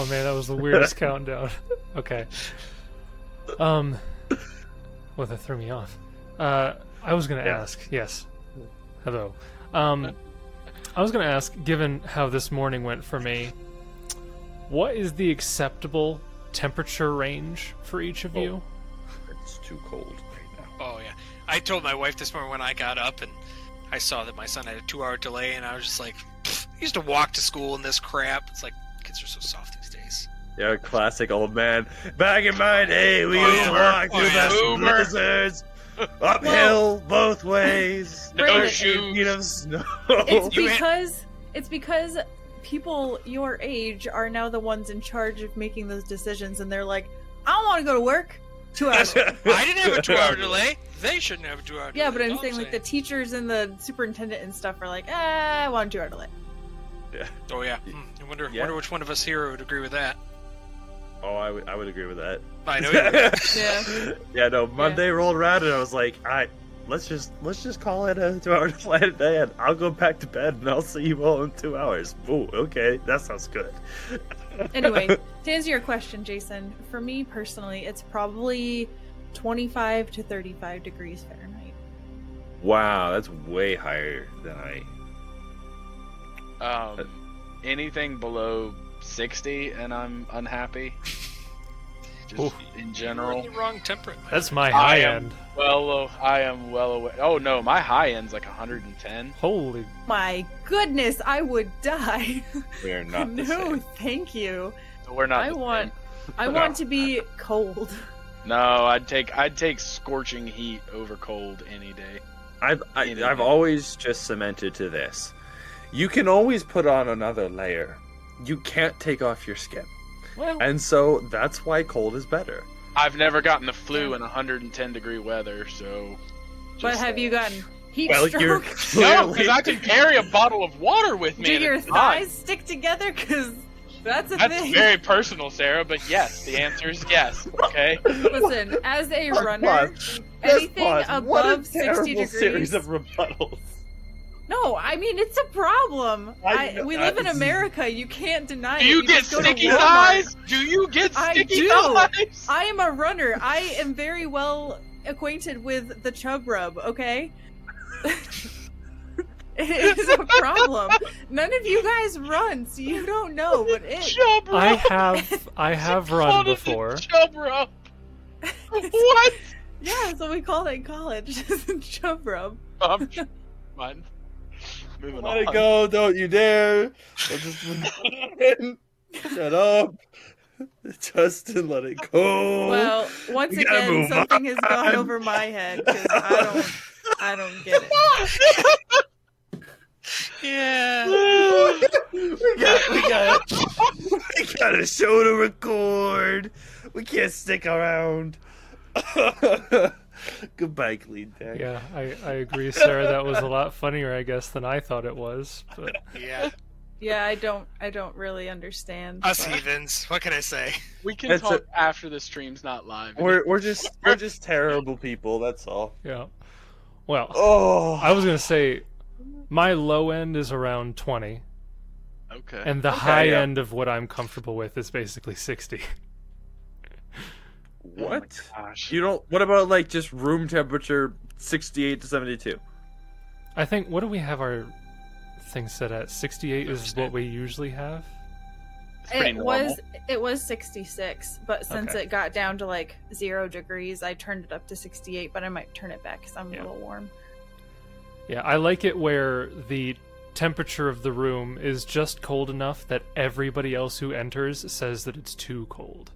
Oh man, that was the weirdest countdown. Okay. Well, that threw me off. I was going to ask. Yes. Hello. I was going to ask, given how this morning went for me, what is the acceptable temperature range for each of you? It's too cold right now. Oh, yeah. I told my wife this morning when I got up and I saw that my son had a 2-hour delay, and I was just like, I used to walk to school in this crap. It's like, kids are so soft these days. Yeah, classic old man. Back in my day, we used to walk through the blizzards. Uphill both ways. No shoes. Feet of snow. It's because people your age are now the ones in charge of making those decisions, and they're like, I don't want to go to work. 2 hours. I didn't have a 2-hour delay. They shouldn't have a 2-hour delay. Yeah, but I'm saying like the teachers and the superintendent and stuff are like, I want a 2-hour delay. Yeah. Oh yeah. I wonder which one of us here would agree with that. Oh, I would agree with that. I know you would. Yeah. Yeah, no, Monday rolled around and I was like, alright, let's just call it a 2-hour delay today and I'll go back to bed and I'll see you all in 2 hours. Ooh, okay, that sounds good. Anyway, to answer your question, Jason, for me personally, it's probably 25 to 35 degrees Fahrenheit. Wow, that's way higher than I... anything below 60 and I'm unhappy. Just in general. You're in the wrong temperate. That's my high end. Well, I am well aware. Oh no, my high end's like 110. Holy. My goodness, I would die. We are not. No, the same. Thank you. No, we're not. I want to be cold. No, I'd take scorching heat over cold any day. I've always just cemented to this. You can always put on another layer. You can't take off your skin. Well, and so that's why cold is better. I've never gotten the flu in 110 degree weather, so... But have you gotten heat stroke? You're no, because I can carry a bottle of water with me. Do your thighs stick together? Because that's a thing. That's very personal, Sarah, but yes, the answer is yes, okay? Listen, as a runner, anything above 60 degrees... series of rebuttals. No, I mean, it's a problem. We live in America. You can't deny it. Do you get sticky thighs? Do you get sticky thighs? I am a runner. I am very well acquainted with the chub rub, okay? It is a problem. None of you guys run, so you don't know what it is. Chub rub. I have run before. Chub rub. What? Yeah, that's what we call it in college. Chub rub. Mine. Let it go, don't you dare. Shut up. Justin, let it go. Well, once again, something has gone over my head because I don't get it. Yeah. We got a show to record. We can't stick around. Goodbye, clean deck. Yeah, I agree, Sarah. That was a lot funnier, I guess, than I thought it was. But... Yeah, I don't really understand. Us heathens. What can I say? We can talk after the stream's not live. We're just terrible people. That's all. Yeah. Well, I was gonna say, my low end is around 20. Okay. And the high end of what I'm comfortable with is basically 60. What? Oh my gosh. You don't. What about like just room temperature, 68 to 72? I think. What do we have our thing set at? 68 is what we usually have. It was 66, but since it got down to like 0 degrees, I turned it up to 68. But I might turn it back because I'm a little warm. Yeah, I like it where the temperature of the room is just cold enough that everybody else who enters says that it's too cold.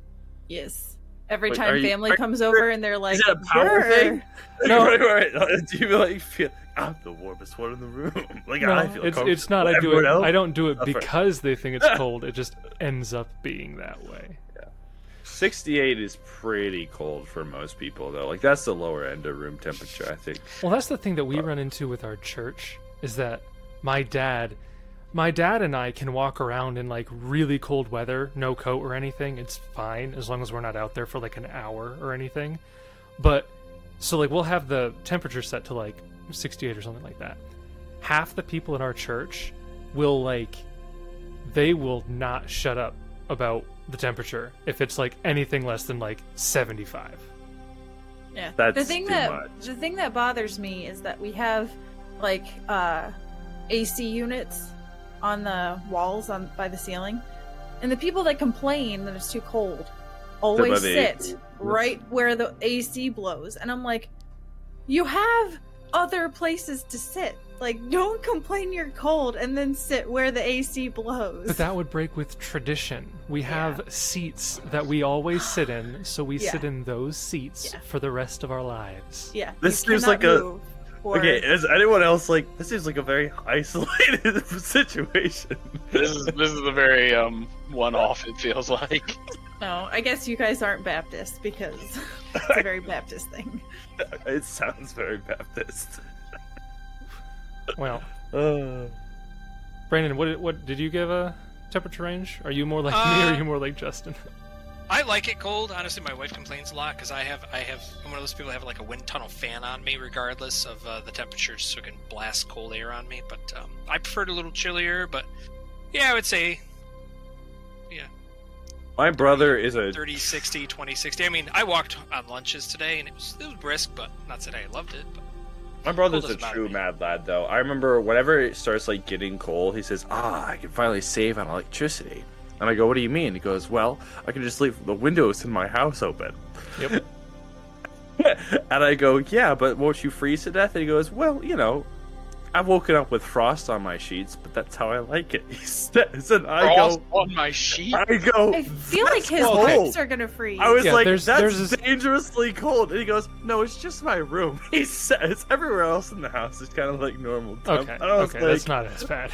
Yes. Every time family comes over and they're like, is that a power thing? No, right. Do you like feel I'm the warmest one in the room? Like no, I feel it's, cold. It's not. I do it. Else? I don't do it because they think it's cold. It just ends up being that way. Yeah. 68 is pretty cold for most people, though. Like that's the lower end of room temperature, I think. Well, that's the thing that we run into with our church is that my dad and I can walk around in, like, really cold weather, no coat or anything. It's fine, as long as we're not out there for, like, an hour or anything. But, so, like, we'll have the temperature set to, like, 68 or something like that. Half the people in our church will, like, they will not shut up about the temperature if it's like anything less than like 75. Yeah, that's the thing that bothers me is that we have like AC units on the walls on by the ceiling, and the people that complain that it's too cold always sit right where the AC blows, and I'm like, you have other places to sit. Like, don't complain you're cold and then sit where the AC blows. But that would break with tradition. We have seats that we always sit in, so we sit in those seats for the rest of our lives. Yeah. This seems like a... Or... Okay, is anyone else like... This seems like a very isolated situation. This is a very one-off, it feels like. No, I guess you guys aren't Baptist because it's a very Baptist thing. It sounds very Baptist. Well, Brandon, what did you give a temperature range? Are you more like me, or are you more like Justin? I like it cold. Honestly, my wife complains a lot because I'm one of those people that have like a wind tunnel fan on me, regardless of the temperature, so it can blast cold air on me. But I prefer it a little chillier. But yeah, I would say, yeah. My brother is a 30-60, 20-60. I mean, I walked on lunches today, and it was brisk, but not that I loved it. But my brother's a true mad lad, though. I remember whenever it starts, like, getting cold, he says, I can finally save on electricity. And I go, what do you mean? He goes, well, I can just leave the windows in my house open. Yep. And I go, yeah, but won't you freeze to death? And he goes, well, you know, I've woken up with frost on my sheets, but that's how I like it. He says, and I frost go, on my sheets? I go, I feel like his lips are going to freeze. I was like, that's dangerously cold. And he goes, no, it's just my room. He says, everywhere else in the house is kind of like normal temp. Okay, that's not as bad.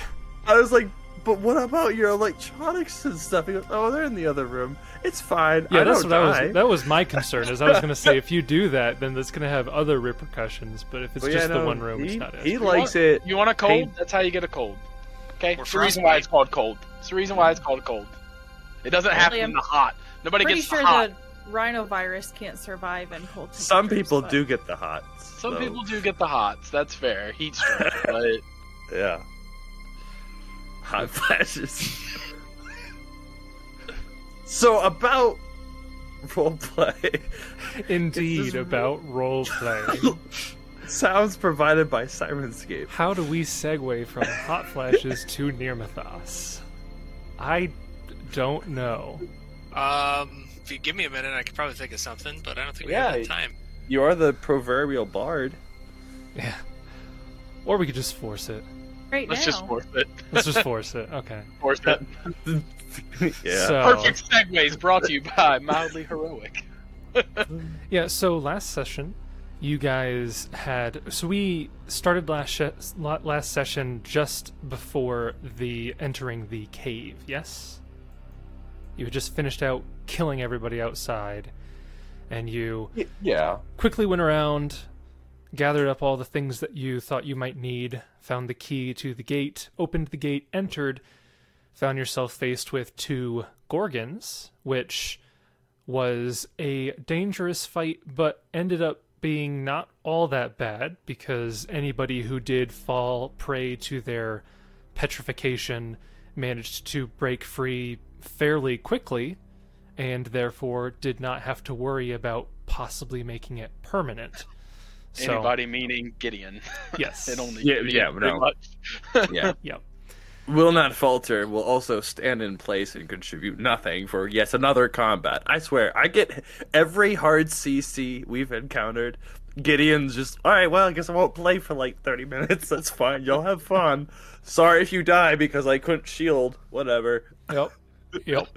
I was like, but what about your electronics and stuff? He goes, oh, they're in the other room. It's fine. Yeah, that was my concern. Is I was going to say, if you do that, then that's going to have other repercussions. But if it's the one room, it's not it. He likes it. You want a cold? That's how you get a cold. Okay? It's the reason why it's called cold. It doesn't happen in the hot. Nobody gets the hot. The rhinovirus can't survive in cold temperatures. Some people do get the hots. That's fair. Heat stroke. But... yeah. Hot flashes. So about roleplay. Indeed, about roleplay. Sounds provided by Sirenscape. How do we segue from hot flashes to Nirmathas? I don't know. If you give me a minute, I could probably think of something, but I don't think we have that time. You are the proverbial bard. Yeah. Or we could just force it. Let's just force it. Okay. Force it. Yeah. So, perfect segues brought to you by Mildly Heroic. So last session, you guys had... So we started last session just before the entering the cave, yes? You had just finished out killing everybody outside, and you quickly went around... gathered up all the things that you thought you might need, found the key to the gate, opened the gate, entered, found yourself faced with two gorgons, which was a dangerous fight, but ended up being not all that bad, because anybody who did fall prey to their petrification managed to break free fairly quickly, and therefore did not have to worry about possibly making it permanent. Anybody meaning Gideon. Yes. And only Gideon. Will not falter. Will also stand in place and contribute nothing for yet another combat. I swear, I get every hard CC we've encountered. Gideon's just, all right, well, I guess I won't play for like 30 minutes. That's fine. Y'all have fun. Sorry if you die because I couldn't shield. Whatever. Yep.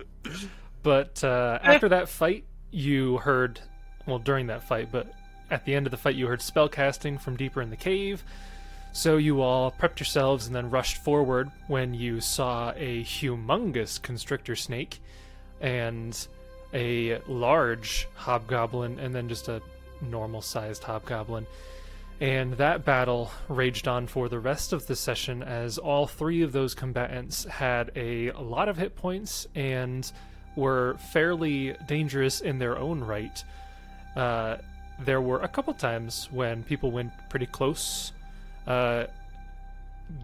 But after that fight, you heard, well, during that fight, but at the end of the fight, you heard spellcasting from deeper in the cave, so you all prepped yourselves and then rushed forward when you saw a humongous constrictor snake and a large hobgoblin, and then just a normal-sized hobgoblin. And that battle raged on for the rest of the session, as all three of those combatants had a lot of hit points and were fairly dangerous in their own right. There were a couple times when people went pretty close.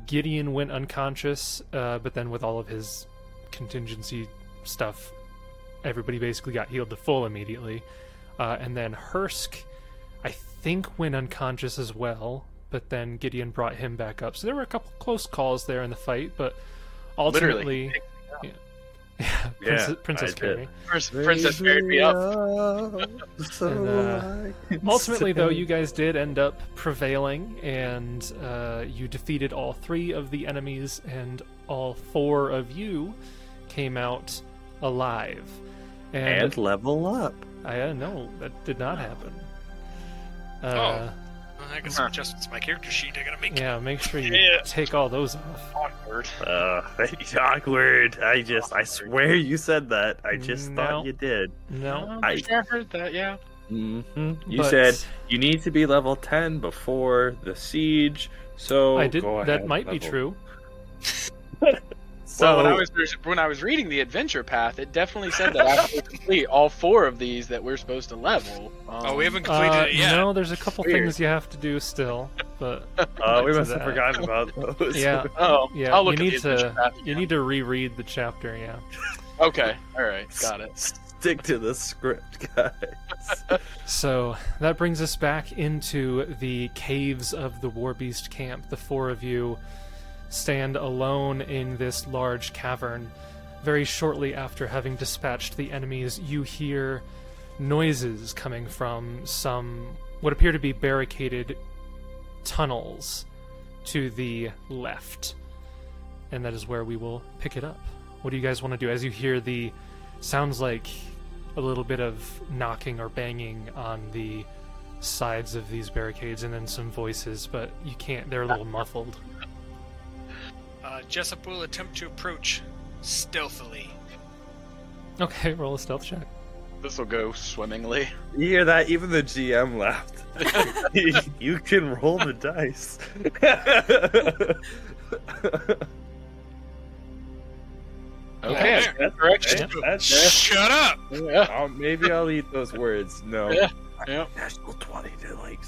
Gideon went unconscious, but then with all of his contingency stuff, everybody basically got healed to full immediately. And then Hursk, I think, went unconscious as well, but then Gideon brought him back up. So there were a couple close calls there in the fight, but ultimately... Princess carried me. Princess carried me up. Ultimately, though, you guys did end up prevailing, and you defeated all three of the enemies, and all four of you came out alive. And level up. I know that did not happen. I got some adjustments to my character sheet I gotta make. Yeah, make sure you take all those off. Awkward. Awkward. I swear you said that. I just thought you did. No. I heard that, yeah. Mm-hmm. You said you need to be level 10 before the siege, so I did, go ahead. That might be true. So when I was reading the adventure path, it definitely said that I have to complete all four of these that we're supposed to level. We haven't completed it yet. No, there's a couple things you have to do still, but we must have forgotten about those. Yeah, I'll look at the adventure path. You need to reread the chapter. Yeah. Okay. All right. Got it. Stick to the script, guys. So that brings us back into the caves of the Warbeast camp. The four of you stand alone in this large cavern. Very shortly after having dispatched the enemies, you hear noises coming from some what appear to be barricaded tunnels to the left. And that is where we will pick it up. What do you guys want to do? As you hear the sounds like a little bit of knocking or banging on the sides of these barricades, and then some voices, but you can't, they're a little muffled. Jessup will attempt to approach stealthily. Okay, roll a stealth check. This will go swimmingly. You hear that? Even the GM laughed. You can roll the dice. Okay. Shut up! Yeah. Maybe I'll eat those words. No. Yeah. National 20 to like.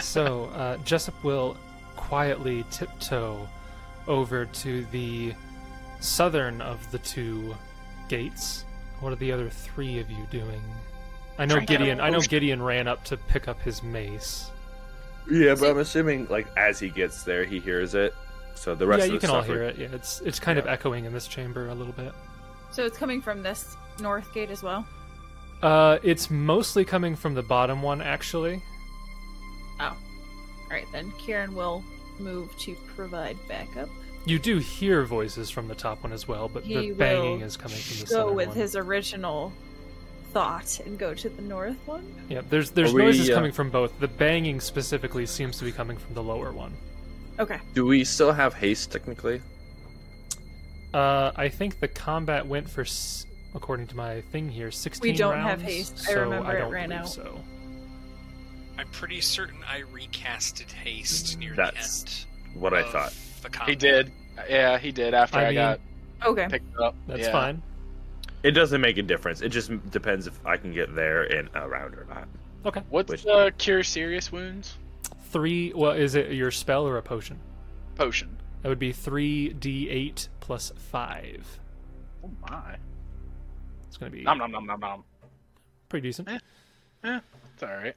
So, Jessup will quietly tiptoe over to the southern of the two gates. What are the other three of you doing? I know Gideon ran up to pick up his mace. Yeah, but I'm assuming like as he gets there, he hears it. So the rest of the you can all hear it. Yeah, it's kind of echoing in this chamber a little bit. So it's coming from this north gate as well? It's mostly coming from the bottom one, actually. Oh. All right, then Kieran will move to provide backup. You do hear voices from the top one as well, but the banging is coming from the southern one. Go with his original thought and go to the north one. Yeah, there's noises coming from both. The banging specifically seems to be coming from the lower one. Okay. Do we still have haste technically? I think the combat went for, according to my thing here, 16 rounds. We don't have haste. So I remember it ran out. So. I'm pretty certain I recasted haste near the end. What I thought. He did. Yeah, he did after I got picked up. That's fine. It doesn't make a difference. It just depends if I can get there in a round or not. Okay. What's the cure serious wounds? 3. Well, is it your spell or a potion? Potion. That would be 3d8 plus 5. Oh my. It's going to be. Nom. Pretty decent. Yeah, it's alright.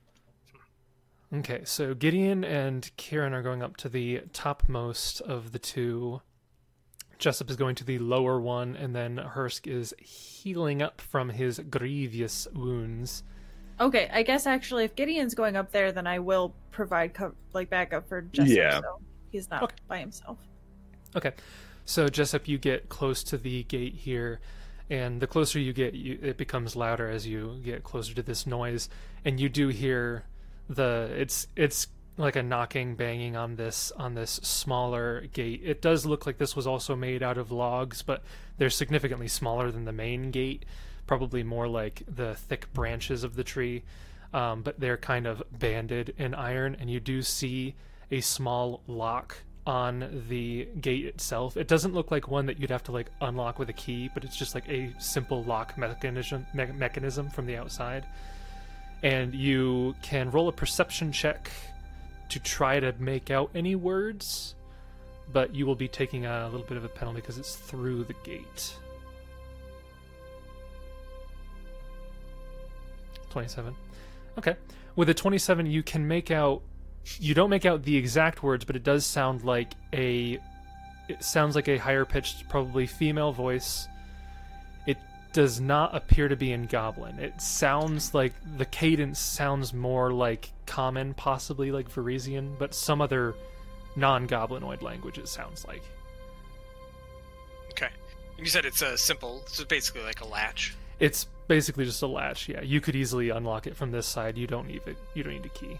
Okay, so Gideon and Kieran are going up to the topmost of the two. Jessup is going to the lower one, and then Hursk is healing up from his grievous wounds. Okay, I guess actually if Gideon's going up there, then I will provide backup for Jessup, so he's not by himself. Okay, so Jessup, you get close to the gate here. And the closer you get, it becomes louder as you get closer to this noise. And you do hear... It's like a knocking, banging on this smaller gate. It does look like this was also made out of logs, but they're significantly smaller than the main gate, probably more like the thick branches of the tree, but they're kind of banded in iron, and you do see a small lock on the gate itself. It doesn't look like one that you'd have to like unlock with a key, but it's just like a simple lock mechanism from the outside. And you can roll a perception check to try to make out any words, but you will be taking a little bit of a penalty because it's through the gate. 27. Okay. With a 27, you can make out... You don't make out the exact words, but it does sound like a... It sounds like a higher-pitched, probably female voice. It does not appear to be in Goblin. It sounds like... The cadence sounds more like Common, possibly like Varisian, but some other non-Goblinoid language, it sounds like. Okay. You said it's simple. It's basically like a latch. It's basically just a latch, yeah. You could easily unlock it from this side. You don't need a key.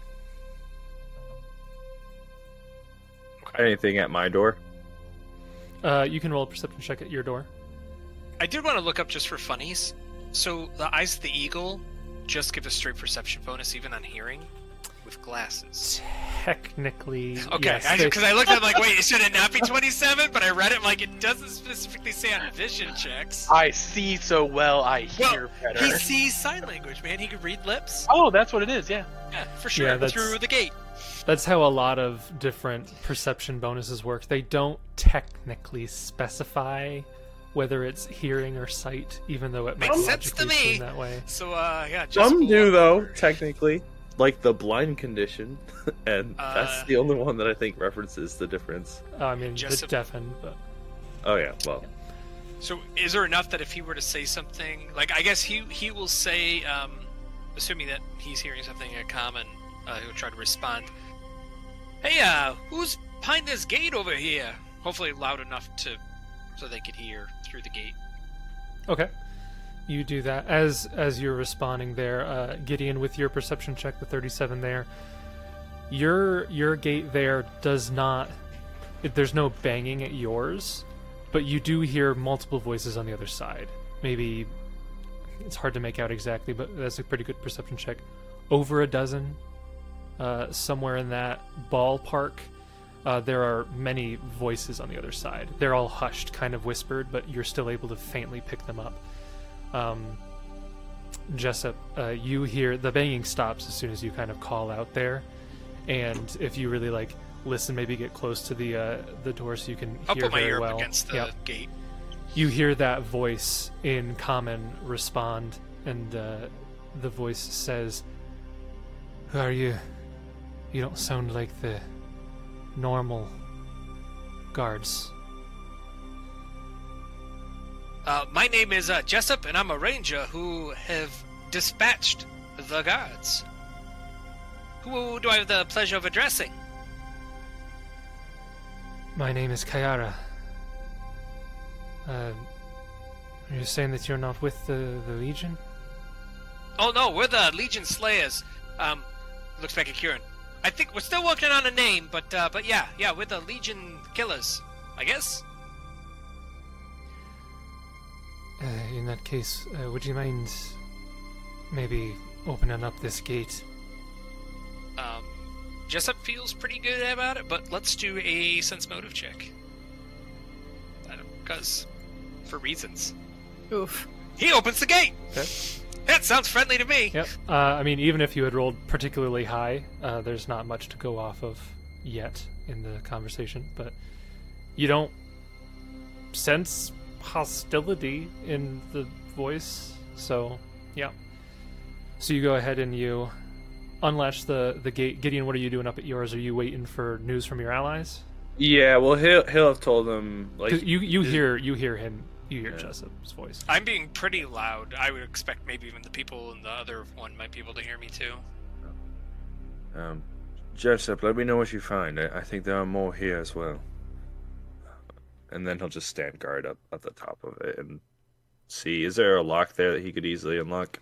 Okay. Anything at my door? You can roll a perception check at your door. I did want to look up just for funnies. So the eyes of the eagle just give a straight perception bonus even on hearing with glasses. Technically, okay, because I looked at it like, wait, should it not be 27? But I read it like it doesn't specifically say on vision checks. I see so well, I hear better. He sees sign language, man. He could read lips. Oh, that's what it is, yeah. Yeah, for sure. Yeah, through the gate. That's how a lot of different perception bonuses work. They don't technically specify whether it's hearing or sight, even though it makes sense to me that way. So, yeah, just some do though, technically, like the blind condition, and that's the only one that I think references the difference. I mean, the deafened, but oh yeah, well. So, is there enough that if he were to say something, like I guess he will say, assuming that he's hearing something in common. He'll try to respond. Hey, who's behind this gate over here? Hopefully loud enough so they could hear through the gate. Okay. You do that. As you're responding there, Gideon, with your perception check, the 37 there, your gate there does not... There's no banging at yours, but you do hear multiple voices on the other side. Maybe... It's hard to make out exactly, but that's a pretty good perception check. Over a dozen... somewhere in that ballpark, there are many voices on the other side. They're all hushed, kind of whispered, but you're still able to faintly pick them up. Jessup, you hear the banging stops as soon as you kind of call out there, and if you really like listen, maybe get close to the door so you can hear very well. I'll put my ear up against the gate. You hear that voice in common respond, and the voice says, "Who are you? You don't sound like the normal guards." My name is Jessup, and I'm a ranger who have dispatched the guards. Who do I have the pleasure of addressing? My name is Kyara. Are you saying that you're not with the Legion? Oh no, we're the Legion Slayers. Looks back at Kieran. I think we're still working on a name, but yeah, we're the Legion Killers, I guess. In that case, would you mind maybe opening up this gate? Jessup feels pretty good about it, but let's do a sense motive check. For reasons. Oof. He opens the gate! Okay. That sounds friendly to me. Yep. I mean, even if you had rolled particularly high, there's not much to go off of yet in the conversation, but you don't sense hostility in the voice, so yeah. So you go ahead and you unlatch the gate. Gideon, what are you doing up at yours? Are you waiting for news from your allies? Yeah, well, he'll have told them. Like, you hear him. You hear Jessup's voice. I'm being pretty loud. I would expect maybe even the people in the other one might be able to hear me too. Jessup, let me know what you find. I think there are more here as well. And then he'll just stand guard up at the top of it and see. Is there a lock there that he could easily unlock?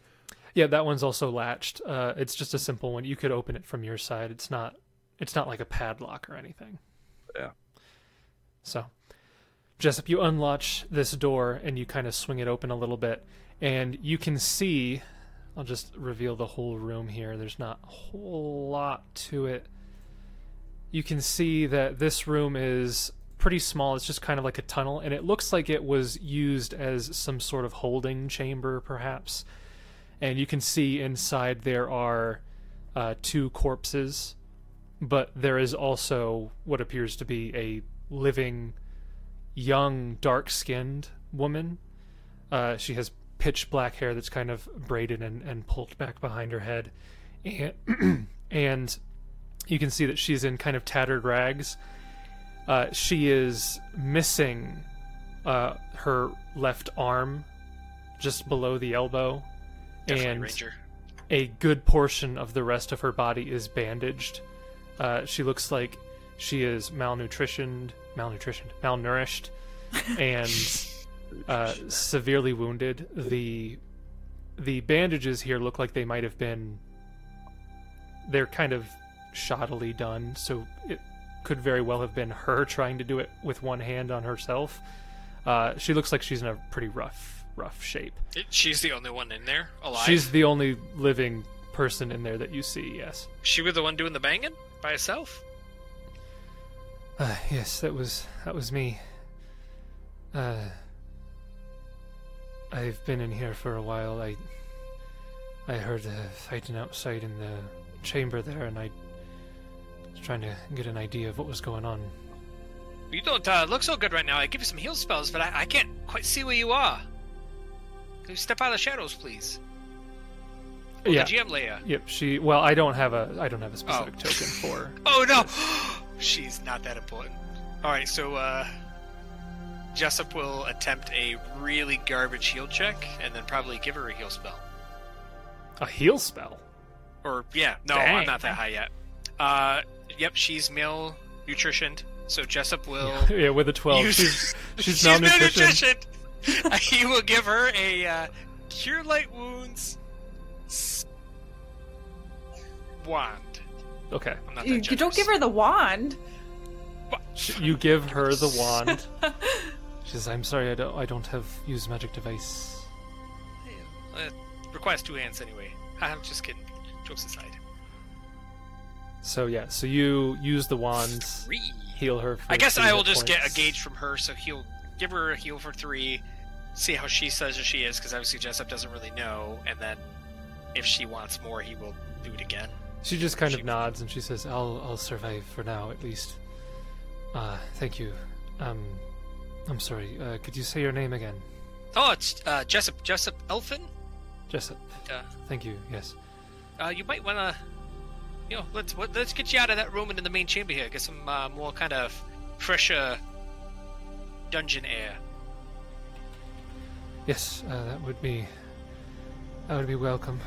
Yeah, that one's also latched. It's just a simple one. You could open it from your side. It's not like a padlock or anything. Yeah. So... Jessup, you unlatch this door and you kind of swing it open a little bit, and you can see, I'll just reveal the whole room here, there's not a whole lot to it. You can see that this room is pretty small, it's just kind of like a tunnel, and it looks like it was used as some sort of holding chamber perhaps. And you can see inside there are two corpses, but there is also what appears to be a living young, dark-skinned woman. She has pitch black hair that's kind of braided and pulled back behind her head. And you can see that she's in kind of tattered rags. She is missing her left arm just below the elbow. Definitely and Ranger. A good portion of the rest of her body is bandaged. She looks like she is malnourished, and severely wounded. The bandages here look like they might have been... They're kind of shoddily done, so it could very well have been her trying to do it with one hand on herself. She looks like she's in a pretty rough shape. She's the only one in there alive? She's the only living person in there that you see, yes. She was the one doing the banging by herself? Yes, that was me. I've been in here for a while. I heard fighting outside in the chamber there, and I was trying to get an idea of what was going on. You don't look so good right now. I give you some heal spells, but I can't quite see where you are. Can you step out of the shadows, please? Or yeah. The GM layer. Yep. She. Well, I don't have a specific token for. Oh no. She's not that important. Alright, so Jessup will attempt a really garbage heal check and then probably give her a heal spell. A heal spell? Or, yeah, no, dang. I'm not that high yet. Yep, she's malnutritioned, so Jessup will... Yeah, with a 12, she's malnutritioned. He will give her a Cure Light Wounds wand. Okay. You don't give her the wand. You give her the wand. She says, "I'm sorry, I don't have used magic device." Requires two hands anyway. I'm just kidding. Jokes aside. So yeah, so you use the wand, heal her. For I guess I will just get a gauge from her. So he'll give her a heal for 3. See how she says that she is, because obviously Jessup doesn't really know. And then if she wants more, he will do it again. She just kind of nods and she says, I'll survive for now, at least. Thank you. I'm sorry, could you say your name again? Oh, it's Jessup Elfin? Jessup. Thank you, yes. You might want to... You know, let's get you out of that room and in the main chamber here. Get some more kind of fresher dungeon air. Yes, that would be welcome.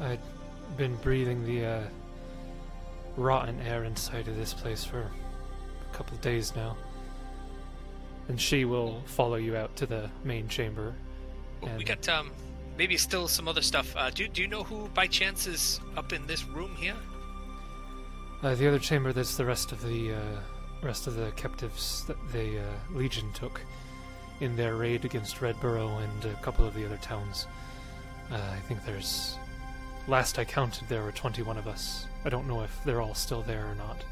I'd been breathing the rotten air inside of this place for a couple days now. And she will follow you out to the main chamber. And... We got maybe still some other stuff. Do you know who by chance is up in this room here? The other chamber, that's the rest of the captives that the Legion took in their raid against Redboro and a couple of the other towns. I think there's... Last I counted, there were 21 of us. I don't know if they're all still there or not.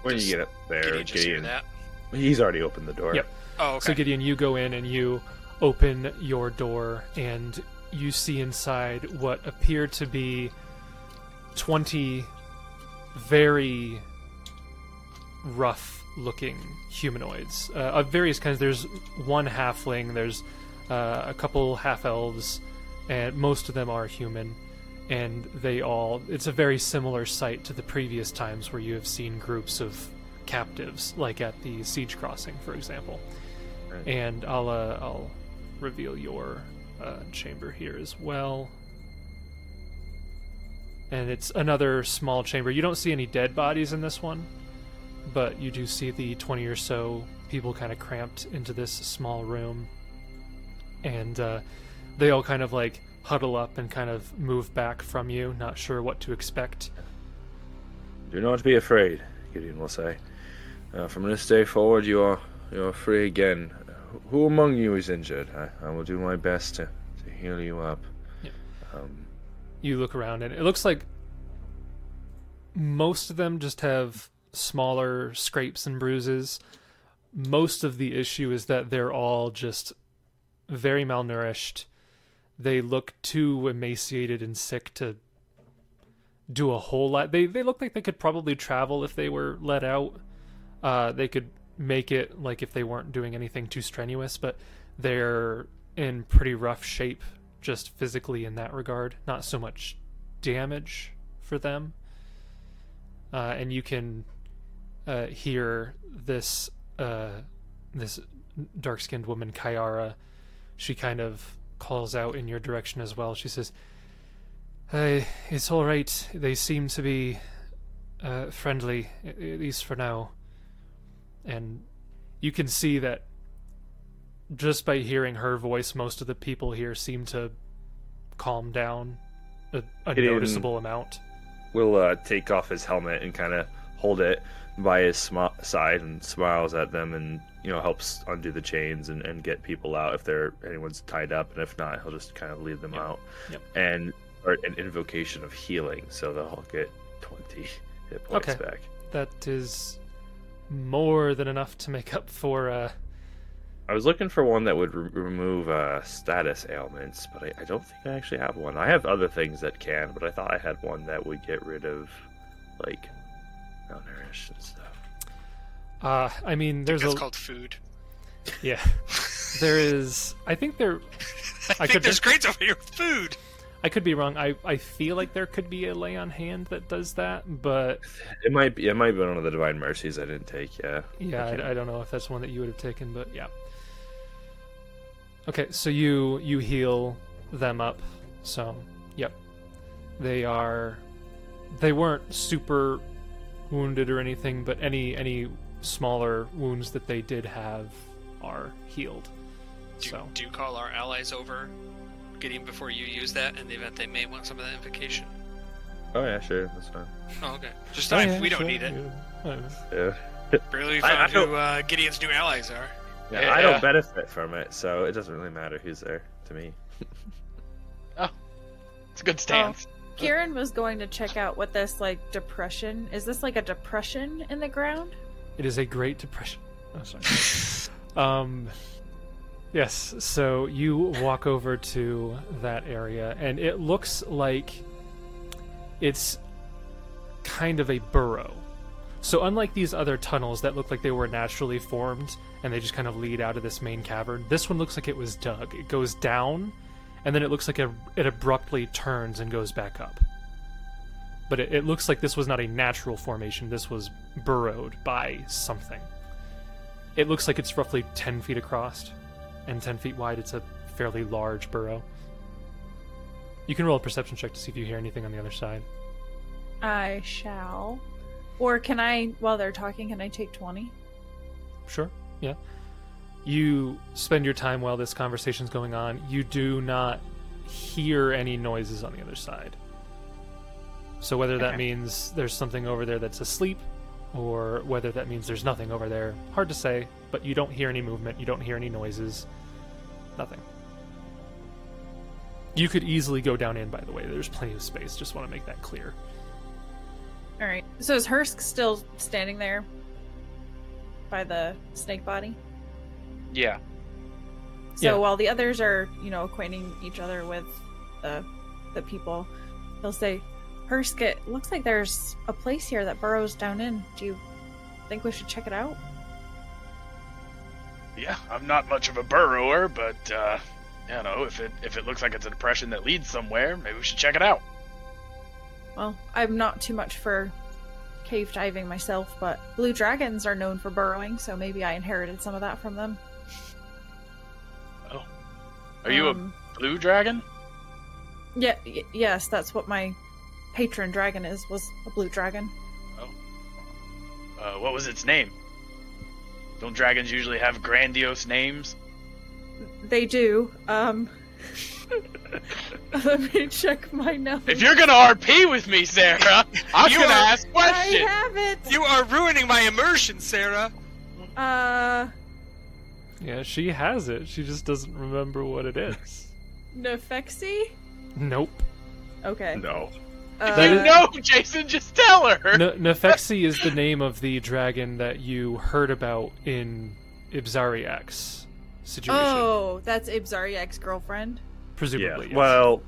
When you get up there, Gideon. He's already opened the door. Yep. Oh, okay. So Gideon, you go in and you open your door, and you see inside what appear to be 20 very rough-looking humanoids of various kinds. There's one halfling. There's a couple half-elves, and most of them are human. And it's a very similar sight to the previous times where you have seen groups of captives, like at the Siege Crossing, for example. Right. And I'll reveal your chamber here as well. And it's another small chamber. You don't see any dead bodies in this one, but you do see the 20 or so people kind of cramped into this small room. And they all kind of like... huddle up and kind of move back from you, not sure what to expect. Do not be afraid, Gideon will say. From this day forward, you are free again. Who among you is injured? I will do my best to heal you up. Yeah. You look around, and it looks like most of them just have smaller scrapes and bruises. Most of the issue is that they're all just very malnourished. They look too emaciated and sick to do a whole lot. They look like they could probably travel if they were let out. They could make it, like, if they weren't doing anything too strenuous, but they're in pretty rough shape just physically in that regard, not so much damage for them. And you can hear this this dark-skinned woman, Kyara. She kind of calls out in your direction as well. She says, "It's all right. They seem to be friendly, at least for now." And you can see that just by hearing her voice, most of the people here seem to calm down a noticeable amount. Will take off his helmet and kind of hold it by his side and smiles at them, and helps undo the chains and get people out if anyone's tied up, and if not, he'll just kind of lead them out. Yep. And or an invocation of healing, so they'll all get 20 hit points back. That is more than enough to make up for. I was looking for one that would remove status ailments, but I don't think I actually have one. I have other things that can, but I thought I had one that would get rid of, malnourished and stuff. There's it's called food. Yeah. There is... I think there's crates over here with food! I could be wrong. I feel like there could be a lay on hand that does that, but... It might be one of the Divine Mercies I didn't take, yeah. Yeah, I don't know if that's one that you would have taken, but yeah. Okay, so you heal them up, so yep. They weren't super wounded or anything, but any smaller wounds that they did have are healed. Do you call our allies over, Gideon, before you use that in the event they may want some of that invocation? Oh yeah, sure, that's fine. Oh, okay. Just time, yeah, we don't need it. Yeah. Barely found who Gideon's new allies are. Yeah, I don't benefit from it, so it doesn't really matter who's there to me. Oh, it's a good stance. Kieran was going to check out what this depression is. This a depression in the ground? It is a great depression. Oh, sorry. Yes, so you walk over to that area, and it looks like it's kind of a burrow. So unlike these other tunnels that look like they were naturally formed, and they just kind of lead out of this main cavern, this one looks like it was dug. It goes down, and then it looks like it abruptly turns and goes back up. But it looks like this was not a natural formation. This was burrowed by something. It looks like it's roughly 10 feet across. And 10 feet wide, it's a fairly large burrow. You can roll a perception check to see if you hear anything on the other side. I shall. Or can I, while they're talking, can I take 20? Sure, yeah. You spend your time while this conversation's going on. You do not hear any noises on the other side. So whether that means there's something over there that's asleep, or whether that means there's nothing over there, hard to say. But you don't hear any movement, you don't hear any noises, nothing. You could easily go down in, by the way. There's plenty of space, just want to make that clear. Alright, so is Hursk still standing there by the snake body? Yeah. So while the others are, acquainting each other with the people, they'll say, "Hursk, it looks like there's a place here that burrows down in. Do you think we should check it out?" "Yeah, I'm not much of a burrower, but, if it looks like it's a depression that leads somewhere, maybe we should check it out." "Well, I'm not too much for cave diving myself, but blue dragons are known for burrowing, so maybe I inherited some of that from them." "Oh. Are you a blue dragon?" "Yeah, yes, that's what my patron dragon was a blue dragon." "Oh. What was its name? Don't dragons usually have grandiose names?" "They do. Let me check my notes. If you're gonna RP with me, Sarah, I'm gonna ask questions. I have it. You are ruining my immersion, Sarah." Yeah, she has it. She just doesn't remember what it is. Nefexi? Nope. Okay. No. No, Jason, just tell her! Nefexi is the name of the dragon that you heard about in Ibzariak's situation. Oh, that's Ibzariak's girlfriend? Presumably, yes. Well,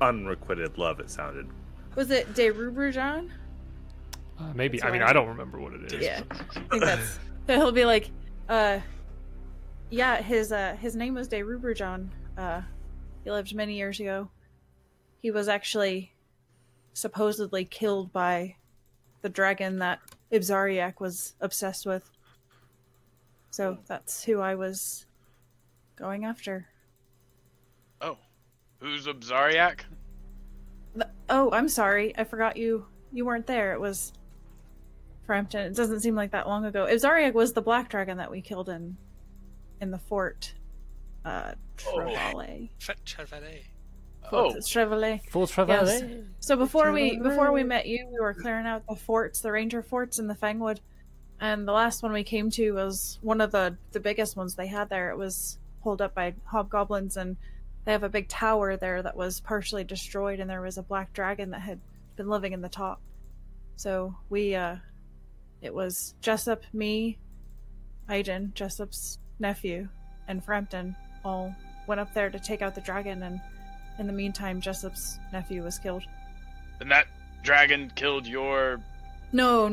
unrequited love, it sounded. Was it Deiruburjon? Maybe. I don't remember what it is. Yeah, I think that's... He'll be his name was Deiruburjon. He lived many years ago. He was actually supposedly killed by the dragon that Ibzariak was obsessed with. So that's who I was going after. Oh. Who's Ibzariak? Oh, I'm sorry. I forgot you weren't there. It was Frampton. It doesn't seem like that long ago. Ibzariak was the black dragon that we killed in the fort. Trevalet. Trevalet. Oh, Trevalet. Fort Trevalet. Yes. So before we met you, we were clearing out the forts, the ranger forts in the Fangwood, and the last one we came to was one of the biggest ones they had there. It was holed up by hobgoblins, and they have a big tower there that was partially destroyed, and there was a black dragon that had been living in the top. So it was Jessup, me, Aiden, Jessup's nephew, and Frampton all went up there to take out the dragon, and in the meantime, Jessup's nephew was killed. And that dragon killed your... No.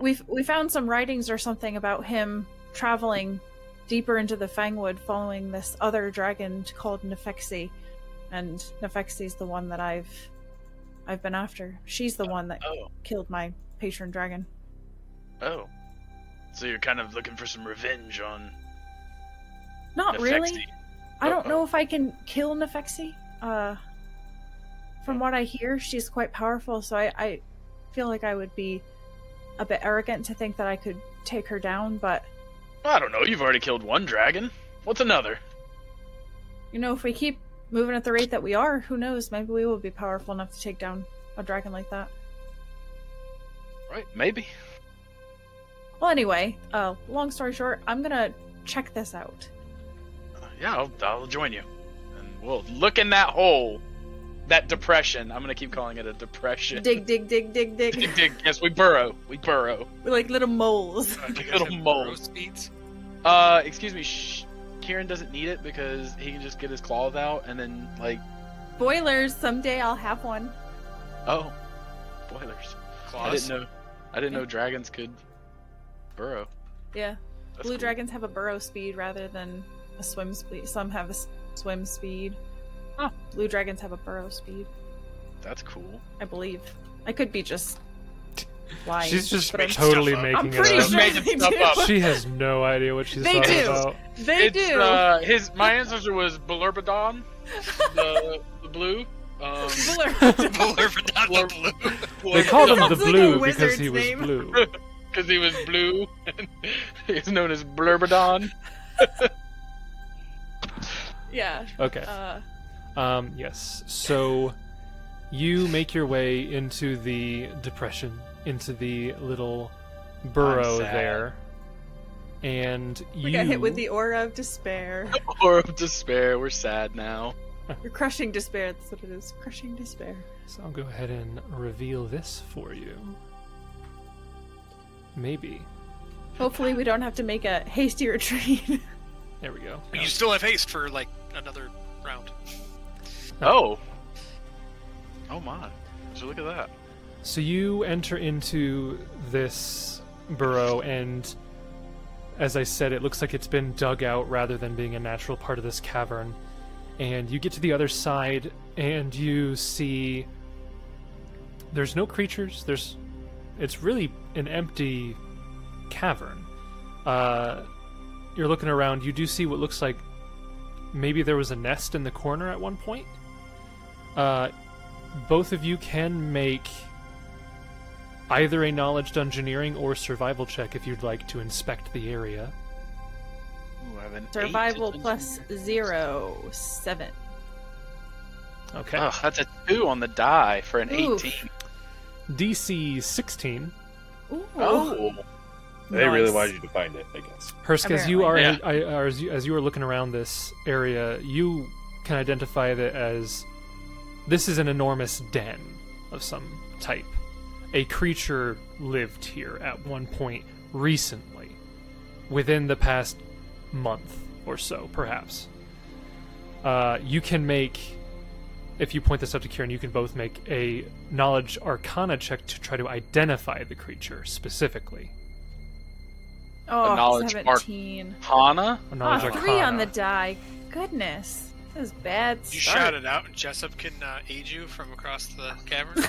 We found some writings or something about him traveling deeper into the Fangwood following this other dragon called Nefexi, and Nefexi's the one that I've been after. She's the one that killed my patron dragon. Oh. So you're kind of looking for some revenge on... Not Nefexi. Really. I don't know if I can kill Nefexi. From what I hear, she's quite powerful, so I feel like I would be a bit arrogant to think that I could take her down, but... I don't know, you've already killed one dragon. What's another? You know, if we keep moving at the rate that we are, who knows, maybe we will be powerful enough to take down a dragon like that. Right, maybe. Well, anyway, long story short, I'm gonna check this out. Yeah, I'll join you. And we'll look in that hole. That depression. I'm gonna keep calling it a depression. Dig. Dig. Yes, we burrow. We're like little moles. Feet. Excuse me, Kieran doesn't need it because he can just get his claws out and then, like... Boilers, someday I'll have one. Oh. Boilers. Claws? I didn't know dragons could burrow. Yeah. That's Blue cool. Dragons have a burrow speed rather than... a swim speed. Some have a swim speed. Huh. Blue dragons have a burrow speed. That's cool. I believe. I could be just lying. She's just totally making it up. She has no idea what she's talking about. They do. My ancestor was Bulurbadon, the blue. Bulurbadon the blue. They called him the blue because he was blue. Because he was blue. He's known as Bulurbadon. Yeah. Okay. Yes. So you make your way into the depression, into the little burrow there. And we got hit with the aura of despair. We're sad now. You're crushing despair. That's what it is. Crushing despair. So I'll go ahead and reveal this for you. Maybe. Hopefully we don't have to make a hasty retreat. There we go. You still have haste for, like, another round. Oh. Oh my. So look at that. So you enter into this burrow, and as I said, it looks like it's been dug out rather than being a natural part of this cavern. And you get to the other side, and you see there's no creatures. It's really an empty cavern. You're looking around, you do see what looks like maybe there was a nest in the corner at one point. Both of you can make either a knowledge dungeoneering or survival check if you'd like to inspect the area. Ooh, I have an survival plus 0, 7. Okay. Oh, that's a 2 on the die for an 18. DC 16. Ooh. Oh. They really wanted you to find it, I guess. Hursk, as you are as you are looking around this area, you can identify that as this is an enormous den of some type. A creature lived here at one point recently, within the past month or so, perhaps. You can make, if you point this up to Kieran, you can both make a knowledge arcana check to try to identify the creature specifically. Oh, 17. A knowledge arcana? 3 on the die. Goodness. This is bad stuff. You shouted out, and Jessup can aid you from across the cavern.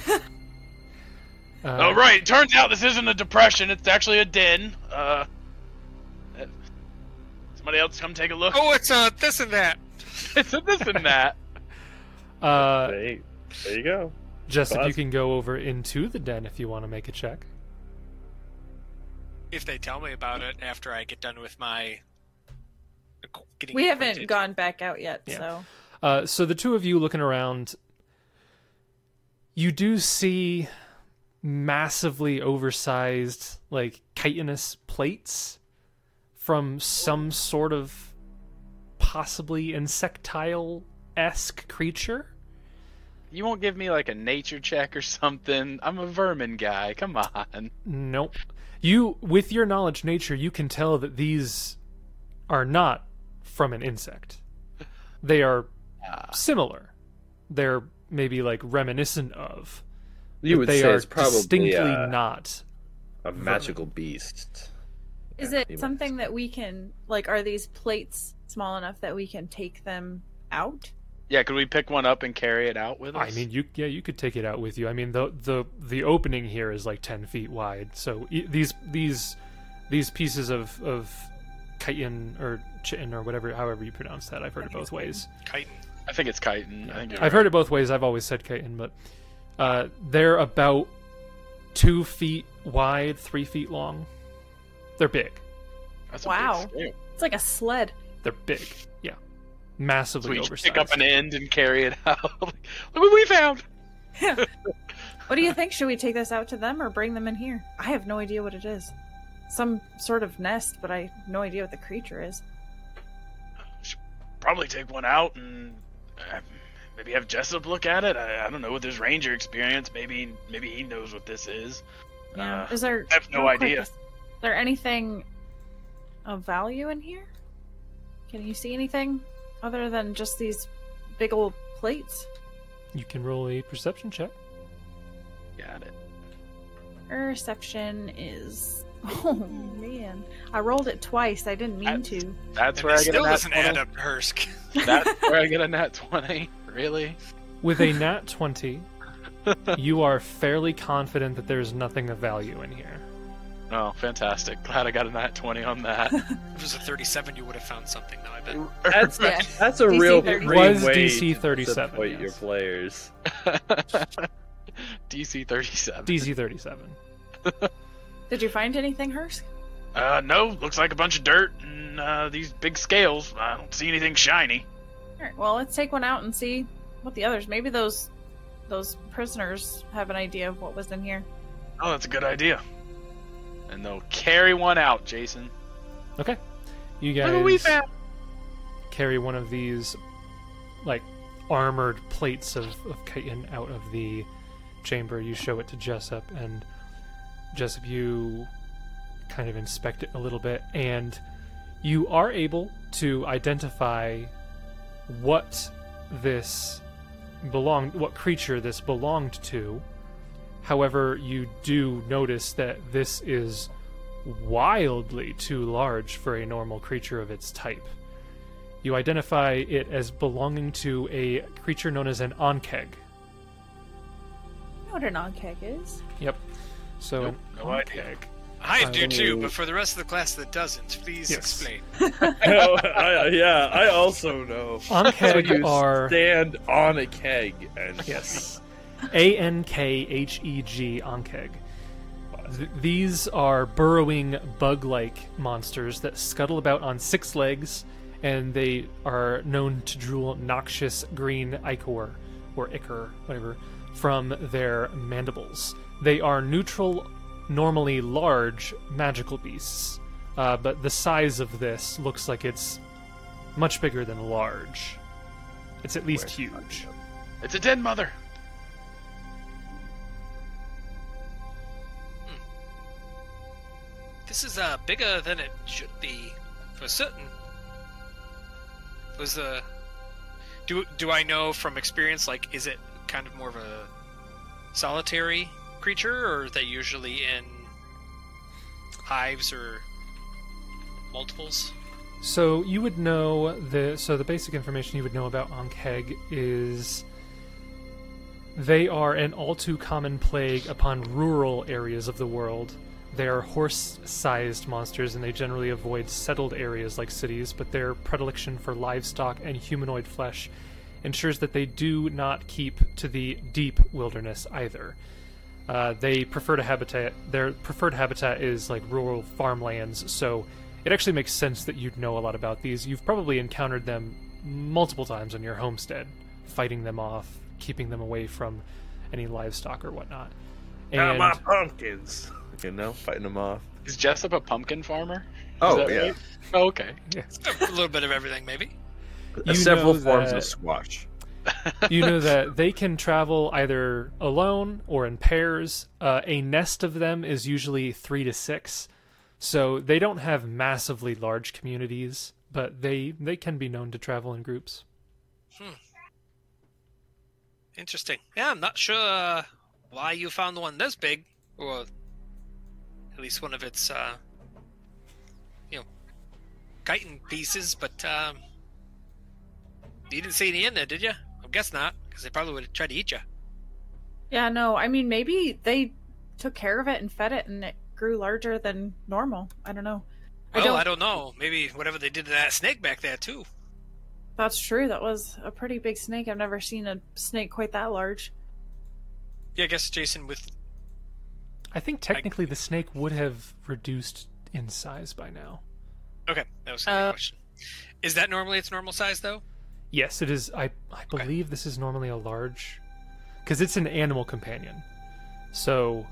Oh, right. Turns out this isn't a depression. It's actually a den. Somebody else come take a look. Oh, it's a this and that. It's a this and that. There you go. Jessup, you can go over into the den if you want to make a check. If they tell me about it after I get done with my... We haven't gone back out yet, yeah. So... So the two of you looking around, you do see massively oversized, like, chitinous plates from some sort of possibly insectile-esque creature. You won't give me, like, a nature check or something? I'm a vermin guy. Come on. Nope. You, with your knowledge nature, you can tell that these are not from an insect. They are similar. They're maybe, like, reminiscent of. You would say it's probably distinctly not a magical beast. Is it something that we can, like, are these plates small enough that we can take them out? Yeah, could we pick one up and carry it out with us? I mean, you could take it out with you. I mean, the opening here is like 10 feet wide, so these pieces of chitin or chitin or whatever, however you pronounce that, I've heard it both ways. Chitin, I think it's chitin. Yeah. I think I've heard it both ways. I've always said chitin, but they're about 2 feet wide, 3 feet long. They're big. That's wow, a big it's like a sled. They're big. Yeah. Massively so oversized. Pick up an end and carry it out. Look what we found. Yeah. What do you think? Should we take this out to them or bring them in here? I have no idea what it is. Some sort of nest, but I have no idea what the creature is. Should probably take one out and maybe have Jessup look at it. I don't know, with his ranger experience, maybe he knows what this is. Yeah. Is there? I have no idea. Is there anything of value in here? Can you see anything? Other than just these big old plates. You can roll a perception check. Got it. Perception is... Oh, man. I rolled it twice. I didn't mean to. That's where I get a nat 20. It still doesn't add up, Hursk. That's where I get a nat 20. Really? With a nat 20, you are fairly confident that there's nothing of value in here. Oh, fantastic. Glad I got a nat 20 on that. If it was a 37, you would have found something, though, I bet. That's a DC real great was way DC 37, to point your players. DC 37. DC 37. Did you find anything, Hursk? No. Looks like a bunch of dirt and these big scales. I don't see anything shiny. All right, well, let's take one out and see what the others... Maybe those prisoners have an idea of what was in here. Oh, that's a good idea. And they'll carry one out, Jason. Okay. You guys carry one of these, like, armored plates of chitin out of the chamber. You show it to Jessup, and Jessup, you kind of inspect it a little bit, and you are able to identify what creature this belonged to. However, you do notice that this is wildly too large for a normal creature of its type. You identify it as belonging to a creature known as an ankheg. You know what an ankheg is? Yep. So, nope, no ankheg. I do too, but for the rest of the class that doesn't, please explain. No, I also know. Ankheg are... stand on a keg. And... Yes. Ankheg, ankheg. These are burrowing, bug-like monsters that scuttle about on 6 legs, and they are known to drool noxious green ichor, or ichor, whatever, from their mandibles. They are neutral, normally large, magical beasts, but the size of this looks like it's much bigger than large. It's at least huge. It's a den, mother! This is bigger than it should be, for certain. Was the do I know from experience? Like, is it kind of more of a solitary creature, or are they usually in hives or multiples? So you would know the basic information you would know about ankheg is they are an all-too-common plague upon rural areas of the world. They are horse-sized monsters, and they generally avoid settled areas like cities, but their predilection for livestock and humanoid flesh ensures that they do not keep to the deep wilderness either. Their preferred habitat is like rural farmlands, so it actually makes sense that you'd know a lot about these. You've probably encountered them multiple times on your homestead, fighting them off, keeping them away from any livestock or whatnot. And my pumpkins! You know, fighting them off. Is Jessup a pumpkin farmer? Oh, yeah. Right? Oh, okay. Yeah. A little bit of everything, maybe. Several forms of squash. You know that they can travel either alone or in pairs. A nest of them is usually 3 to 6. So they don't have massively large communities, but they can be known to travel in groups. Interesting. Yeah, I'm not sure why you found one this big, or at least one of its, chitin pieces, but you didn't see any in there, did you? I guess not, because they probably would have tried to eat you. Yeah, no, I mean, maybe they took care of it and fed it, and it grew larger than normal. I don't know. I don't know. Maybe whatever they did to that snake back there, too. That's true. That was a pretty big snake. I've never seen a snake quite that large. Yeah, I guess, Jason, I think technically the snake would have reduced in size by now. Okay, that was my question. Is that normally its normal size, though? Yes, it is. I believe this is normally a large, because it's an animal companion. So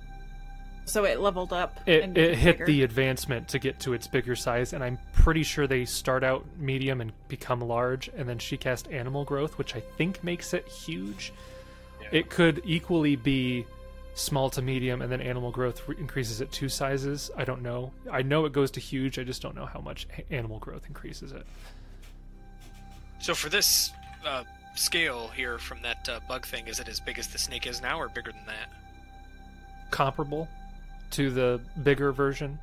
it leveled up. It hit the advancement to get to its bigger size, and I'm pretty sure they start out medium and become large, and then she cast Animal Growth, which I think makes it huge. Yeah. It could equally be small to medium, and then Animal Growth increases it 2 sizes. I don't know. I know it goes to huge, I just don't know how much Animal Growth increases it. So for this scale here from that bug thing, is it as big as the snake is now, or bigger than that? Comparable to the bigger version.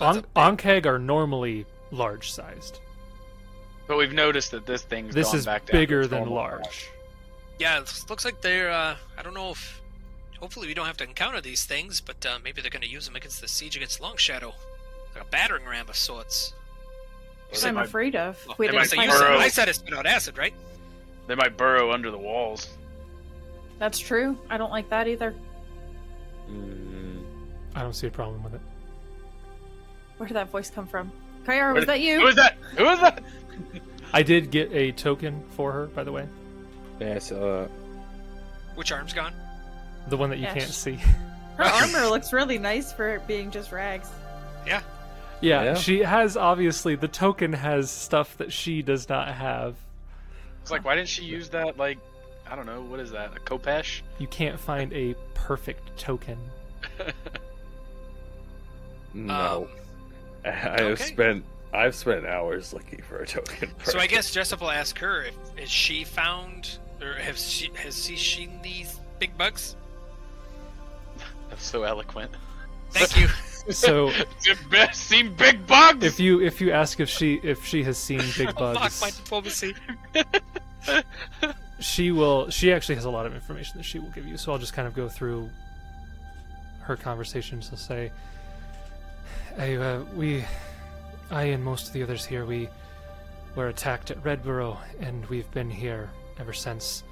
Ankheg are normally large sized, but we've noticed that this thing's this gone is back bigger than large. Yeah, it looks like they're I don't know if hopefully we don't have to encounter these things, but maybe they're going to use them against the siege against Longshadow, like a battering ram of sorts. Which I'm afraid of. I said it's spit out acid, right? They might burrow under the walls. That's true. I don't like that either. I don't see a problem with it. Where did that voice come from? Kyara, was that you? Who was that? I did get a token for her, by the way. Yeah, so... Which arm's gone? The one that you can't see. Her armor looks really nice for it being just rags. Yeah. Yeah, she has, obviously, the token has stuff that she does not have. It's like, why didn't she use that, like... I don't know, what is that, a Kopesh? You can't find a perfect token. No. I've spent hours looking for a token. So I guess Jessup will ask her if she found, or has she seen these big bugs? That's so eloquent. Thank you. So you best seen big bugs. If you ask if she has seen big bugs. Fuck my diplomacy. She actually has a lot of information that she will give you, so I'll just kind of go through her conversations. I'll say, hey, I and most of the others here, we were attacked at Redboro, and we've been here ever since.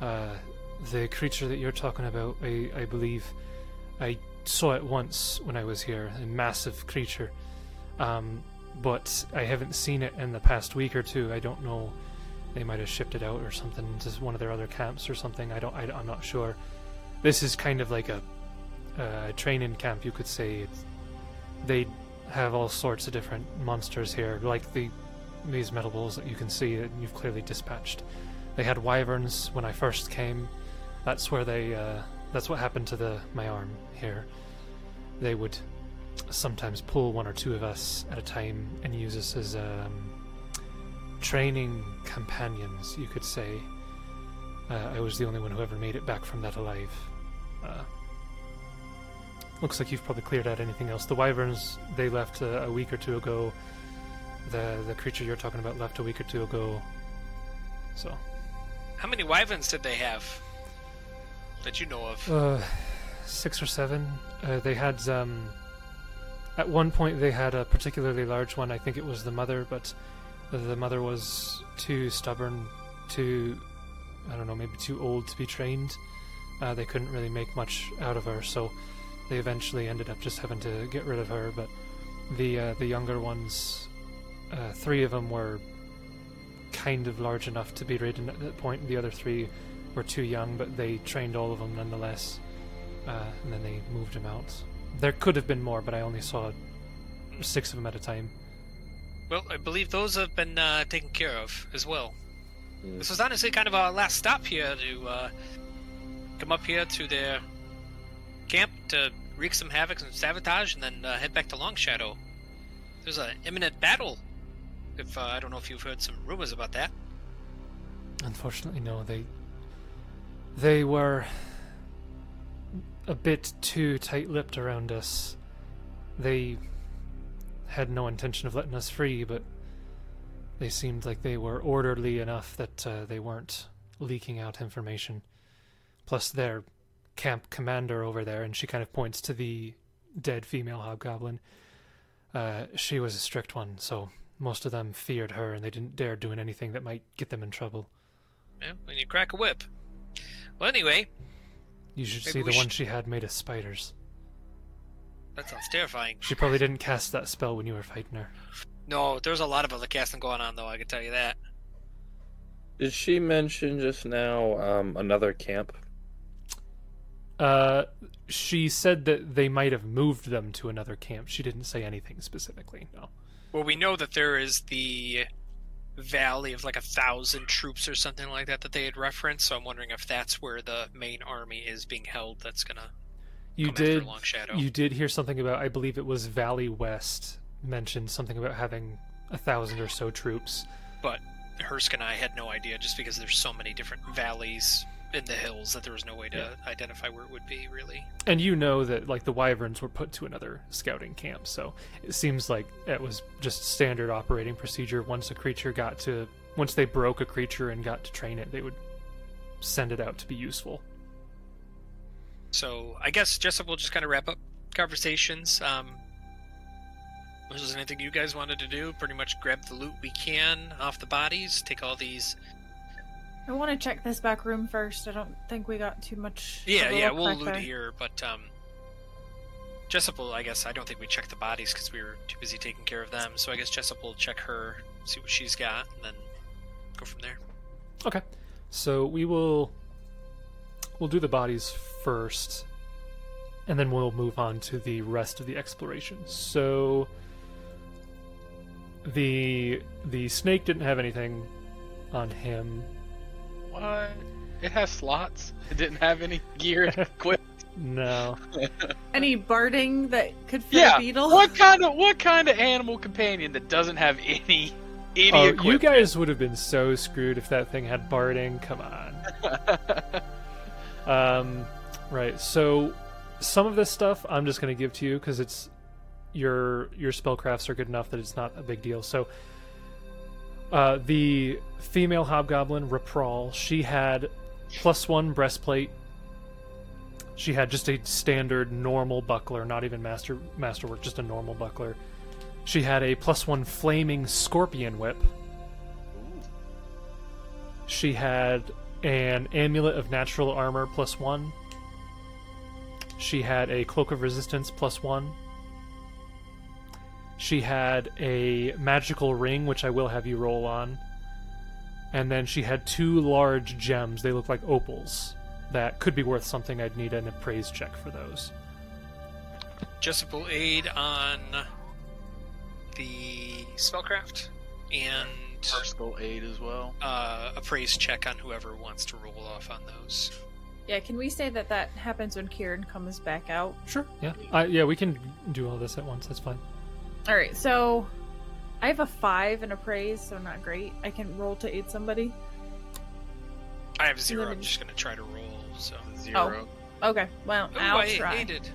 The creature that you're talking about, I believe, I saw it once when I was here, a massive creature, but I haven't seen it in the past week or two. I don't know. They might have shipped it out or something to one of their other camps or something. I'm not sure. This is kind of like a training camp, you could say. They have all sorts of different monsters here, like these metal balls that you can see that you've clearly dispatched. They had wyverns when I first came. That's what happened to my arm here. They would sometimes pull one or two of us at a time and use us as training companions, you could say. I was the only one who ever made it back from that alive. Looks like you've probably cleared out anything else. The wyverns, they left a week or two ago. the creature you're talking about left a week or two ago. So, how many wyverns did they have that you know of? 6 or 7. They had at one point they had a particularly large one. I think it was the mother, but the mother was too stubborn, maybe too old to be trained. They couldn't really make much out of her, so they eventually ended up just having to get rid of her. But the younger ones, 3 of them were kind of large enough to be raided at that point. The other 3 were too young, but they trained all of them nonetheless. And then they moved them out. There could have been more, but I only saw 6 of them at a time. Well, I believe those have been taken care of as well. Mm. This was honestly kind of our last stop here to come up here to their camp to wreak some havoc and sabotage, and then head back to Longshadow. There's an imminent battle. If I don't know if you've heard some rumors about that. Unfortunately, no. They were a bit too tight-lipped around us. They had no intention of letting us free, but they seemed like they were orderly enough that they weren't leaking out information. Plus their camp commander over there, and she kind of points to the dead female hobgoblin, she was a strict one, so most of them feared her and they didn't dare doing anything that might get them in trouble. Yeah, when you crack a whip. Well, anyway... You should see the one she had made of spiders. That sounds terrifying. She probably didn't cast that spell when you were fighting her. No, there's a lot of other casting going on, though, I can tell you that. Did she mention just now another camp? She said that they might have moved them to another camp. She didn't say anything specifically, no. Well, we know that there is the valley of like 1,000 troops or something like that that they had referenced, so I'm wondering if that's where the main army is being held that's gonna come after Longshadow. You did hear something about, I believe it was Valley West mentioned something about having 1,000 or so troops. But Hursk and I had no idea, just because there's so many different valleys in the hills that there was no way to identify where it would be, really. And you know that like the wyverns were put to another scouting camp, so it seems like it was just standard operating procedure. Once they broke a creature and got to train it, they would send it out to be useful. So I guess Jessup will just kind of wrap up conversations. If there's anything you guys wanted to do, pretty much grab the loot we can off the bodies, take all these. I want to check this back room first. I don't think we got too much. Yeah, we'll loot here, but Jessup will, I guess, I don't think we checked the bodies because we were too busy taking care of them. So I guess Jessup will check her, see what she's got, and then go from there. Okay. So we'll do the bodies first, and then we'll move on to the rest of the exploration. So the snake didn't have anything on him. What? It has slots. It didn't have any gear and equipment. No. Any barding that could fit a beetle? What kind of animal companion that doesn't have any equipment? You guys would have been so screwed if that thing had barding. Come on. Right. So some of this stuff I'm just going to give to you because it's your spellcrafts are good enough that it's not a big deal. So. The female hobgoblin, Rapral, she had +1 breastplate. She had just a standard normal buckler, not even masterwork, just a normal buckler. She had a +1 flaming scorpion whip. She had an amulet of natural armor +1. She had a cloak of resistance +1. She had a magical ring, which I will have you roll on. And then she had 2 large gems. They look like opals. That could be worth something. I'd need an appraise check for those. Jessup will aid on the spellcraft. And personal aid as well. Appraise check on whoever wants to roll off on those. Yeah, can we say that happens when Kieran comes back out? Sure, yeah. We can do all this at once. That's fine. Alright, so I have a 5 in appraise, so not great. I can roll to aid somebody. I have 0. I'm just going to try to roll, so 0. Oh, okay. Well, I'll try. Aided.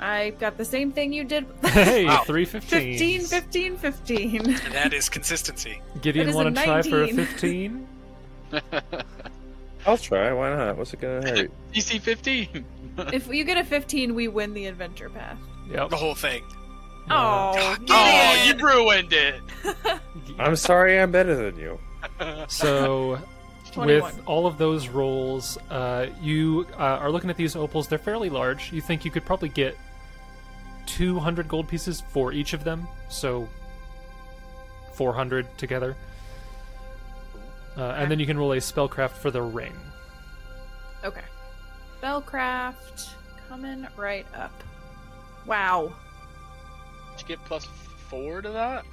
I got the same thing you did. Hey, wow. 3 15s. 15. And that is consistency. Gideon, want to try for a 15? I'll try. Why not? What's it gonna hurt? DC 15. If you get a 15, we win the adventure path. Yep. The whole thing. Oh, you ruined it. I'm sorry. I'm better than you. So, 21. With all of those rolls, you are looking at these opals. They're fairly large. You think you could probably get 200 gold pieces for each of them, so 400 together. And then you can roll a spellcraft for the ring. Okay. Spellcraft coming right up. Wow. Did you get plus 4 to that?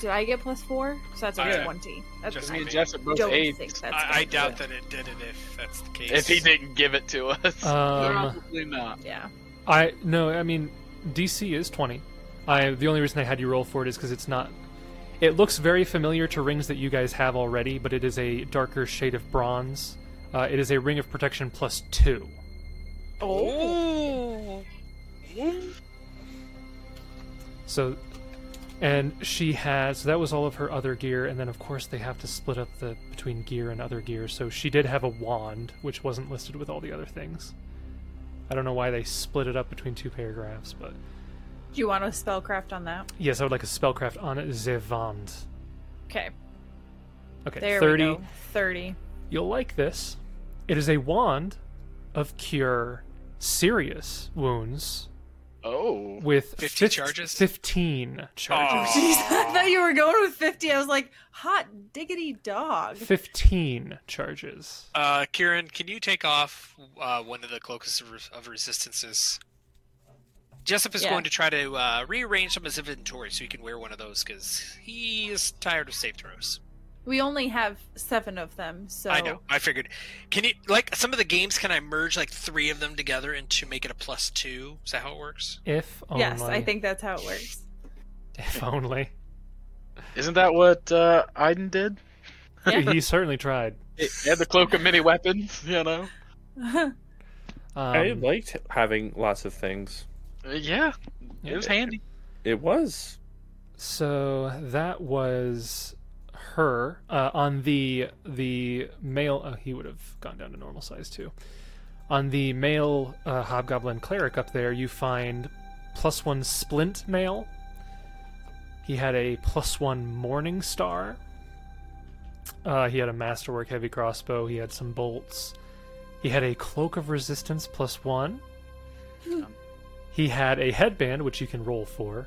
Did I get plus 4? So that's a 20. Just me and Jessup both 8. I doubt that it did it if that's the case. If he didn't give it to us. Probably not. Yeah. I mean, DC is 20. The only reason I had you roll for it is because it's not... It looks very familiar to rings that you guys have already, but it is a darker shade of bronze. It is a ring of protection plus 2. Oh! So... And she has... So that was all of her other gear, and then, of course, they have to split up between gear and other gear, so she did have a wand, which wasn't listed with all the other things. I don't know why they split it up between two paragraphs, but... Do you want a spellcraft on that? Yes, I would like a spellcraft on the wand. Okay, there 30. We go. 30. You'll like this. It is a wand of cure serious wounds... Oh, with 50 charges? 15 charges. Jeez, I thought you were going with 50. I was like, hot diggity dog. 15 charges. Kieran, can you take off one of the cloaks of resistances? Jessup is going to try to rearrange some of his inventory so he can wear one of those because he is tired of save throws. We only have 7 of them, so... I know, I figured. Can you, like, some of the games, can I merge, 3 of them together and to make it a +2? Is that how it works? If only. Yes, I think that's how it works. If only. Isn't that what Aiden did? Yeah. He certainly tried. He had the cloak of many weapons, you know? I liked having lots of things. Yeah, it was handy. It was. So, that was... her on the male he would have gone down to normal size too. On the male hobgoblin cleric up there, you find +1 splint mail. He had a +1 morning star. He had a masterwork heavy crossbow. He had some bolts. He had a cloak of resistance +1. He had a headband which you can roll for.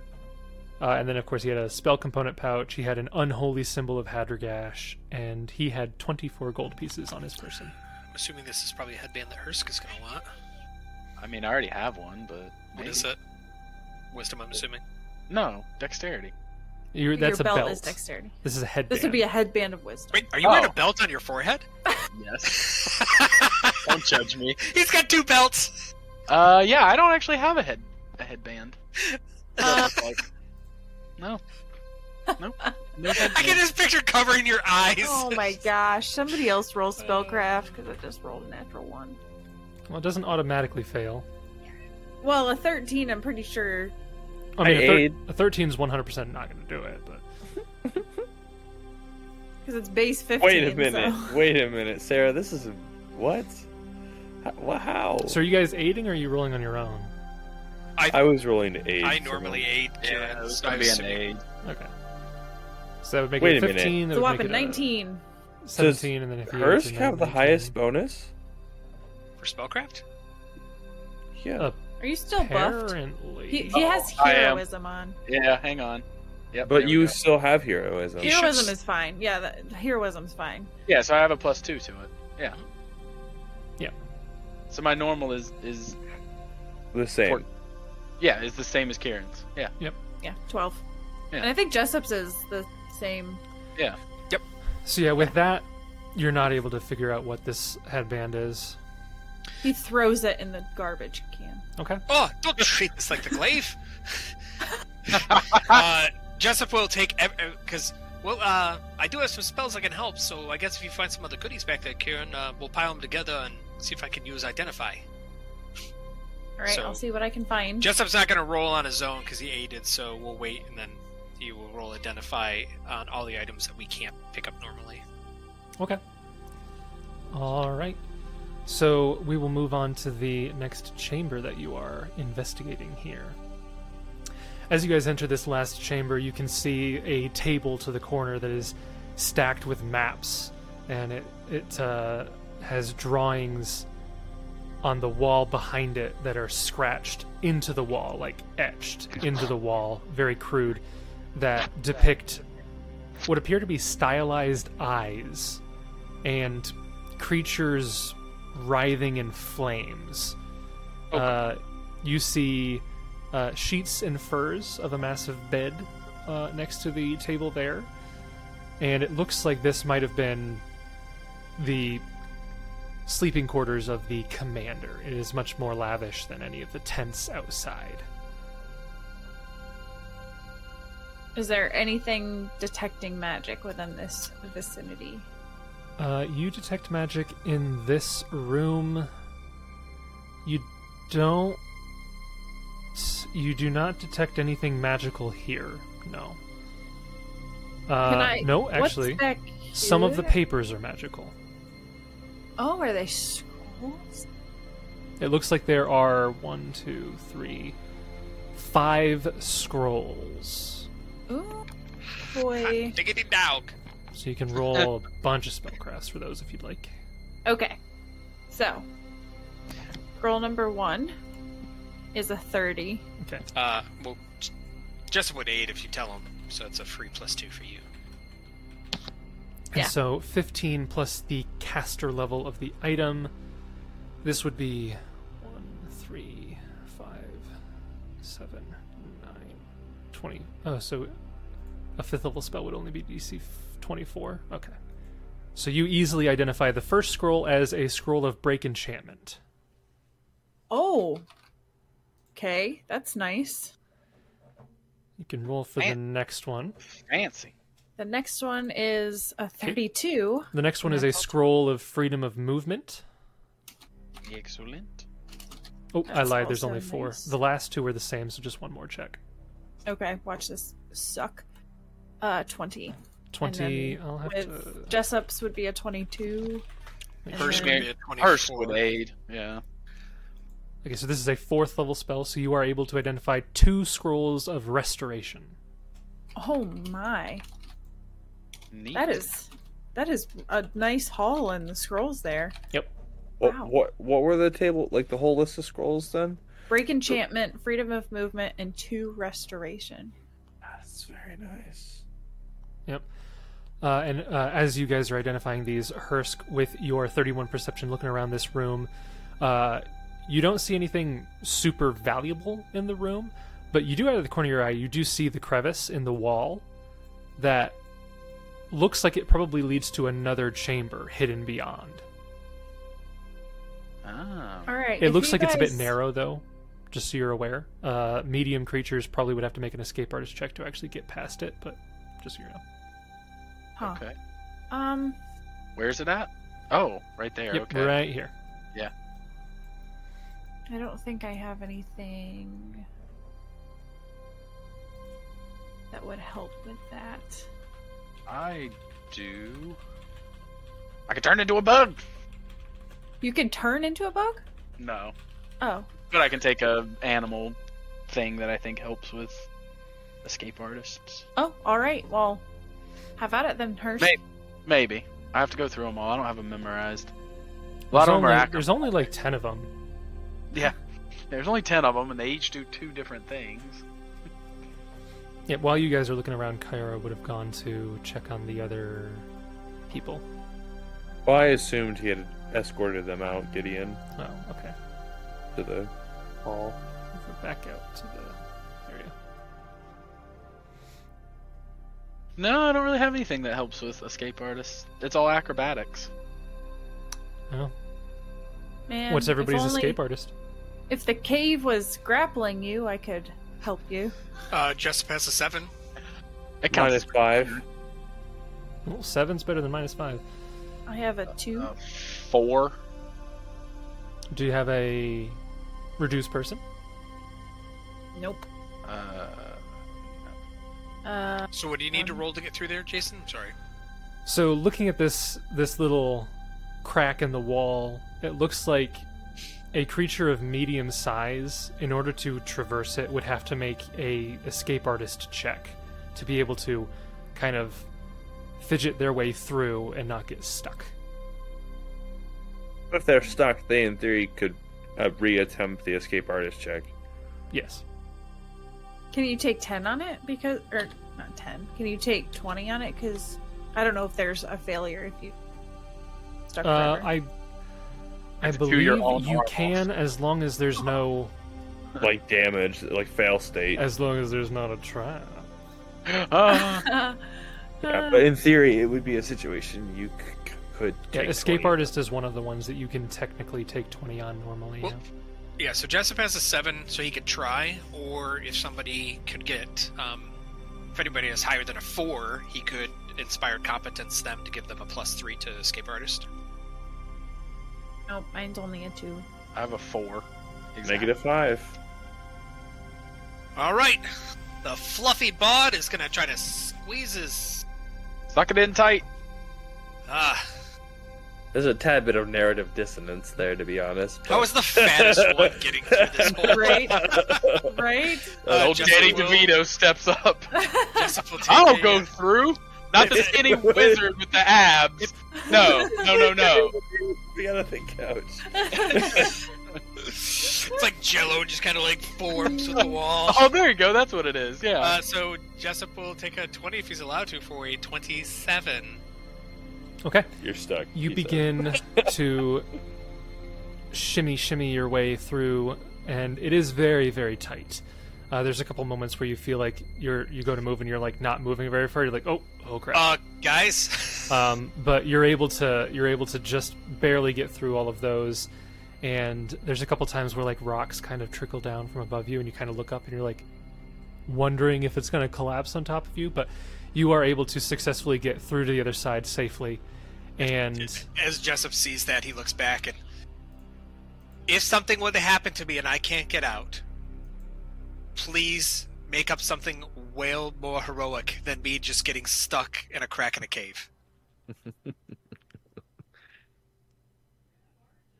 And then, of course, he had a spell component pouch, he had an unholy symbol of Hadregash, and he had 24 gold pieces on his person. I'm assuming this is probably a headband that Hursk is going to want. I mean, I already have one, but... What is it? Wisdom, I'm assuming? No, dexterity. That's your belt is dexterity. This is a headband. This would be a headband of wisdom. Wait, are you wearing a belt on your forehead? Yes. Don't judge me. He's got 2 belts! Yeah, I don't actually have a headband. No. I get this picture covering your eyes. Oh my gosh! Somebody else roll spellcraft because I just rolled a natural 1. Well, it doesn't automatically fail. Well, a 13, I'm pretty sure. I mean, a 13 is 100% not going to do it, but because it's base 15. Wait a minute, Sarah. This is what? How? So, are you guys aiding, or are you rolling on your own? I was rolling to aid. I normally aid. Yeah, it was going to be an aid. Okay. So that would make it 15. That would make it 19. 17, and then if you Hursk have the highest bonus? For spellcraft? Yeah. Are you still buffed? He has heroism on. Yeah, hang on. Yep, but you still have heroism. Heroism is fine. Yeah, heroism's fine. Yeah, so I have a +2 to it. Yeah. Yeah. So my normal is the same. Yeah, it's the same as Karen's. Yeah. Yep. Yeah, 12. Yeah. And I think Jessup's is the same. Yeah. Yep. So yeah, with that, you're not able to figure out what this headband is. He throws it in the garbage can. Okay. Oh, don't treat this like the glaive. Jessup will take... Because, I do have some spells that can help, so I guess if you find some other goodies back there, Kieran, we'll pile them together and see if I can use Identify. Alright, so I'll see what I can find. Jessup's not going to roll on his own because he aided, so we'll wait, and then he will roll identify on all the items that we can't pick up normally. Okay. Alright. So we will move on to the next chamber that you are investigating here. As you guys enter this last chamber, you can see a table to the corner that is stacked with maps, and it has drawings on the wall behind it that are scratched into the wall, like etched into the wall, very crude, that depict what appear to be stylized eyes and creatures writhing in flames. Okay. You see sheets and furs of a massive bed next to the table there, and it looks like this might have been the sleeping quarters of the commander. It is much more lavish than any of the tents outside. Is there anything detecting magic within this vicinity? You detect magic in this room. You do not detect anything magical here. No. No, actually. Some of the papers are magical. Oh, are they scrolls? It looks like there are 5 scrolls. Ooh, boy. Diggity dog. So you can roll a bunch of spellcrafts for those if you'd like. Okay. So, roll number 1 is a 30. Okay. Well, just would aid if you tell him, so it's a free +2 for you. Yeah. And so 15 plus the caster level of the item. This would be 1, 3, 5, 7, 9, 20. Oh, so a 5th level spell would only be DC 24. Okay. So you easily identify the first scroll as a scroll of break enchantment. Oh. Okay, that's nice. You can roll for the next one. Fancy. The next one is a 32. The next one is a scroll of freedom of movement. Excellent. Oh, that's I lied. There's only 4. Nice. The last 2 are the same, so just one more check. Okay, watch this suck. 20. 20. I'll have to. Jessup's would be a 22. Hursk would be a 24. Hursk would aid. Yeah. Okay, so this is a 4th level spell, so you are able to identify 2 scrolls of restoration. Oh my. Neat. That is a nice haul in the scrolls there. Yep. Wow. What were the table, like the whole list of scrolls then? Break enchantment, freedom of movement, and 2 restoration. That's very nice. Yep. And as you guys are identifying these, Hursk, with your 31 perception looking around this room, you don't see anything super valuable in the room, but you do, out of the corner of your eye, you do see the crevice in the wall that looks like it probably leads to another chamber hidden beyond. Ah. All right. It looks like it's a bit narrow, though, just so you're aware. Medium creatures probably would have to make an escape artist check to actually get past it, but just so you know. Huh. Okay. Where's it at? Oh, right there. Yep, okay. Right here. Yeah. I don't think I have anything that would help with that. I do. I can turn into a bug. You can turn into a bug? No. Oh. But I can take a animal thing that I think helps with escape artists. Oh, all right. Well, have at it then, Hurst. Maybe. I have to go through them all. I don't have them memorized. There's only like 10 of them. Yeah. There's only 10 of them, and they each do 2 different things. Yeah, while you guys are looking around, Kyara would have gone to check on the other people. Well, I assumed he had escorted them out, Gideon. Oh, okay. To the hall. We're back out to the area. No, I don't really have anything that helps with escape artists. It's all acrobatics. Oh. Man, what's everybody's escape artist? If the cave was grappling you, I could help you. Just past a 7. It counts. Minus 5. Well, 7's better than minus 5. I have a 2. 4. Do you have a Reduce person? Nope. So what do you need to roll to get through there, Jason? I'm sorry. So looking at this little crack in the wall, it looks like a creature of medium size, in order to traverse it, would have to make a escape artist check to be able to kind of fidget their way through and not get stuck. If they're stuck, they in theory could re-attempt the escape artist check. Yes. Can you take 10 on it? Or not 10. Can you take 20 on it? Because I don't know if there's a failure if you stuck forever. I believe you can, as long as there's no damage, fail state. As long as there's not a trap. Yeah, but in theory, it would be a situation you could take. Yeah, escape artist is one of the ones that you can technically take 20 on normally. Well, yeah, so Jessup has a 7, so he could try, or if somebody could get, if anybody is higher than a 4, he could inspire competence them to give them a +3 to escape artist. Nope, mine's only a 2. I have a 4. Exactly. -5. All right, the fluffy bod is gonna try to squeeze his. Suck it in tight. There's a tad bit of narrative dissonance there, to be honest. But... How is the fattest one getting through this hole? Right. Old Danny DeVito steps up. I'll go through. Not the skinny wizard with the abs. No. We gotta think couch. It's like Jell-O just kind of forms with the wall. Oh, there you go. That's what it is. Yeah. So Jessup will take a 20 if he's allowed to for a 27. Okay. You're stuck. You begin to shimmy your way through, and it is very, very tight. There's a couple moments where you feel like you go to move and you're not moving very far. You're like, oh crap. Guys. But you're able to just barely get through all of those. And there's a couple times where rocks kind of trickle down from above you, and you kind of look up and you're wondering if it's going to collapse on top of you. But you are able to successfully get through to the other side safely. And as Jessup sees that, he looks back and, if something were to happen to me and I can't get out, please make up something way more heroic than me just getting stuck in a crack in a cave.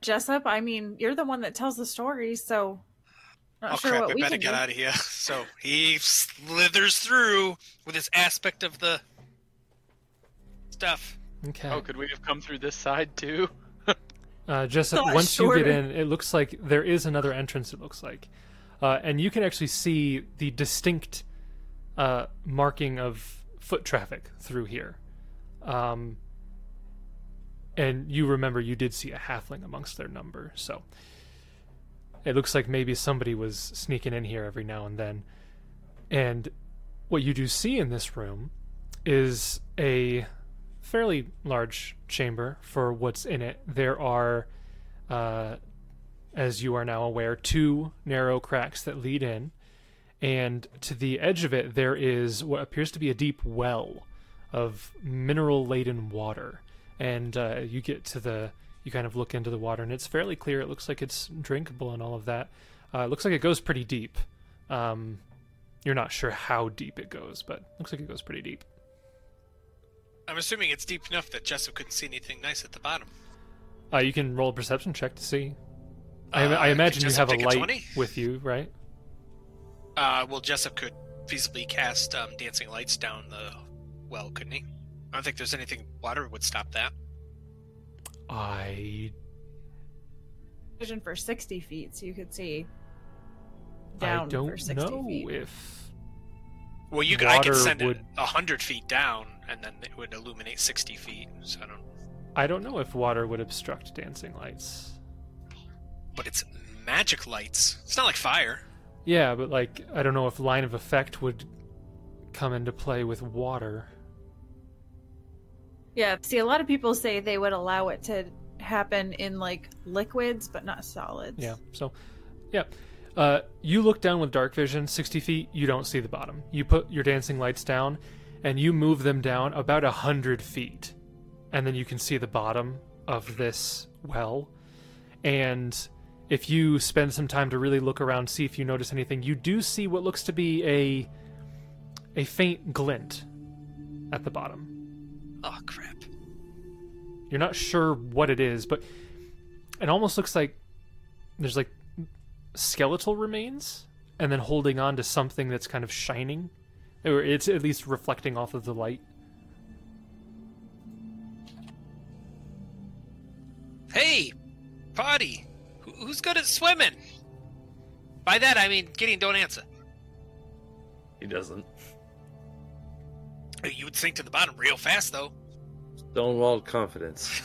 Jessup, you're the one that tells the story, so not sure crap, what we can do. I better get out of here. So he slithers through with his aspect of the stuff. Okay. Oh, could we have come through this side too? Jessup, once you get in, it looks like there is another entrance, and you can actually see the distinct marking of foot traffic through here. And you remember you did see a halfling amongst their number, so it looks like maybe somebody was sneaking in here every now and then. And what you do see in this room is a fairly large chamber for what's in it. There are... as you are now aware, 2 narrow cracks that lead in, and to the edge of it there is what appears to be a deep well of mineral-laden water. And you kind of look into the water, and it's fairly clear. It looks like it's drinkable and all of that. It looks like it goes pretty deep. You're not sure how deep it goes, but it looks like it goes pretty deep. I'm assuming it's deep enough that Jessup couldn't see anything nice at the bottom. You can roll a perception check to see. I imagine you have a light 20? With you, right? Well, Jessup could feasibly cast dancing lights down the well, couldn't he? I don't think there's anything water would stop that. I vision for 60 feet, so you could see down for 60 feet. I don't know if I could send it 100 feet down, and then it would illuminate 60 feet. So I don't know if water would obstruct dancing lights. But it's magic lights. It's not like fire. Yeah, but I don't know if line of effect would come into play with water. Yeah, see, a lot of people say they would allow it to happen in liquids, but not solids. Yeah, so, yeah. You look down with dark vision, 60 feet, you don't see the bottom. You put your dancing lights down, and you move them down about 100 feet. And then you can see the bottom of this well. And if you spend some time to really look around, see if you notice anything, you do see what looks to be a faint glint at the bottom. Oh, crap. You're not sure what it is, but it almost looks like there's like skeletal remains and then holding on to something that's kind of shining, or it's at least reflecting off of the light. Hey, Potty, who's good at swimming? By that I mean Gideon, don't answer. He doesn't. You would sink to the bottom real fast, though. Stonewalled confidence.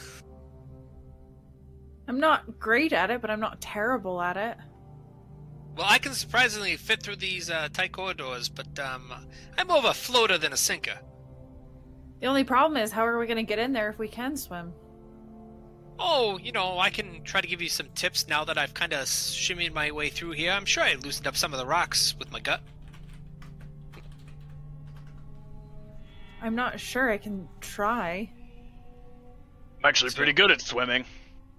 I'm not great at it, but I'm not terrible at it. Well, I can surprisingly fit through these tight corridors, but I'm more of a floater than a sinker. The only problem is, how are we going to get in there if we can swim? Oh, you know, I can try to give you some tips now that I've kind of shimmied my way through here. I'm sure I loosened up some of the rocks with my gut. I'm not sure. I can try. I'm actually pretty good at swimming.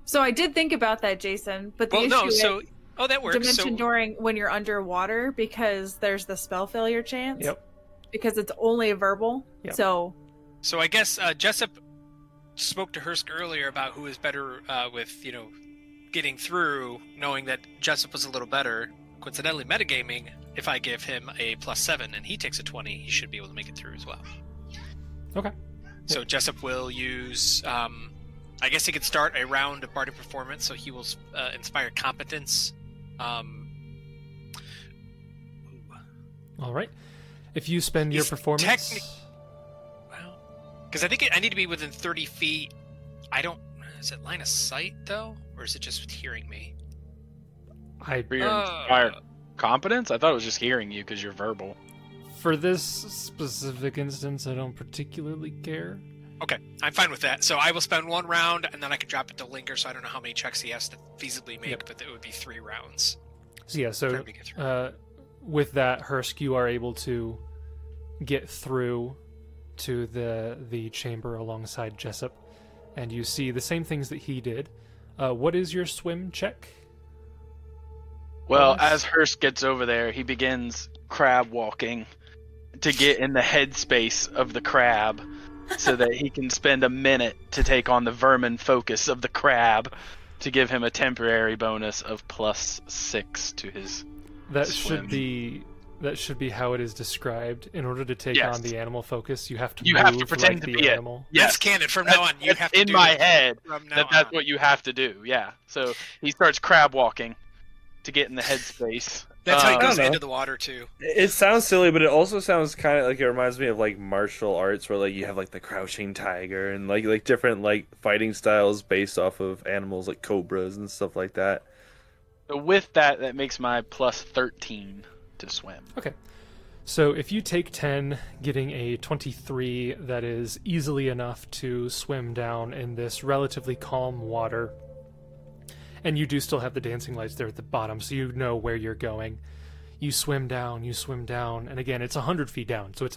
So I did think about that, Jason, but the issue is that works. Dimension dooring when you're underwater, because there's the spell failure chance. Yep. Because it's only a verbal. Yep. So I guess Jessup spoke to Hursk earlier about who is better with, you know, getting through, knowing that Jessup was a little better. Coincidentally, metagaming, if I give him a +7 and he takes a 20, he should be able to make it through as well. Okay. So yep. Jessup will use... I guess he could start a round of party performance, so he will inspire competence. All right. If you spend your performance... Well, because I think I need to be within 30 feet. I don't... Is it line of sight, though? Or is it just hearing me? For your inspire competence? I thought it was just hearing you because you're verbal. For this specific instance, I don't particularly care. Okay, I'm fine with that. So I will spend one round, and then I can drop it to linger, so I don't know how many checks he has to feasibly make, but it would be 3 rounds. So yeah, so with that, Hursk, you are able to get through to the chamber alongside Jessup, and you see the same things that he did. What is your swim check? Well, as Hursk gets over there, he begins crab walking to get in the headspace of the crab, so that he can spend a minute to take on the vermin focus of the crab to give him a temporary bonus of +6 to his swim. That should be how it is described. In order to take on the animal focus, you have to pretend to be animal. Yes. That's canon from now on. You have to in do my head that's what you have to do. Yeah. So he starts crab walking to get in the headspace. That's how he goes into the water too. It sounds silly, but it also sounds kind of like it reminds me of like martial arts, where like you have like the crouching tiger and like different like fighting styles based off of animals like cobras and stuff like that. So with that makes my +13 to swim. Okay, so if you take 10, getting a 23, that is easily enough to swim down in this relatively calm water. And you do still have the dancing lights there at the bottom, so you know where you're going. You swim down, and again, it's 100 feet down, so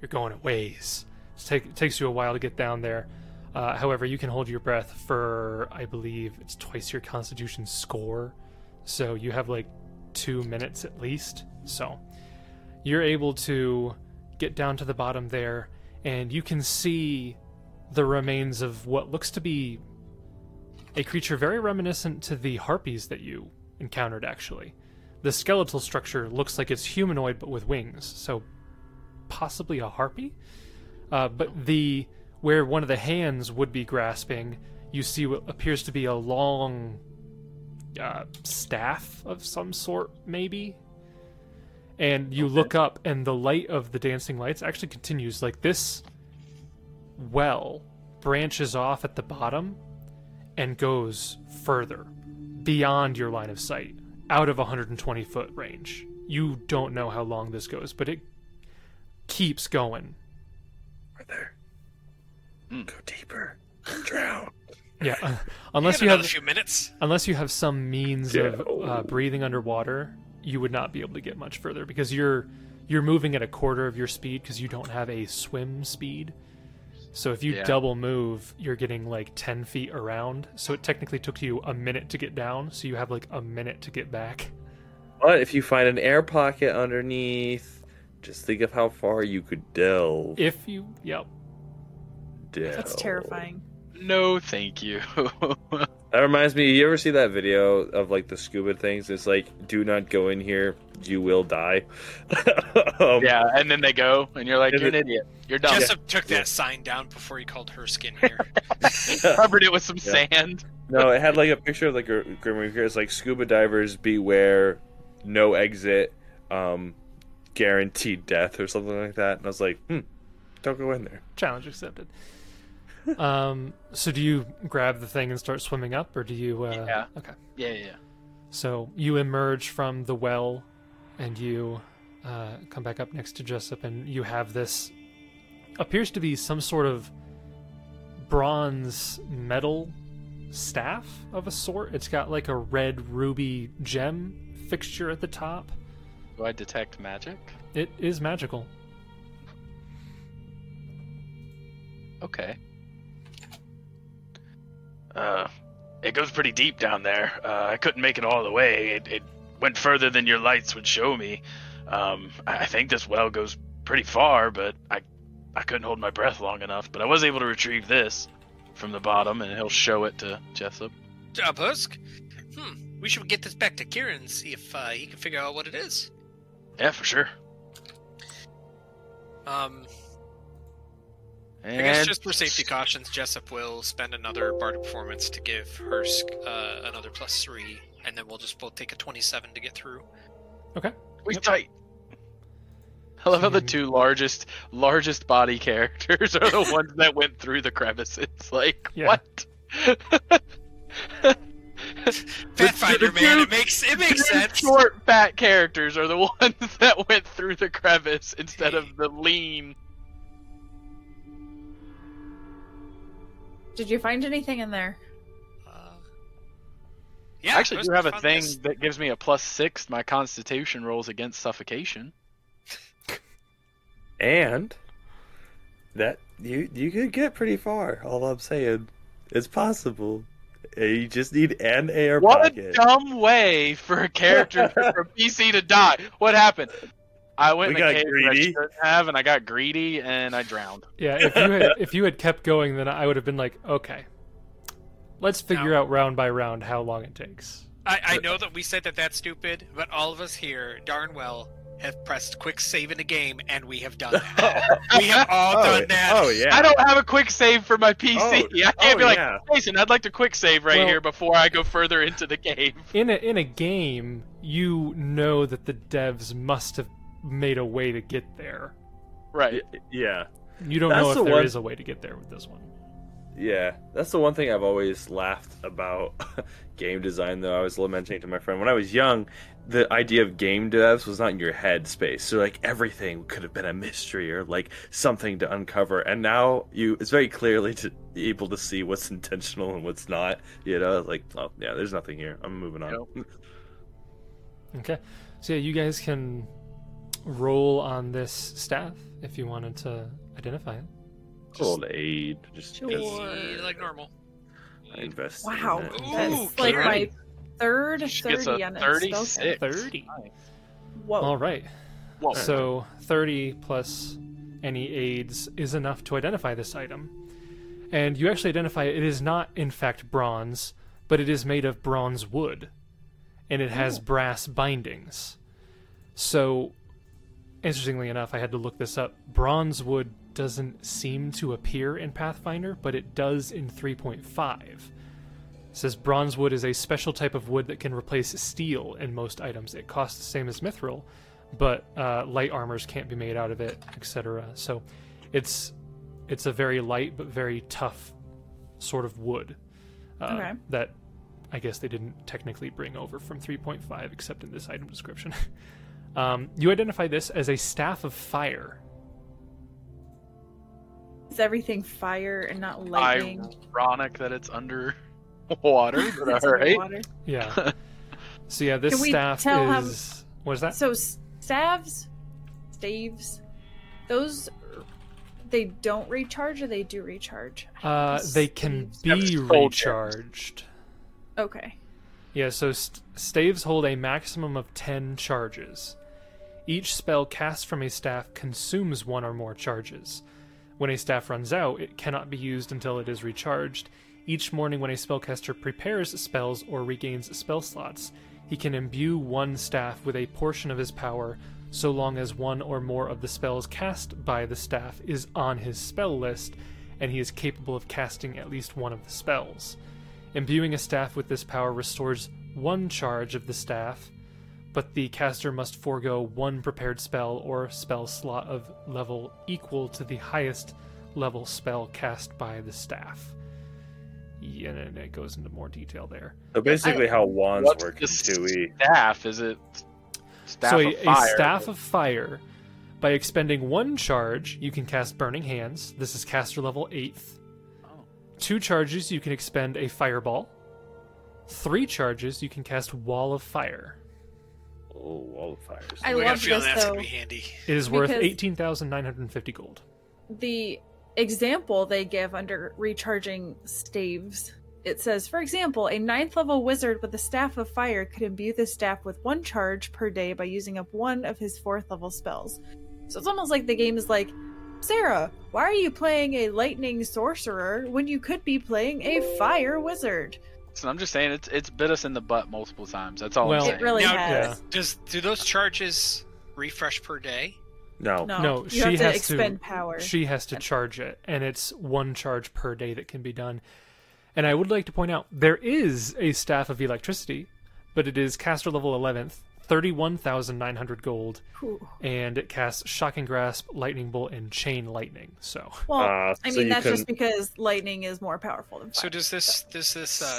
you're going a ways. It takes you a while to get down there. However, you can hold your breath for, I believe, it's twice your Constitution score, so you have like 2 minutes at least. So you're able to get down to the bottom there, and you can see the remains of what looks to be a creature very reminiscent to the harpies that you encountered, actually. The skeletal structure looks like it's humanoid, but with wings, so possibly a harpy? But where one of the hands would be grasping, you see what appears to be a long staff of some sort, maybe? And you look up, and the light of the dancing lights actually continues. Like, this well branches off at the bottom, and goes further, beyond your line of sight, out of 120-foot range. You don't know how long this goes, but it keeps going. Right there. Go deeper. Drown. Yeah, unless you have a few minutes. Unless you have some means of breathing underwater, you would not be able to get much further because you're moving at a quarter of your speed because you don't have a swim speed. So if you double move, you're getting like 10 feet around. So it technically took you a minute to get down. So you have like a minute to get back. But if you find an air pocket underneath, just think of how far you could delve. If you, delve. That's terrifying. No, thank you. That reminds me, you ever see that video of like the scuba things? It's like, do not go in here, you will die. Yeah, and then they go, and you're like, you're an idiot. You're dumb. Jessup took that sign down before he called Hursk in here. Covered it with some sand. No, it had like a picture of like a Grim Reaper. It's like, scuba divers, beware, no exit, guaranteed death or something like that. And I was like, don't go in there. Challenge accepted. So do you grab the thing and start swimming up, or do you Yeah. So you emerge from the well and you come back up next to Jessup, and you have this appears to be some sort of bronze metal staff of a sort. It's got like a red ruby gem fixture at the top. Do I detect magic? It is magical. Okay. It goes pretty deep down there. I couldn't make it all the way. It went further than your lights would show me. I think this well goes pretty far, but I couldn't hold my breath long enough. But I was able to retrieve this from the bottom, and he'll show it to Jessup. Job, Hursk. We should get this back to Kieran and see if he can figure out what it is. Yeah, for sure. And I guess just for safety cautions, Jessup will spend another bardic performance to give Hursk another +3, and then we'll just both take a 27 to get through. Okay. We tight. I love how the two largest body characters are the ones that went through the crevices. Like, what? Pathfinder, man, it makes sense. Short, fat characters are the ones that went through the crevice instead of the lean. Did you find anything in there? Yeah, I actually do have a thing that gives me a +6. My constitution rolls against suffocation. And that you could get pretty far. All I'm saying, it's possible. You just need an air pocket. What a dumb way for a character for a PC to die. What happened? I went in a cave that I shouldn't have, and I got greedy, and I drowned. Yeah, if you had kept going, then I would have been like, okay, let's figure out round by round how long it takes. I know that we said that that's stupid, but all of us here darn well have pressed quick save in a game, and we have done that. We have all done that. Oh, yeah. I don't have a quick save for my PC. I can't be like, Jason, I'd like to quick save here before I go further into the game. In a game, you know that the devs must have made a way to get there. Right. Yeah. You don't know if there is a way to get there with this one. Yeah. That's the one thing I've always laughed about game design, though. I was lamenting to my friend when I was young, the idea of game devs was not in your head space. So like everything could have been a mystery or like something to uncover. And now it's very clearly able to see what's intentional and what's not, you know, like, oh yeah, there's nothing here. I'm moving on. Nope. Okay. So yeah, you guys can roll on this staff if you wanted to identify it. Roll aid, just like normal. I invest. Wow, in that's like my third 30 on this. 30. Whoa. All right. Whoa. So 30 plus any aids is enough to identify this item, and you actually identify it. It is not, in fact, bronze, but it is made of bronze wood, and it has brass bindings. So, interestingly enough, I had to look this up. Bronze wood doesn't seem to appear in Pathfinder, but it does in 3.5. It says bronze wood is a special type of wood that can replace steel in most items. It costs the same as mithril, but light armors can't be made out of it, etc. So it's a very light but very tough sort of wood that I guess they didn't technically bring over from 3.5 except in this item description. You identify this as a staff of fire. Is everything fire and not lightning? Ironic that it's under water, but alright. Yeah. So yeah, this staff is... What is that? So staves, those They don't recharge, or they do recharge? They can be recharged. Okay. Yeah, so staves hold a maximum of 10 charges. Each spell cast from a staff consumes one or more charges. When a staff runs out, it cannot be used until it is recharged. Each morning when a spellcaster prepares spells or regains spell slots, he can imbue one staff with a portion of his power so long as one or more of the spells cast by the staff is on his spell list, and he is capable of casting at least one of the spells. Imbuing a staff with this power restores one charge of the staff, but the caster must forego one prepared spell or spell slot of level equal to the highest level spell cast by the staff. Yeah, and it goes into more detail there. So basically how wands work in 2e. Staff, is it? Staff of fire. A staff of fire. By expending one charge, you can cast Burning Hands. This is caster level 8th. Oh. 2 charges, you can expend a fireball. 3 charges, you can cast Wall of Fire. Oh, Wall of Fire. I love this, though. That's going to be handy. It is worth 18,950 gold. The example they give under recharging staves, it says, for example, a 9th level wizard with a staff of fire could imbue the staff with one charge per day by using up one of his 4th level spells. So it's almost like the game is like, Sarah, why are you playing a lightning sorcerer when you could be playing a fire wizard? So I'm just saying it's bit us in the butt multiple times. That's all I'm saying. It really has. Yeah. Do those charges refresh per day? No, she has to expend power. She has to charge it, and it's one charge per day that can be done. And I would like to point out, there is a Staff of Electricity, but it is caster level 11th, 31,900 gold, Ooh. And it casts Shocking Grasp, Lightning Bolt, and Chain Lightning. So, just because lightning is more powerful than fire. So does this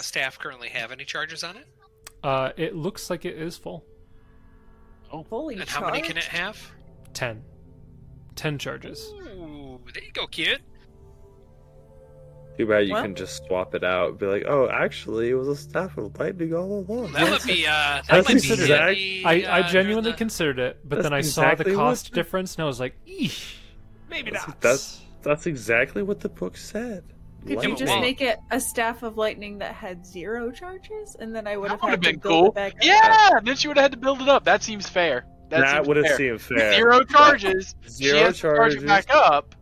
staff currently have any charges on it? It looks like it is full. Oh, holy! And how many can it have? 10. 10 charges. Ooh, there you go, kid. Too bad you can just swap it out and be like, oh, actually, it was a staff of lightning all along. That would be, I genuinely considered it, but then I saw the cost difference and I was like, eesh, maybe not. That's exactly what the book said. Could you just make it a staff of lightning that had 0 charges? And then I would have had to build it back up. Yeah, then she would have had to build it up. That seems fair. That would have seemed fair. 0 charges. 0 charges. Charge it back up.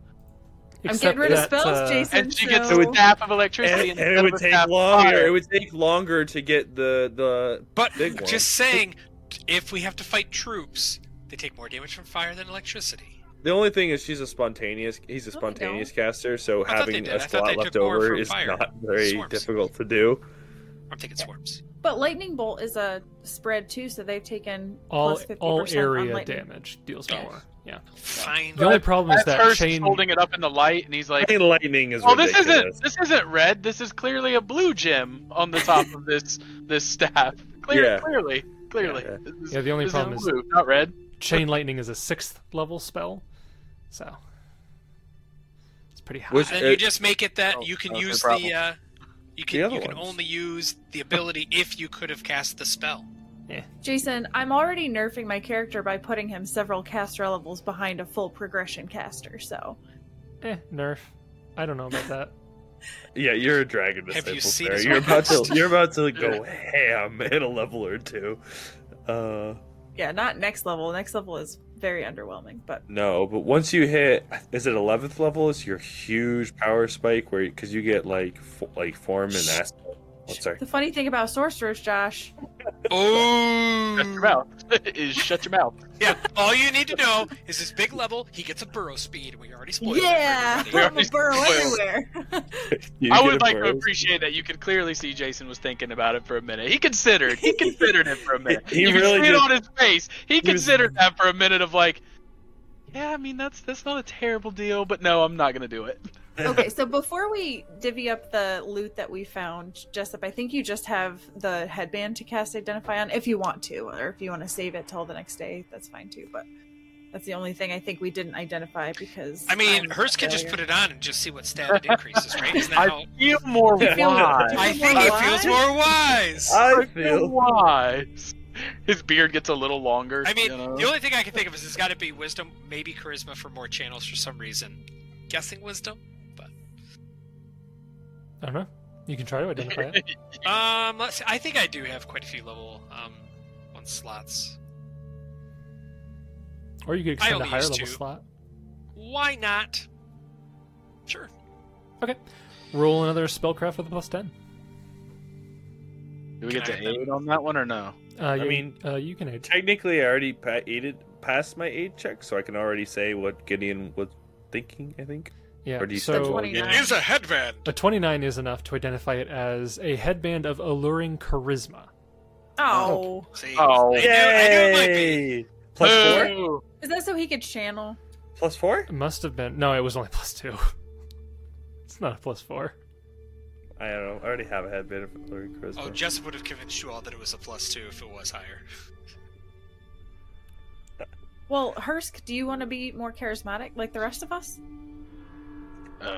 Except I'm getting rid of spells, Jason. And she gets a staff of electricity, and it would take longer. It would take longer to get the. But big one. Just saying, if we have to fight troops, they take more damage from fire than electricity. The only thing is, he's a spontaneous caster, so having a slot left over is not very difficult to do. I'm taking swarms. But lightning bolt is a spread too, so they've taken plus 50% all area damage deals more. Yeah. Fine. The only problem is that Shane holding it up in the light, and he's like, "Lightning is ridiculous. This isn't red. This is clearly a blue gem on the top of this staff. Clearly. Yeah. The only problem is blue, not red. Chain lightning is a 6th level spell, so it's pretty high. Which, then you just make it that you can use the. You can only use the ability if you could have cast the spell. Yeah. Jason, I'm already nerfing my character by putting him several caster levels behind a full progression caster, so... nerf. I don't know about that. Yeah, you're a dragon disciple, Sarah. You're about to go ham in a level or two. Yeah, not next level. Next level is very underwhelming, but... No, but once you hit... Is it 11th level? It's your huge power spike, because you get, like form and aspect. Oh, sorry. The funny thing about sorcerers, Josh... Oh! Shut your mouth. Yeah, all you need to know is this big level, he gets a burrow speed. We already spoiled it. Yeah, I'm a burrow everywhere. I would like to appreciate that you could clearly see Jason was thinking about it for a minute. He considered it for a minute. You really could see it on his face. He considered that for a minute of like, yeah, I mean, that's not a terrible deal, but no, I'm not going to do it. Okay, so before we divvy up the loot that we found, Jessup, I think you just have the headband to cast Identify on, if you want to, or if you want to save it till the next day, that's fine too, but that's the only thing I think we didn't identify because... I mean, Hursk can just put it on and just see what stat it increases, right? I feel more wise. His beard gets a little longer. I mean, the only thing I can think of is it's got to be wisdom, maybe charisma for more channels for some reason. guessing wisdom, but I don't know. You can try to identify it. Let's see. I think I do have quite a few level 1 slots. Or you could extend a higher level slot. Why not? Sure. Okay. Roll another spellcraft with a +10. Do we get to aid on that one or no? I mean, you can aid. Technically, I already aided past my aid check, so I can already say what Gideon was thinking, I think. Yeah, so it is a headband. A 29 is enough to identify it as a headband of alluring charisma. Oh. See, oh. I knew it might be. +4? Is that so he could channel? +4? It must have been. No, it was only +2. It's not a +4. I don't know. I already have a headband of alluring charisma. Oh, Jess would have convinced you all that it was a +2 if it was higher. Well, Hursk, do you want to be more charismatic like the rest of us?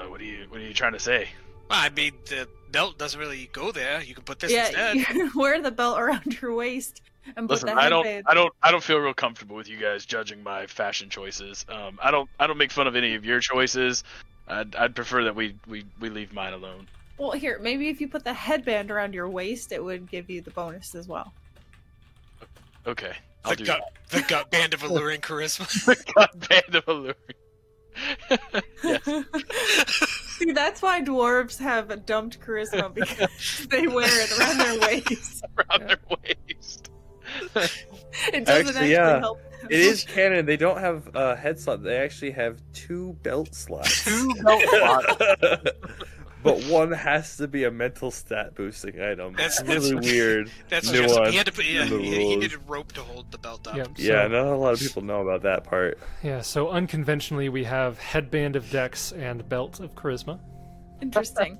What are you trying to say? Well, I mean, the belt doesn't really go there. You can put this instead. You wear the belt around your waist and put that headband. I don't feel real comfortable with you guys judging my fashion choices. I don't make fun of any of your choices. I'd prefer that we leave mine alone. Well, here, maybe if you put the headband around your waist, it would give you the bonus as well. Okay, I'll do that. The gut band of alluring charisma. The gut band of alluring. See, that's why dwarves have dumped charisma, because they wear it around their waist. It doesn't actually help them. It is canon. They don't have a head slot. They actually have 2 belt slots. 2 belt slots. But one has to be a mental stat boosting item. That's really weird. That's nuanced. He needed rope to hold the belt up. Yep, so, not a lot of people know about that part. Yeah, so unconventionally we have headband of dex and belt of charisma. Interesting.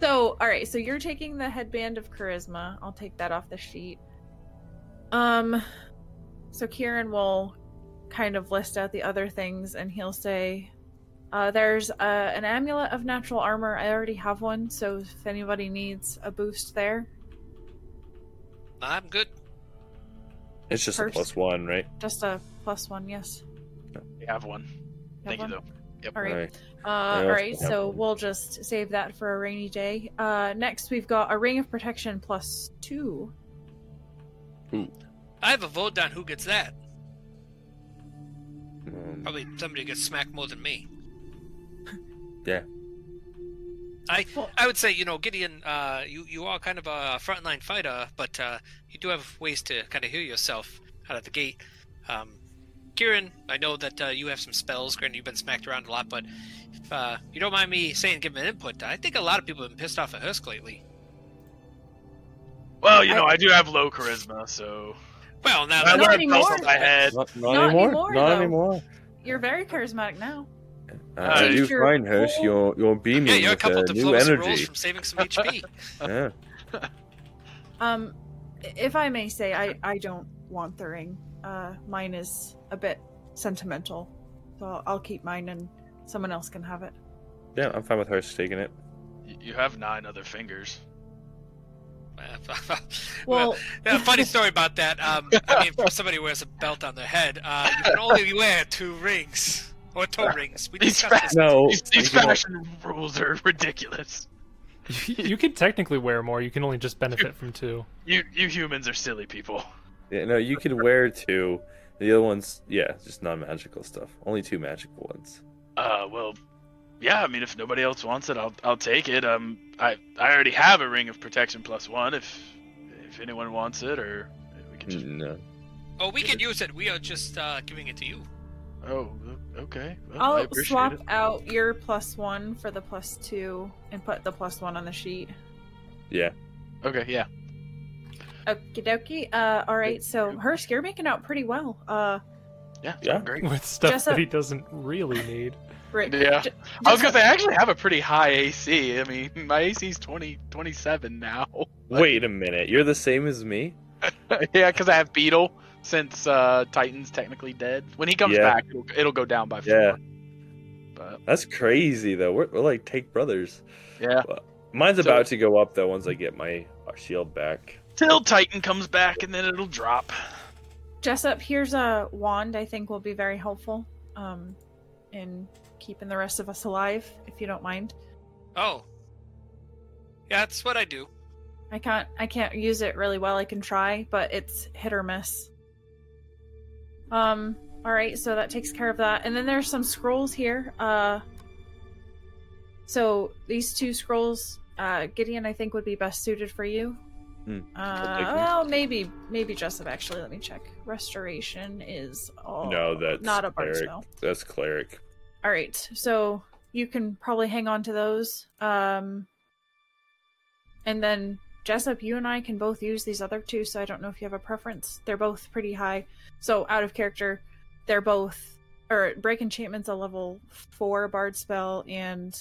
So, alright, so you're taking the headband of charisma. I'll take that off the sheet. So Kieran will kind of list out the other things and he'll say... there's an amulet of natural armor. I already have one, so if anybody needs a boost there. I'm good. It's just a +1, right? Just a +1, yes. We have one. Thank you, though. Yep. All right. All right, so we'll just save that for a rainy day. Next, we've got a ring of protection +2. Ooh. I have a vote on who gets that. Probably somebody gets smacked more than me. Yeah. I would say, Gideon, you are kind of a frontline fighter, but you do have ways to kind of heal yourself out of the gate. Kieran, I know that you have some spells. Granted, you've been smacked around a lot, but if you don't mind me saying, give him an input, I think a lot of people have been pissed off at Hursk lately. Well, I do have low charisma, so... Well, now that I learned my head. Not anymore. You're very charismatic now. You fine, Hirsch. You're beaming with new energy. From saving some HP. Yeah. If I may say, I don't want the ring. Mine is a bit sentimental, so I'll keep mine, and someone else can have it. Yeah, I'm fine with Hirsch taking it. You have 9 other fingers. Well, funny story about that. I mean, if somebody wears a belt on their head, you can only wear 2 rings. Or toe rings. These fashion rules are ridiculous. You can technically wear more. You can only just benefit from 2. You humans are silly people. Yeah, no, you could wear 2. The other ones, just non-magical stuff. Only 2 magical ones. Well, yeah. I mean, if nobody else wants it, I'll take it. I already have a ring of protection +1. If anyone wants it, or we can just no. Oh, we can use it. We are just giving it to you. Oh, okay. Well, I'll swap out your +1 for the +2 and put the +1 on the sheet. Yeah. Okay, yeah. Okie dokie. Alright, so Hursk, you're making out pretty well. Yeah, great. With stuff Jessup, that he doesn't really need. Right. Yeah. I was going to say, I actually have a pretty high AC. I mean, my AC's 27 now. Wait a minute, you're the same as me? Yeah, because I have Beetle. Since Titan's technically dead, when he comes back, it'll go down by 4. Yeah. But... That's crazy though. We're like take brothers. Yeah. But mine's about to go up though once I get my shield back. Till Titan comes back and then it'll drop. Jessup, here's a wand. I think will be very helpful. In keeping the rest of us alive, if you don't mind. Oh. Yeah, that's what I do. I can't use it really well. I can try, but it's hit or miss. All right, so that takes care of that. And then there's some scrolls here. So these two scrolls, Gideon, I think would be best suited for you. Well, maybe Jessup, actually. Let me check. Restoration is all... No, that's not a bard spell. That's cleric. All right, so you can probably hang on to those. And then, Jessup, you and I can both use these other two, so I don't know if you have a preference. They're both pretty high. So, out of character, they're both... Or, Break Enchantment's a level 4 bard spell, and...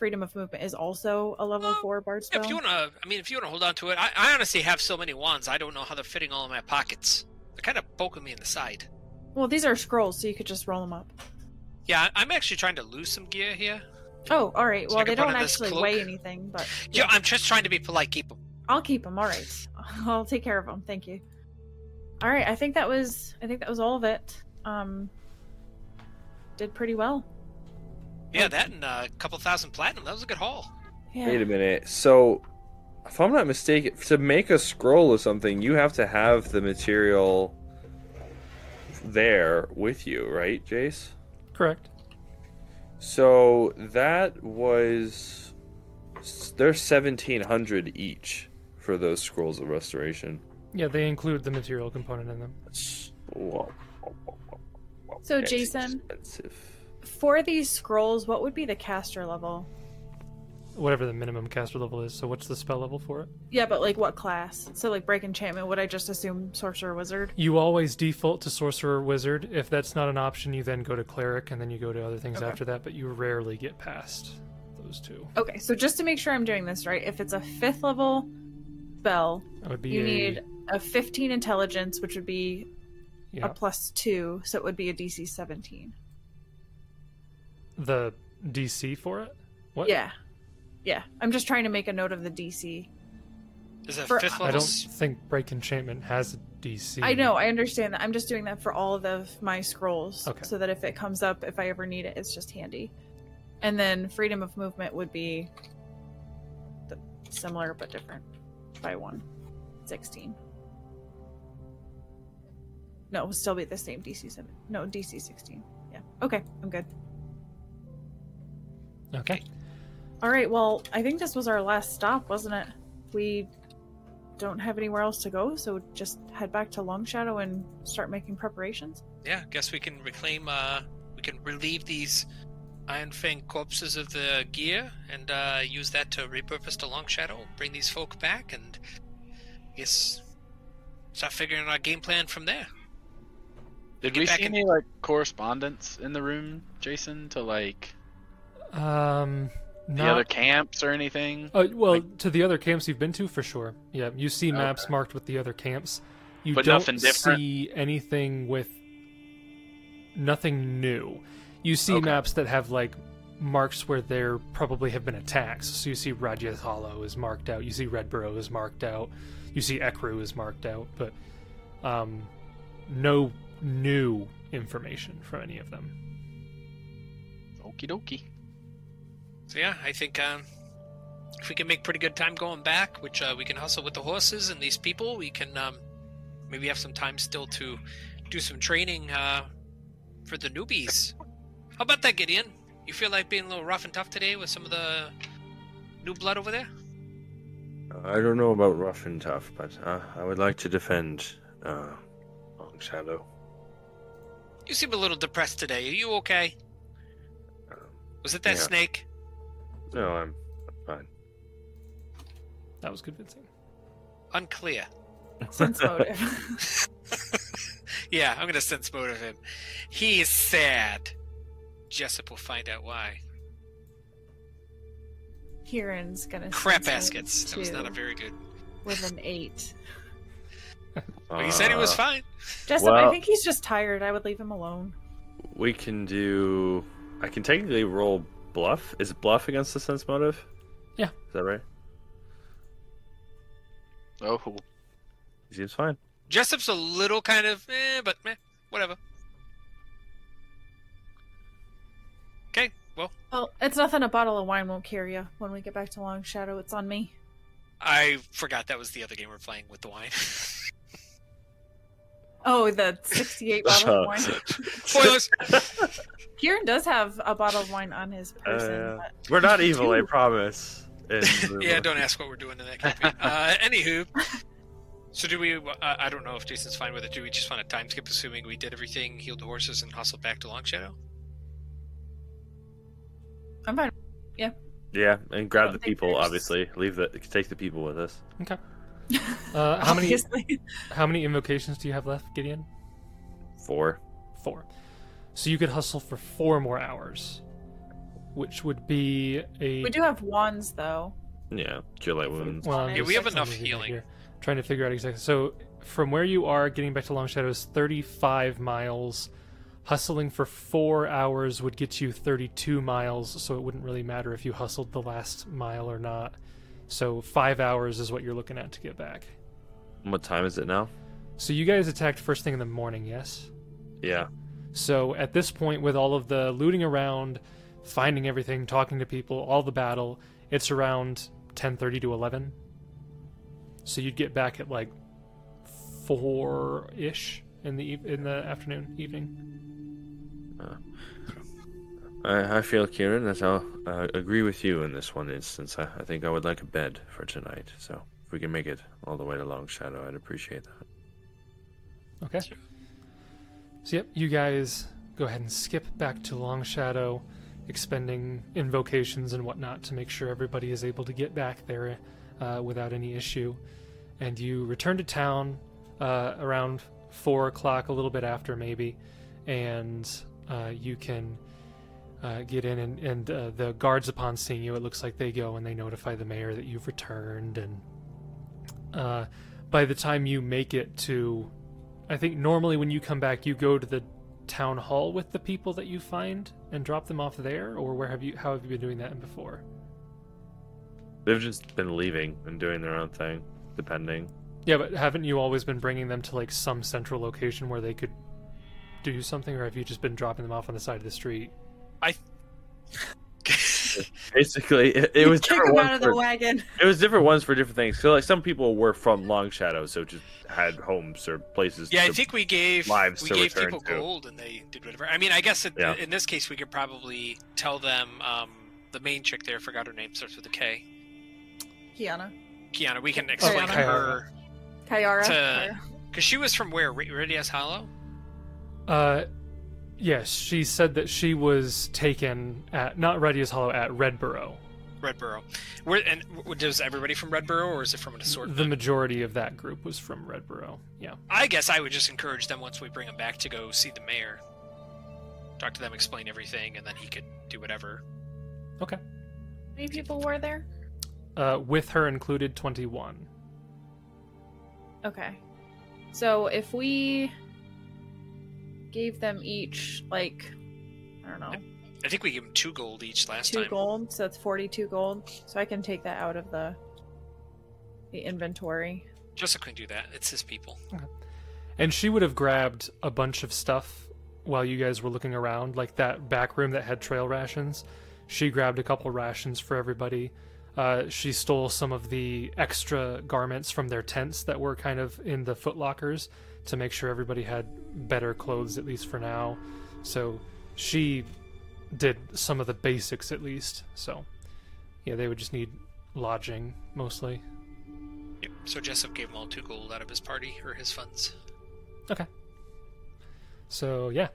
Freedom of Movement is also a level 4 bard spell. If you want to hold on to it. I honestly have so many wands, I don't know how they're fitting all in my pockets. They're kind of poking me in the side. Well, these are scrolls, so you could just roll them up. Yeah, I'm actually trying to lose some gear here. Oh, all right. So well, they don't actually weigh anything, but... Yeah, I'm just trying to be polite. Keep them. I'll keep them, all right. I'll take care of them. Thank you. All right, I think that was all of it. Did pretty well. Yeah, that and a couple thousand platinum. That was a good haul. Yeah. Wait a minute. So, if I'm not mistaken, to make a scroll or something, you have to have the material there with you, right, Jace? Correct. So, that was... They're 1,700 each for those scrolls of restoration. Yeah, they include the material component in them. So, Jason... expensive. For these scrolls, what would be the caster level? Whatever the minimum caster level is. So what's the spell level for it? Yeah, but like what class? So like Break Enchantment, would I just assume Sorcerer Wizard? You always default to Sorcerer Wizard. If that's not an option, you then go to Cleric, and then you go to other things after that, but you rarely get past those two. Okay, so just to make sure I'm doing this right, if it's a 5th level spell, need a 15 intelligence, which would be a plus 2, so it would be a DC 17. The DC for it? What? Yeah. I'm just trying to make a note of the DC. Is that 5th level? I don't think Break Enchantment has a DC. I know. I understand that. I'm just doing that for all of my scrolls, so that if it comes up, if I ever need it, it's just handy. And then Freedom of Movement would be similar but different by 1. 16. No, it would still be the same DC 7. No, DC 16. Yeah. Okay, I'm good. Okay. All right, well, I think this was our last stop, wasn't it? We don't have anywhere else to go, so just head back to Longshadow and start making preparations. Yeah, guess we can relieve these Iron Fang corpses of the gear and use that to repurpose to Longshadow, bring these folk back, and I guess start figuring our game plan from there. Did we see any correspondence in the room, Jason, to the other camps or anything? To the other camps you've been to, for sure. Yeah, you see maps marked with the other camps. You don't see anything with nothing new. You see maps that have marks where there probably have been attacks. So you see Radia's Hollow is marked out. You see Redboro is marked out. You see Ekru is marked out. But no new information from any of them. Okie dokie. So yeah, I think if we can make pretty good time going back, which we can hustle with the horses and these people, we can maybe have some time still to do some training for the newbies. How about that, Gideon? You feel like being a little rough and tough today with some of the new blood over there? I don't know about rough and tough, but I would like to defend Longshadow. You seem a little depressed today. Are you okay? Was it that snake? No, I'm fine. That was convincing. Unclear. Sense motive. Yeah, I'm going to sense motive him. He is sad. Jessup will find out why. Kieran's going to... Crap baskets. That was not a very good... With an 8. Well, he said he was fine. Jessup, I think he's just tired. I would leave him alone. We can do... I can technically roll... Bluff? Is bluff against the sense motive? Yeah. Is that right? Oh. He seems fine. Jessup's a little kind of, but whatever. well. Oh, it's nothing a bottle of wine won't cure you. When we get back to Longshadow, it's on me. I forgot that was the other game we're playing with the wine. Oh, the 68 bottle of wine. Spoilers! Kieran does have a bottle of wine on his person. But... We're not evil, I promise. Yeah, don't ask what we're doing in that campaign. Anywho, so do we... I don't know if Jason's fine with it. Do we just want a time skip, assuming we did everything, healed the horses, and hustled back to Longshadow? I'm fine. Yeah. Yeah, and grab the people, obviously. Take the people with us. Okay. How many invocations do you have left, Gideon? 4. 4. So you could hustle for 4 more hours, which would be a... We do have wands, though. Yeah, cure light wounds. Well, yeah, we have enough healing. Here, trying to figure out exactly. So from where you are, getting back to Longshadow is 35 miles. Hustling for 4 hours would get you 32 miles, so it wouldn't really matter if you hustled the last mile or not. So 5 hours is what you're looking at to get back. What time is it now? So you guys attacked first thing in the morning, yes? Yeah. So at this point, with all of the looting around, finding everything, talking to people, all the battle, it's around 10:30 to 11. So you'd get back at like 4-ish in the afternoon, evening. I feel, Kieran, that I'll agree with you in this one instance. I think I would like a bed for tonight, so if we can make it all the way to Longshadow, I'd appreciate that. Okay. So, yep, you guys go ahead and skip back to Longshadow, expending invocations and whatnot to make sure everybody is able to get back there without any issue. And you return to town around 4 o'clock, a little bit after maybe, and you can... get in, and the guards, upon seeing you, it looks like they go and they notify the mayor that you've returned, and by the time you make it to... I think normally when you come back, you go to the town hall with the people that you find and drop them off there, or how have you been doing that before? They've just been leaving and doing their own thing, depending. Yeah, but haven't you always been bringing them to like some central location where they could do something, or have you just been dropping them off on the side of the street? Basically it was different ones out of the wagon. It was different ones for different things. So like some people were from Longshadow, so just had homes or places. Yeah, I think we gave people gold and they did whatever. I mean, I guess in this case we could probably tell them the main chick there, forgot her name, starts with a K. Kiana. We can explain her. Kyara. Because she was from where? Radia's Hollow. Yes, she said that she was taken at, not Radia's Hollow, at Redboro. And does everybody from Redboro, or is it from an assortment? The majority of that group was from Redboro, yeah. I guess I would just encourage them, once we bring them back, to go see the mayor. Talk to them, explain everything, and then he could do whatever. Okay. How many people were there? With her included, 21. Okay. So if we... gave them each, like, I don't know. I think we gave them 2 gold each last time. 2 gold, so that's 42 gold. So I can take that out of the inventory. Jessica can do that. It's his people. Okay. And she would have grabbed a bunch of stuff while you guys were looking around, like that back room that had trail rations. She grabbed a couple rations for everybody. She stole some of the extra garments from their tents that were kind of in the footlockers, to make sure everybody had better clothes, at least for now. So she did some of the basics, at least. So yeah, they would just need lodging, mostly. Yep. So Jessup gave them all 2 gold out of his party, or his funds. Okay. So yeah,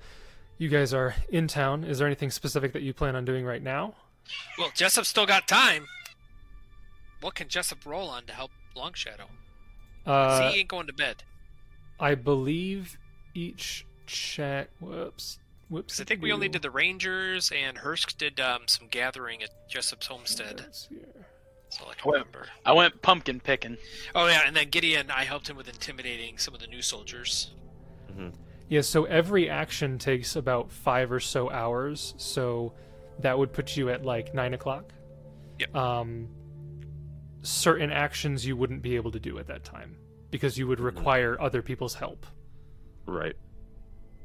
you guys are in town. Is there anything specific that you plan on doing right now? Well, Jessup's still got time. What can Jessup roll on to help Longshadow? He ain't going to bed. I believe each chat... Whoops. I think we only did the Rangers, and Hursk did some gathering at Jessup's homestead. That's here. So I can remember. I went pumpkin picking. Oh, yeah, and then Gideon, I helped him with intimidating some of the new soldiers. Mm-hmm. Yeah, so every action takes about 5 or so hours, so that would put you at, like, 9 o'clock. Yep. Certain actions you wouldn't be able to do at that time, because you would require other people's help. Right.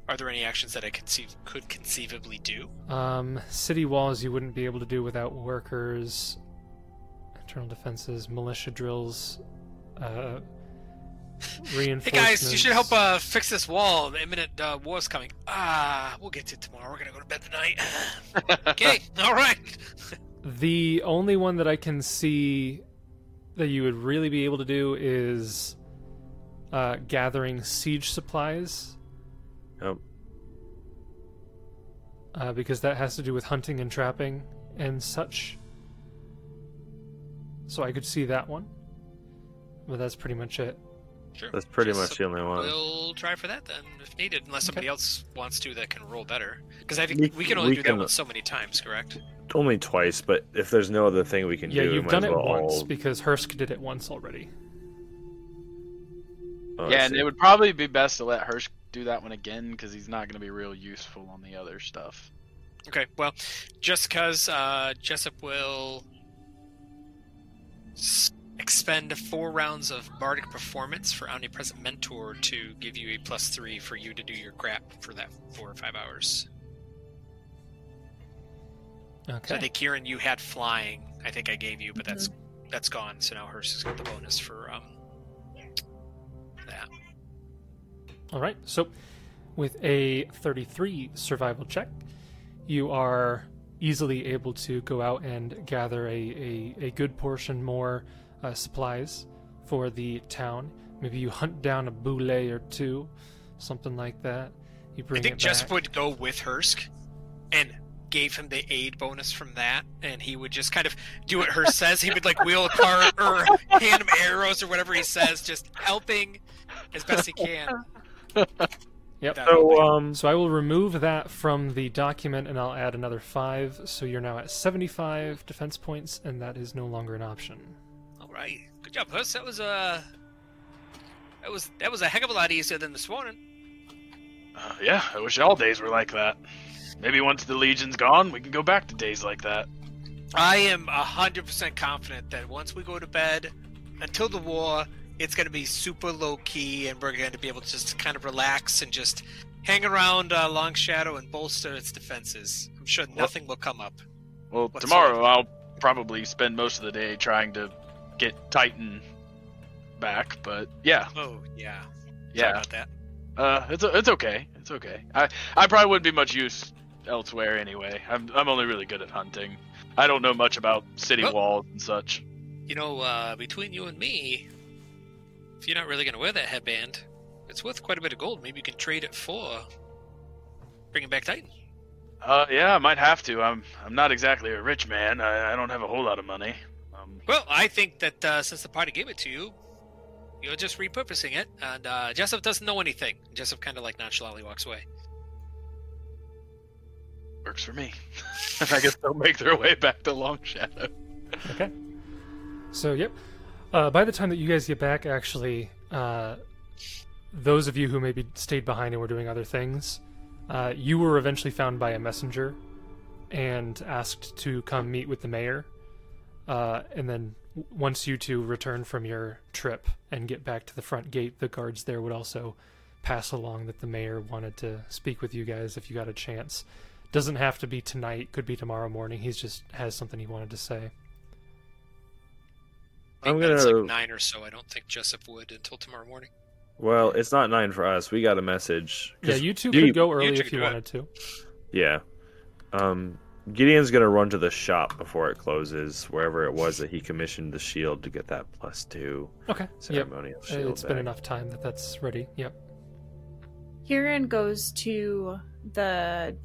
Are there any actions that I could conceivably do? City walls you wouldn't be able to do without workers, internal defenses, militia drills, reinforcements. Hey guys, you should help fix this wall. The imminent war's coming. We'll get to it tomorrow. We're going to go to bed tonight. Okay, all right. The only one that I can see that you would really be able to do is gathering siege supplies. Oh. Because that has to do with hunting and trapping and such. So I could see that one. But that's pretty much it. Sure. That's pretty much the only one. We'll try for that then, if needed, unless somebody else wants to that can roll better. Because I think we can only do that one so many times, correct? Only twice, but if there's no other thing we can do... Yeah, you've done it once, because Hursk did it once already. Oh, yeah, and it would probably be best to let Hursk do that one again, because he's not going to be real useful on the other stuff. Okay, well, just because Jessup will expend 4 rounds of bardic performance for Omnipresent Mentor to give you a +3 for you to do your crap for that 4 or 5 hours. Okay. So I think, Kieran, you had flying, I think I gave you, but that's gone, so now Hursk has got the bonus for that. Alright, so with a 33 survival check, you are easily able to go out and gather a good portion more supplies for the town. Maybe you hunt down a boulet or two, something like that. You bring it back. Jessup would go with Hursk and gave him the aid bonus from that, and he would just kind of do what Hursk says. He would like wheel a cart or hand him arrows or whatever he says, just helping as best he can. Yep. So I will remove that from the document, and I'll add another 5. So you're now at 75 defense points, and that is no longer an option. All right. Good job, Hursk. That was a heck of a lot easier than this morning. Yeah, I wish all days were like that. Maybe once the Legion's gone, we can go back to days like that. I am 100% confident that once we go to bed, until the war, it's going to be super low-key, and we're going to be able to just kind of relax and just hang around Longshadow and bolster its defenses. I'm sure nothing will come up. Well, whatsoever. Tomorrow I'll probably spend most of the day trying to get Titan back, but yeah. Oh, yeah. Yeah. Sorry about that. It's okay. It's okay. I probably wouldn't be much use elsewhere anyway. I'm only really good at hunting. I don't know much about city walls and such. You know, between you and me, if you're not really going to wear that headband, it's worth quite a bit of gold. Maybe you can trade it for bringing back Titan. Yeah, I might have to. I'm not exactly a rich man. I don't have a whole lot of money. Well, I think that since the party gave it to you, you're just repurposing it, and Jessup doesn't know anything. Jessup kind of like nonchalantly walks away. Works for me. I guess they'll make their way back to Longshadow. Okay. So, yep. By the time that you guys get back, actually, those of you who maybe stayed behind and were doing other things, you were eventually found by a messenger and asked to come meet with the mayor. And then once you two return from your trip and get back to the front gate, the guards there would also pass along that the mayor wanted to speak with you guys if you got a chance. Doesn't have to be tonight, could be tomorrow morning. He just has something he wanted to say. I'm gonna... It's like 9 or so. I don't think Jessup would until tomorrow morning. Well, it's not 9 for us. We got a message. Yeah, you two could go early if you wanted to. Yeah. Gideon's going to run to the shop before it closes, wherever it was that he commissioned the shield to get that +2 ceremonial shield. It's been enough time that that's ready. Yep. Kieran goes to the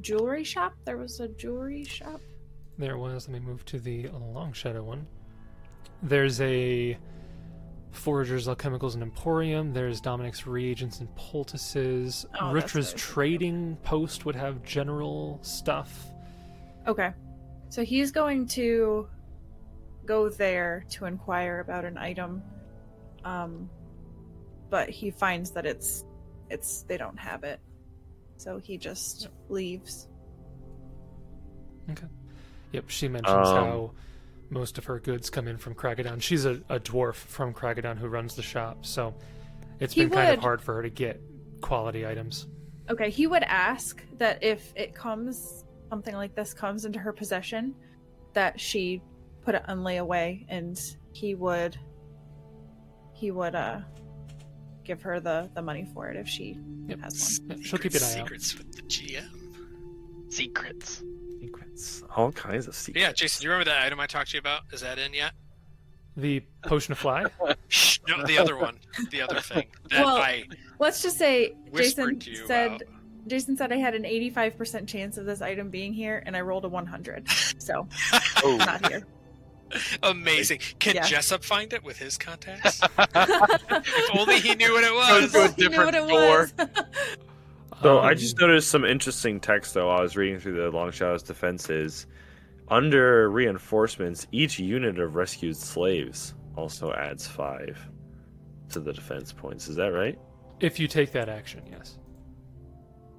jewelry shop. There was a jewelry shop. There was. Let me move to the Longshadow one. There's a Foragers, Alchemicals, and Emporium. There's Dominic's Reagents and Poultices. Ritra's Trading Post would have general stuff. Okay. So he's going to go there to inquire about an item. But he finds that it's they don't have it. So he just leaves. Okay. Yep, she mentions how most of her goods come in from Kraggodan. She's a dwarf from Kraggodan who runs the shop, so it's been kind of hard for her to get quality items. Okay, he would ask that if it comes, something like this comes into her possession, that she put it Unlay away, and he would give her the money for it if she has one. She'll keep an eye out. Secrets with the GM. Secrets. All kinds of secrets. Yeah, Jason, do you remember that item I talked to you about? Is that in yet? The potion of fly? No, the other one. The other thing. Let's just say Jason said I had an 85% chance of this item being here, and I rolled a 100. So, it's not here. Amazing. Can Jessup find it with his contacts? If only he knew what it was. Go to a different door. So I just noticed some interesting text, though. I was reading through the Longshadow's defenses. Under reinforcements, each unit of rescued slaves also adds 5 to the defense points. Is that right? If you take that action, yes.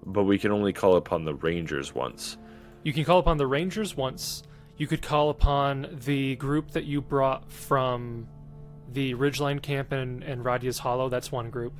But we can only call upon the Rangers once. You can call upon the Rangers once. You could call upon the group that you brought from the Ridgeline Camp and Radia's Hollow. That's one group.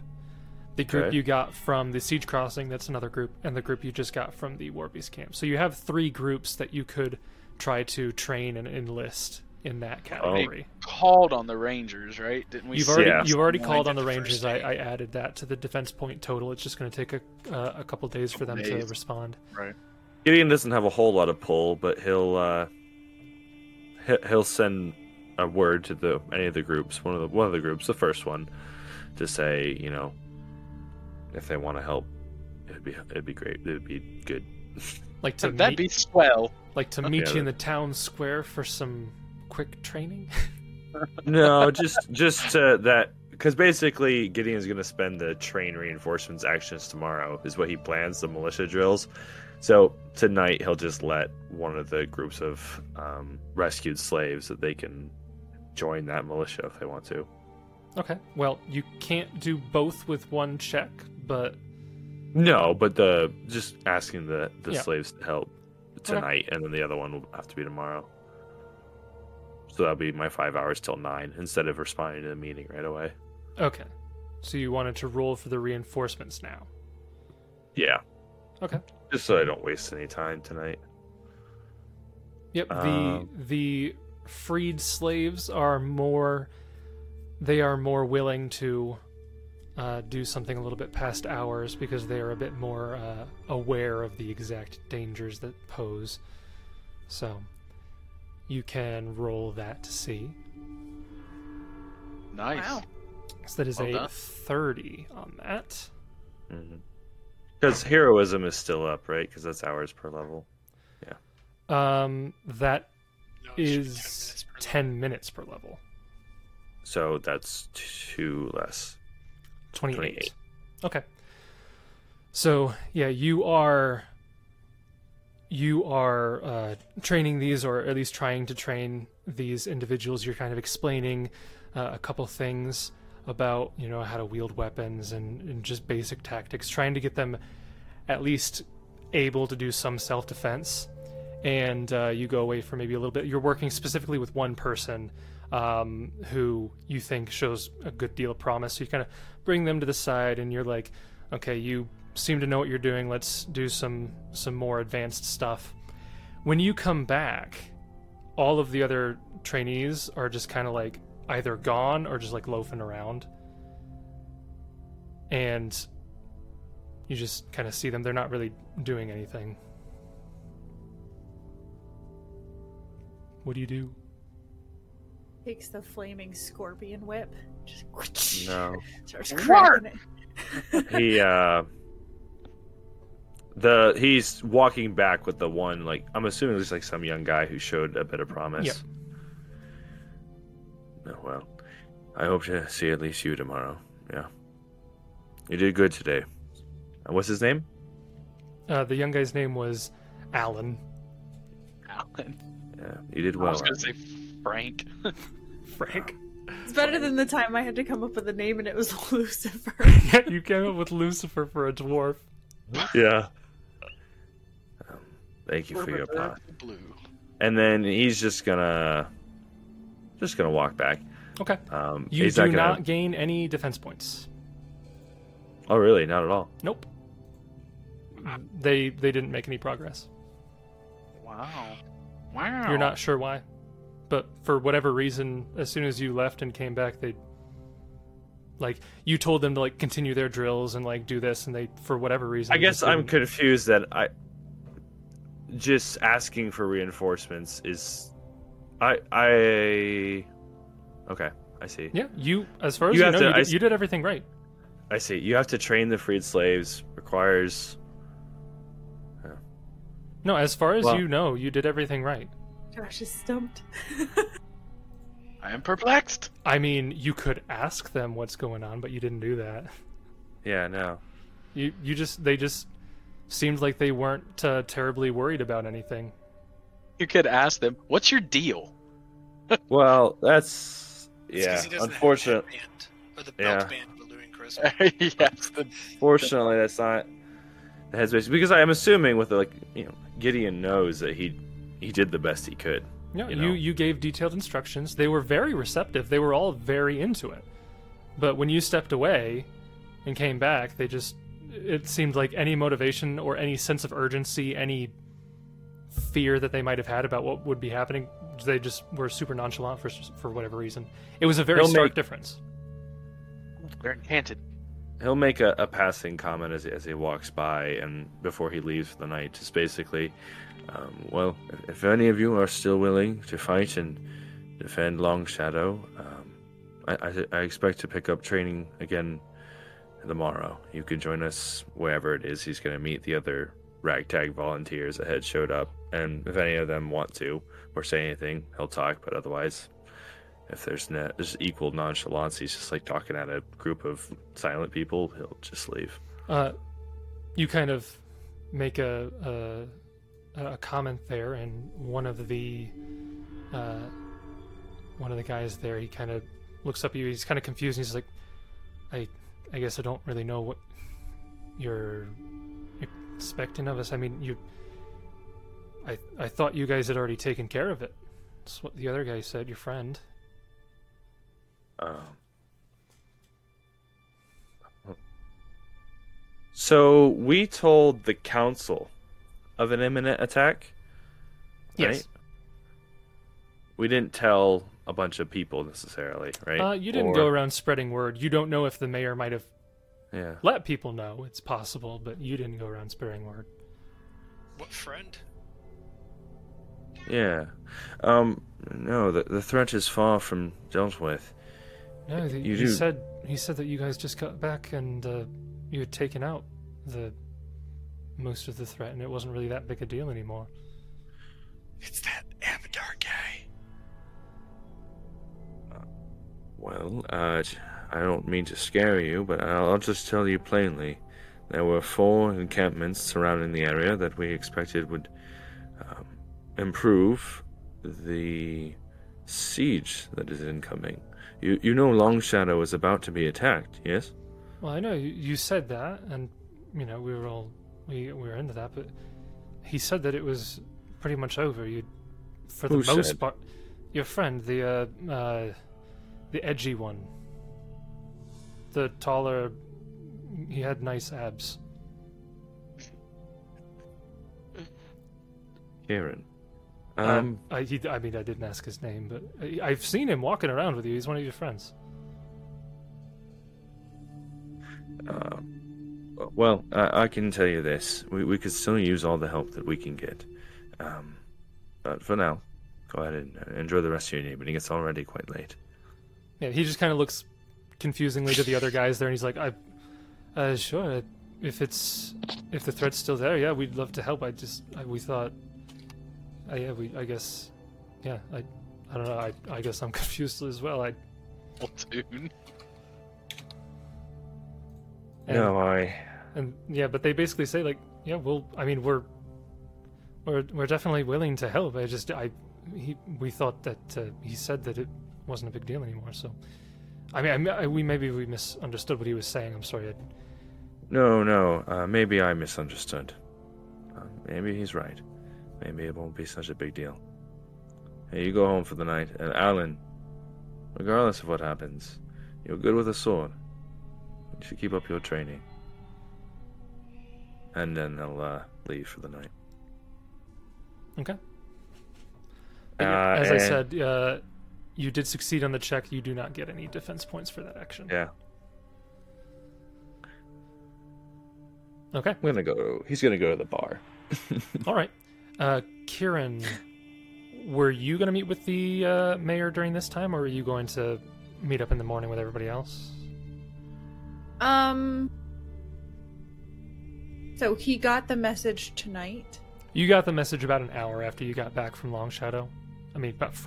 The group you got from the Siege Crossing, that's another group, and the group you just got from the Warbeast Camp. So you have 3 groups that you could try to train and enlist in that category. Oh. Called on the Rangers, right? Didn't we? You've already called on the Rangers. I added that to the defense point total. It's just going to take a couple days for them to respond. Right. Gideon doesn't have a whole lot of pull, but he'll send a word to any of the groups. One of the groups, the first one, to say, you know, if they want to help, it'd be great. It'd be good. Like to that'd be swell. Like to meet you in the town square for some quick training. No, just that, because basically Gideon's going to spend the train reinforcements actions tomorrow. Is what he plans, the militia drills. So tonight he'll just let one of the groups of rescued slaves that they can join that militia if they want to. Okay. Well, you can't do both with one check, but no. But the just asking the slaves to help tonight, and then the other one will have to be tomorrow. So that'll be my 5 hours till 9 instead of responding to the meeting right away. Okay. So you wanted to roll for the reinforcements now? Yeah. Okay. Just so I don't waste any time tonight. Yep. The freed slaves are more. They are more willing to do something a little bit past hours because they are a bit more aware of the exact dangers that pose. So you can roll that to see. Nice. Wow. So that is 30 on that. Because heroism is still up, right? Because that's hours per level. Yeah. That is 10 minutes per level. So that's 2 less. 28. Okay. So yeah, you are training these, or at least trying to train these individuals. You're kind of explaining a couple things about, you know, how to wield weapons and just basic tactics, trying to get them at least able to do some self-defense. And you go away for maybe a little bit. You're working specifically with one person who you think shows a good deal of promise. So you kind of bring them to the side, and you're like, okay, you seem to know what you're doing. Let's do some more advanced stuff. When you come back, all of the other trainees are just kind of like either gone or just like loafing around. And you just kind of see them. They're not really doing anything. What do you do? Takes the flaming scorpion whip. Just whoosh, no. Starts cracking it. He's walking back with the one, like, I'm assuming it was like some young guy who showed a bit of promise. Yep. Oh, well, I hope to see at least you tomorrow. Yeah. You did good today. What's his name? The young guy's name was Alan. Alan. Yeah, you did well. I was going to say Frank. It's better than the time I had to come up with a name and it was Lucifer. Yeah, you came up with Lucifer for a dwarf. Yeah. Thank you for your pot. And then he's just gonna walk back. Okay. You do not gain any defense points. Oh, really? Not at all? Nope. They didn't make any progress. Wow. You're not sure why, but for whatever reason, as soon as you left and came back, they you told them to continue their drills and do this, and they, for whatever reason, I guess I'm confused that I just asking for reinforcements is I okay, I see. Yeah, you, as far as you know, you did everything right. I see. You have to train the freed slaves, requires... Huh. No, as far as you know, you did everything right. Josh is stumped. I am perplexed. I mean, you could ask them what's going on, but you didn't do that. Yeah, no. You just... They just seemed like they weren't terribly worried about anything. You could ask them, what's your deal? Well, that's... Yeah, unfortunately... Or the belt band. Yes, fortunately that's not the headspace, because I am assuming with Gideon knows that he did the best he could. No, you gave detailed instructions. They were very receptive. They were all very into it. But when you stepped away and came back, they just, it seemed like any motivation or any sense of urgency, any fear that they might have had about what would be happening, they just were super nonchalant for whatever reason. It was a very stark difference. They're enchanted. He'll make a passing comment as he walks by and before he leaves for the night. Just basically, well, if any of you are still willing to fight and defend Longshadow, I expect to pick up training again tomorrow. You can join us wherever it is. He's going to meet the other ragtag volunteers that had showed up. And if any of them want to or say anything, he'll talk, but otherwise... If there's equal nonchalance, he's just talking at a group of silent people, he'll just leave. You kind of make a comment there, and one of the guys there, he kind of looks up at you. He's kind of confused. And he's like, I guess I don't really know what you're expecting of us. I mean, I thought you guys had already taken care of it. That's what the other guy said, your friend. So we told the council of an imminent attack, right? Yes. We didn't tell a bunch of people necessarily, right? You didn't go around spreading word. You don't know if the mayor might have let people know. It's possible, but you didn't go around spreading word. What friend? Yeah. No, the threat is far from dealt with. No, he said that you guys just got back and you had taken out the most of the threat, and it wasn't really that big a deal anymore. It's that Abadar guy. I don't mean to scare you, but I'll just tell you plainly. There were 4 encampments surrounding the area that we expected would improve the siege that is incoming. You know Longshadow is about to be attacked, yes? Well, I know you said that, and we were all we were into that, but he said that it was pretty much over. For the most part, your friend, the edgy one, the taller. He had nice abs. Kieran. I didn't ask his name, but I've seen him walking around with you. He's one of your friends. I can tell you this. We could still use all the help that we can get. But for now, go ahead and enjoy the rest of your evening. It's already quite late. Yeah, he just kind of looks confusingly to the other guys there, and he's like, sure, if the threat's still there, yeah, we'd love to help. We thought... I don't know. I guess I'm confused as well. Molthune. But they basically say we're definitely willing to help. We thought that he said that it wasn't a big deal anymore. So, we misunderstood what he was saying. I'm sorry. No. Maybe I misunderstood. Maybe he's right. Maybe it won't be such a big deal. Hey, you go home for the night. And Alan, regardless of what happens, you're good with a sword. You should keep up your training. and then they'll leave for the night. Okay. As I said, you did succeed on the check. You do not get any defense points for that action. Yeah. Okay. We're gonna go. He's gonna go to the bar. All right, Kieran, were you gonna meet with the mayor during this time, or are you going to meet up in the morning with everybody else? So he got the message tonight. You got the message about an hour after you got back from Longshadow. I mean, got to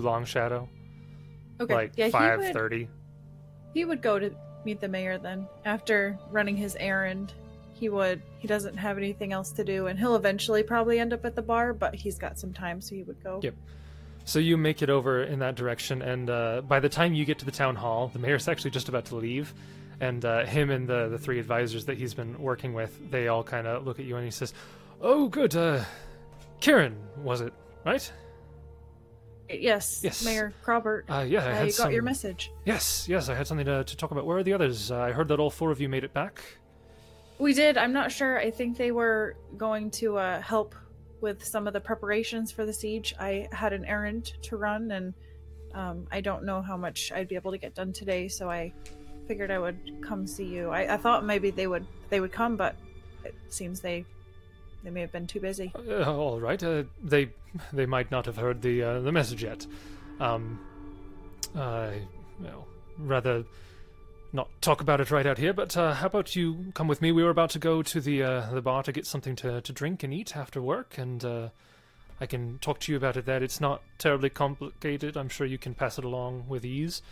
Longshadow. Okay. Like 5:30. He would go to meet the mayor then. After running his errand, he doesn't have anything else to do, and he'll eventually probably end up at the bar, but he's got some time, so he would go. Yep. So you make it over in that direction, and by the time you get to the town hall, the mayor's actually just about to leave, and him and the three advisors that he's been working with, they all kind of look at you, and he says, "Oh, good, Kieran, was it, right?" Yes, Mayor Crawbert. You got your message. Yes, I had something to talk about. Where are the others? I heard that all four of you made it back. We did. I'm not sure. I think they were going to help with some of the preparations for the siege. I had an errand to run, and I don't know how much I'd be able to get done today, so I figured I would come see you. I thought maybe they would come, but it seems they may have been too busy. All right. They might not have heard the message yet. Rather not talk about it right out here, but how about you come with me? We were about to go to the bar to get something to drink and eat after work, and I can talk to you about it there. It's not terribly complicated. I'm sure you can pass it along with ease.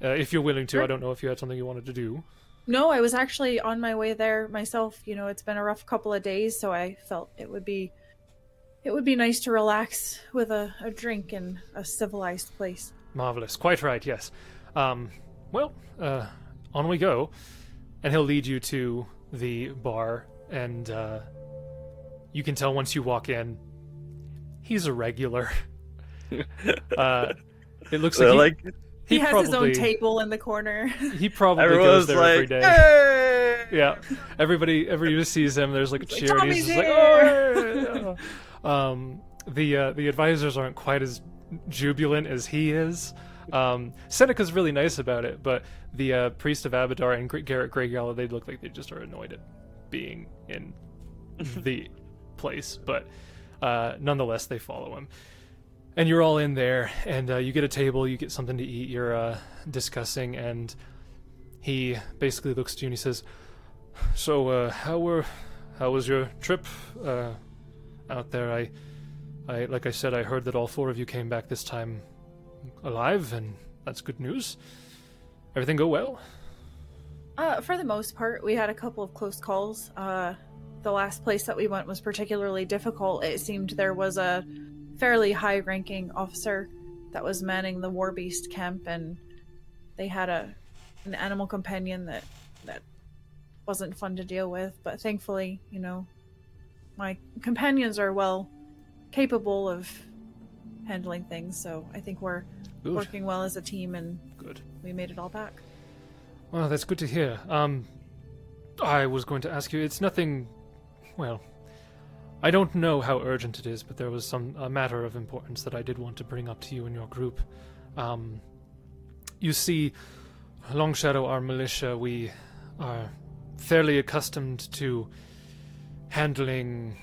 If you're willing to. Sure. I don't know if you had something you wanted to do. No, I was actually on my way there myself. You know, it's been a rough couple of days, so I felt it would be nice to relax with a drink in a civilized place. Marvelous. Quite right, yes. Well, on we go. And he'll lead you to the bar, and you can tell once you walk in, he's a regular. It looks like... He has probably, his own table in the corner. He probably goes there every day. Hey! Yeah, everybody sees him. There's like a cheer. And he's just like, oh! The advisors aren't quite as jubilant as he is. Seneca's really nice about it, but the priest of Abadar and Garrett Greygallow, they look like they just are annoyed at being in the place, but nonetheless they follow him. And you're all in there, and you get a table, you get something to eat, you're discussing, and he basically looks to you and he says, "So, how was your trip out there? I like I said, I heard that all four of you came back this time alive, and that's good news. Everything go well?" For the most part, we had a couple of close calls. The last place that we went was particularly difficult. It seemed there was a fairly high-ranking officer that was manning the War Beast camp, and they had an animal companion that wasn't fun to deal with. But thankfully, you know, my companions are well capable of handling things, so I think we're good. Working well as a team, and good. We made it all back. Well, that's good to hear. I was going to ask you, it's nothing... Well... I don't know how urgent it is, but there was a matter of importance that I did want to bring up to you and your group. You see, Longshadow, our militia, we are fairly accustomed to handling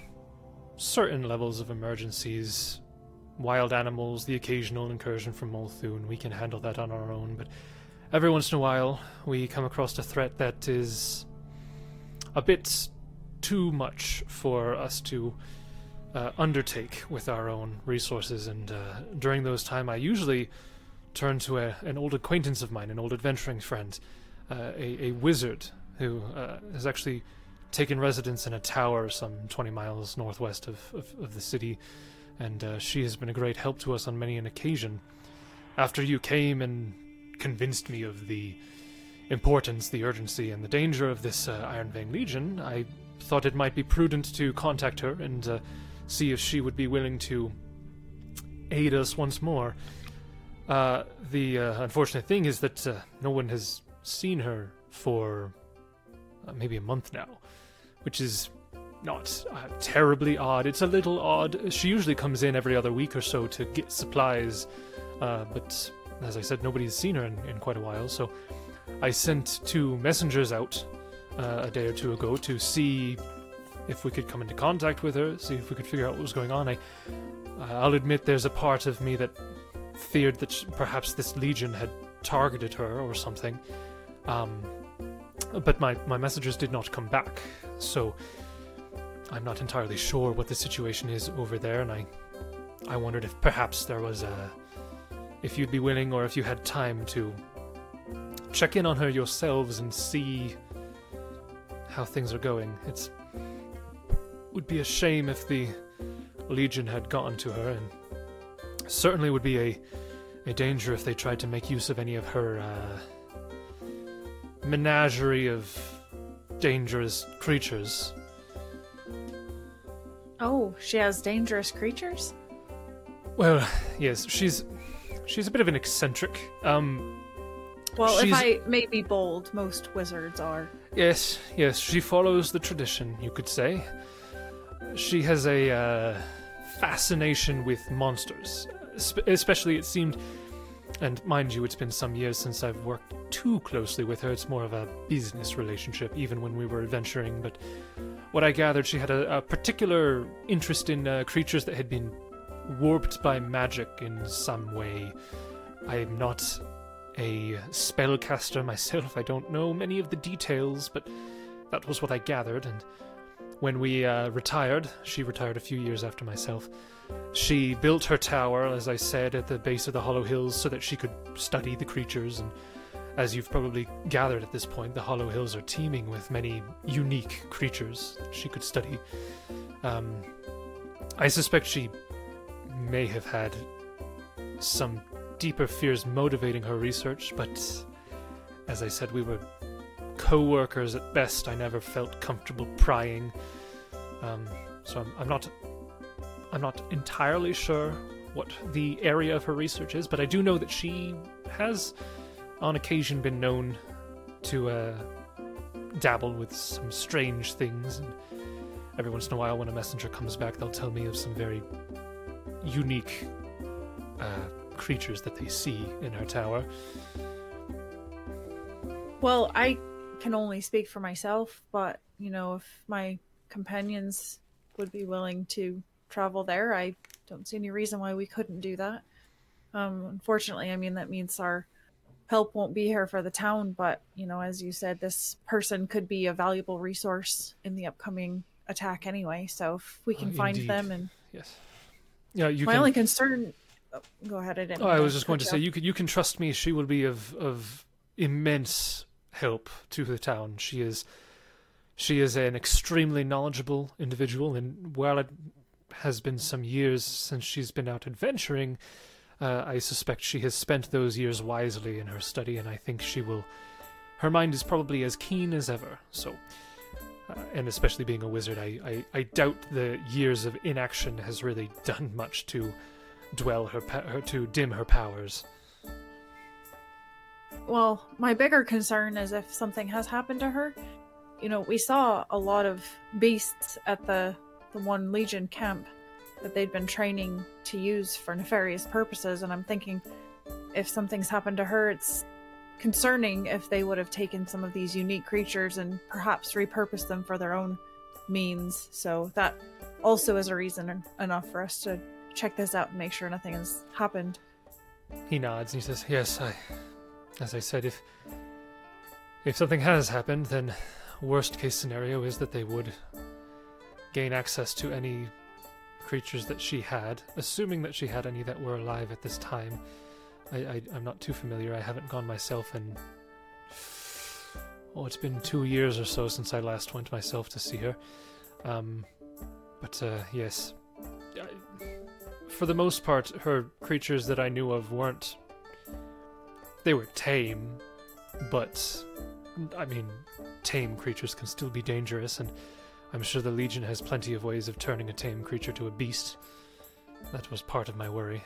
certain levels of emergencies, wild animals, the occasional incursion from Molthune. We can handle that on our own, but every once in a while we come across a threat that is a bit... too much for us to undertake with our own resources, and during those time I usually turn to an old acquaintance of mine, an old adventuring friend, a wizard who has actually taken residence in a tower some 20 miles northwest of the city, and she has been a great help to us on many an occasion. After you came and convinced me of the importance, the urgency, and the danger of this Iron Fang Legion, I thought it might be prudent to contact her and see if she would be willing to aid us once more. The unfortunate thing is that no one has seen her for maybe a month now, which is not terribly odd. It's a little odd. She usually comes in every other week or so to get supplies, but as I said, nobody's seen her in quite a while, so I sent two messengers out a day or two ago to see if we could come into contact with her, see if we could figure out what was going on. I'll admit there's a part of me that feared that perhaps this legion had targeted her or something, but my messengers did not come back, so I'm not entirely sure what the situation is over there, and I wondered if perhaps there was if you'd be willing or if you had time to check in on her yourselves and see how things are going. It would be a shame if the Legion had gotten to her, and certainly would be a danger if they tried to make use of any of her menagerie of dangerous creatures. Oh, she has dangerous creatures? Well, yes, she's a bit of an eccentric. Well, if I may be bold, most wizards are. Yes, she follows the tradition, you could say. She has a fascination with monsters, especially it seemed, and mind you, it's been some years since I've worked too closely with her. It's more of a business relationship, even when we were adventuring, but what I gathered, she had a particular interest in creatures that had been warped by magic in some way. I'm not a spellcaster myself, I don't know many of the details, but that was what I gathered, and when we retired, she retired a few years after myself, she built her tower, as I said, at the base of the Hollow Hills so that she could study the creatures, and as you've probably gathered at this point, the Hollow Hills are teeming with many unique creatures that she could study. I suspect she may have had some deeper fears motivating her research, but as I said, we were co-workers at best. I never felt comfortable prying, so I'm not entirely sure what the area of her research is, but I do know that she has on occasion been known to dabble with some strange things, and every once in a while when a messenger comes back they'll tell me of some very unique creatures that they see in her tower. Well, I can only speak for myself, but you know, if my companions would be willing to travel there, I don't see any reason why we couldn't do that. Unfortunately, I mean, that means our help won't be here for the town, but you know, as you said, this person could be a valuable resource in the upcoming attack anyway, so if we can find them and... Yes. Yeah, you only concern... Oh, go ahead, I didn't... Oh, I was just going to say, you can trust me, she will be of immense help to the town. She is an extremely knowledgeable individual, and while it has been some years since she's been out adventuring, I suspect she has spent those years wisely in her study, and I think her mind is probably as keen as ever, so... and especially being a wizard, I doubt the years of inaction has really done much to dim her powers. Well, my bigger concern is if something has happened to her. You know, we saw a lot of beasts at the one Legion camp that they'd been training to use for nefarious purposes, and I'm thinking if something's happened to her, it's concerning if they would have taken some of these unique creatures and perhaps repurposed them for their own means. So that also is a reason enough for us to check this out and make sure nothing has happened. He nods and he says, yes, as I said, if something has happened, then worst case scenario is that they would gain access to any creatures that she had, assuming that she had any that were alive at this time. I'm not too familiar. I haven't gone myself in... Oh, it's been 2 years or so since I last went myself to see her. But yes. For the most part, her creatures that I knew of weren't... They were tame, but, I mean, tame creatures can still be dangerous, and I'm sure the Legion has plenty of ways of turning a tame creature to a beast. That was part of my worry.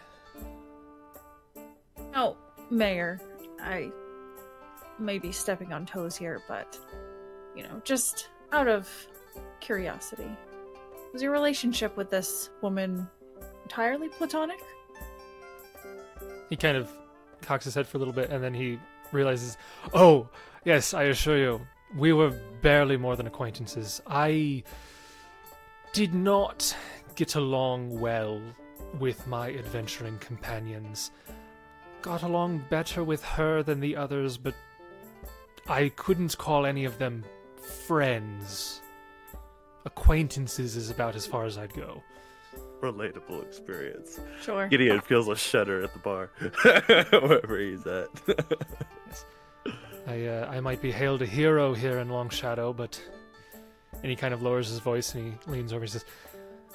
Now, Mayor, I may be stepping on toes here, but you know, just out of curiosity, was your relationship with this woman entirely platonic? He kind of cocks his head for a little bit, and then he realizes, oh, yes, I assure you, we were barely more than acquaintances. I did not get along well with my adventuring companions. Got along better with her than the others, but I couldn't call any of them friends. Acquaintances is about as far as I'd go. Relatable experience. Sure. Gideon feels a shudder at the bar, wherever he's at. Yes. I might be hailed a hero here in Longshadow, but... And he kind of lowers his voice and he leans over and says,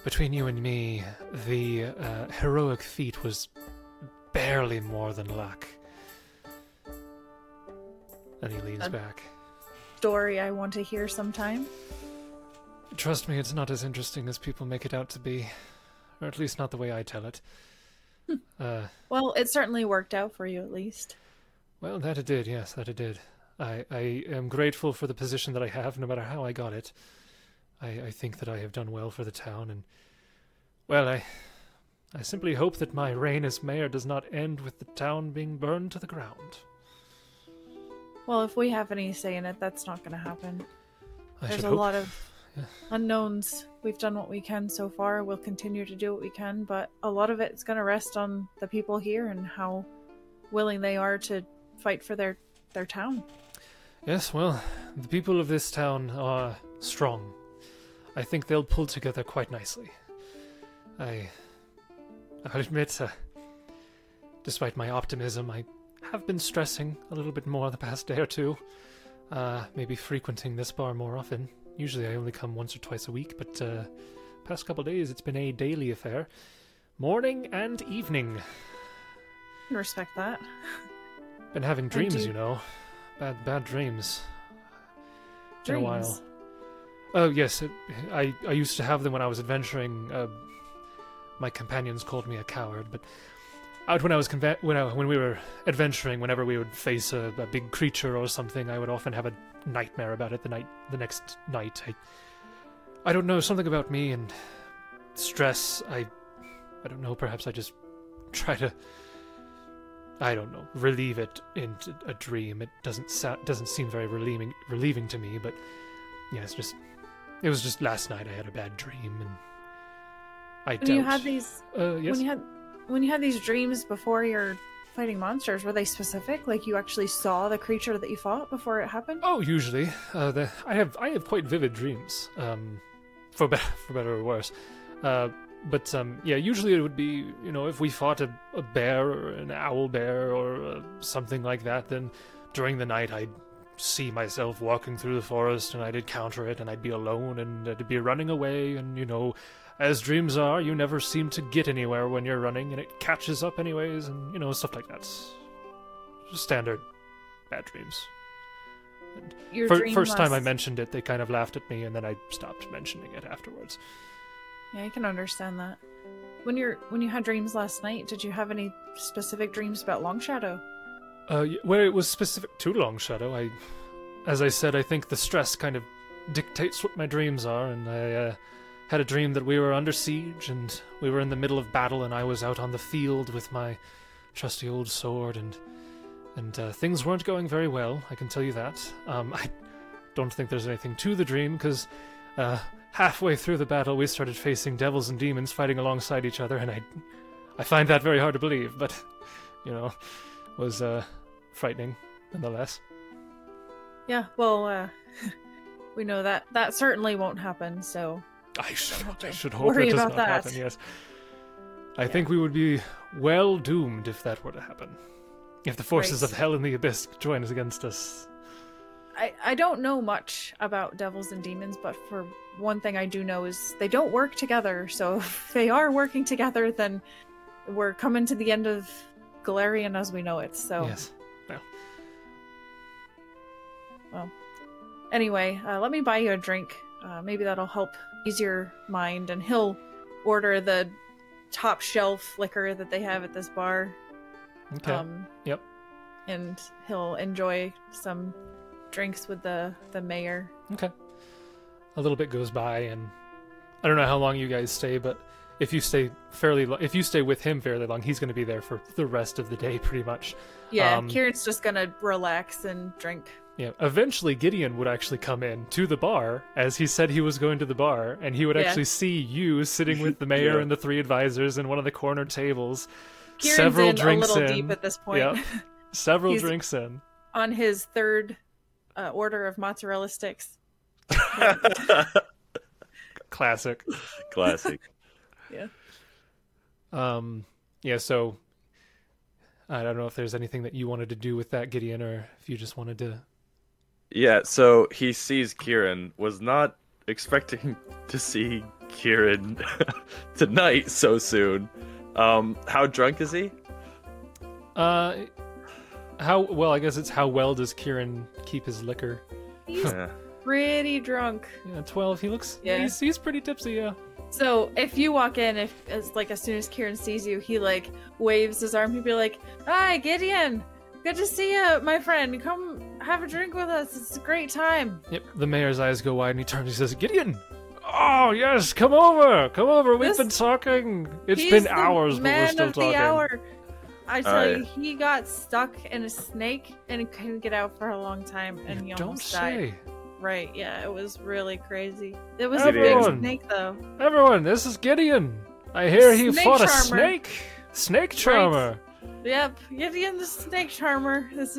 between you and me, the heroic feat was barely more than luck. And he leans back. Story I want to hear sometime. Trust me, it's not as interesting as people make it out to be. Or at least not the way I tell it. Well, it certainly worked out for you, at least. Well, that it did, yes, that it did. I am grateful for the position that I have, no matter how I got it. I think that I have done well for the town, and... Well, I simply hope that my reign as mayor does not end with the town being burned to the ground. Well, if we have any say in it, that's not going to happen. There's a lot of... unknowns. We've done what we can so far. We'll continue to do what we can, but a lot of it's going to rest on the people here and how willing they are to fight for their town. Yes, well, the people of this town are strong. I think they'll pull together quite nicely. I'll admit, despite my optimism, I have been stressing a little bit more the past day or two. Maybe frequenting this bar more often. Usually I only come once or twice a week, but past couple days it's been a daily affair. Morning and evening. I respect that. Been having dreams, you know. Bad dreams. It's been a while. Oh, yes. I used to have them when I was adventuring. My companions called me a coward, but... Out when I was when we were adventuring, whenever we would face a big creature or something, I would often have a nightmare about it the next night. I don't know, something about me and stress. I don't know. Perhaps I just try to. I don't know. Relieve it in a dream. It doesn't seem very relieving to me. But yeah, it was just last night. I had a bad dream, and you had these. Yes? When you had these dreams before you're fighting monsters, were they specific? Like you actually saw the creature that you fought before it happened? Oh, usually. I have quite vivid dreams, for better or worse. But usually it would be, you know, if we fought a bear or an owlbear or something like that, then during the night I'd see myself walking through the forest and I'd encounter it and I'd be alone and I'd be running away and, you know, as dreams are, you never seem to get anywhere when you're running, and it catches up anyways, and, you know, stuff like that. Just standard bad dreams. First time I mentioned it, they kind of laughed at me, and then I stopped mentioning it afterwards. Yeah, I can understand that. When you had dreams last night, did you have any specific dreams about Longshadow? Where it was specific to Longshadow, as I said, I think the stress kind of dictates what my dreams are, and I, had a dream that we were under siege and we were in the middle of battle and I was out on the field with my trusty old sword and things weren't going very well, I can tell you that. I don't think there's anything to the dream because halfway through the battle we started facing devils and demons fighting alongside each other, and I find that very hard to believe, but, you know, was frightening nonetheless. Yeah, well, we know that certainly won't happen, so... I should hope it does not happen, yes. I think we would be well doomed if that were to happen. If the forces of hell and the abyss join us against us. I don't know much about devils and demons, but for one thing I do know is they don't work together, so if they are working together, then we're coming to the end of Galarian as we know it, so... Yes. Well. Anyway, let me buy you a drink. Maybe that'll help ease your mind, and he'll order the top shelf liquor that they have at this bar. Okay. Yep. And he'll enjoy some drinks with the mayor. Okay. A little bit goes by, and I don't know how long you guys stay, but if you stay with him fairly long, he's going to be there for the rest of the day, pretty much. Yeah, Kieran's just going to relax and drink. Yeah, eventually Gideon would actually come in to the bar, as he said he was going to the bar, and he would actually see you sitting with the mayor and the three advisors in one of the corner tables. Kieran's several drinks in. A little deep at this point. Yep. Several drinks in. On his third order of mozzarella sticks. Classic. Yeah. Yeah, so I don't know if there's anything that you wanted to do with that, Gideon, or if you just wanted to... Yeah, so he sees Kieran, was not expecting to see Kieran tonight so soon. How drunk is he? I guess it's how well does Kieran keep his liquor? He's pretty drunk. Yeah, 12. He looks. Yeah. He's pretty tipsy. Yeah. So if you walk in, as soon as Kieran sees you, he like waves his arm. He'd be like, "Hi, Gideon. Good to see you, my friend. Come have a drink with us. It's a great time." Yep. The mayor's eyes go wide, and he turns. He says, "Gideon. Oh yes, come over. We've been talking. It's been hours, but we're still talking." I tell you, he got stuck in a snake and couldn't get out for a long time, and he almost died. Right, yeah, it was really crazy. It was a big snake, though. Everyone, this is Gideon. I hear he fought a snake. Snake charmer. Right. Yep, Gideon the snake charmer. That's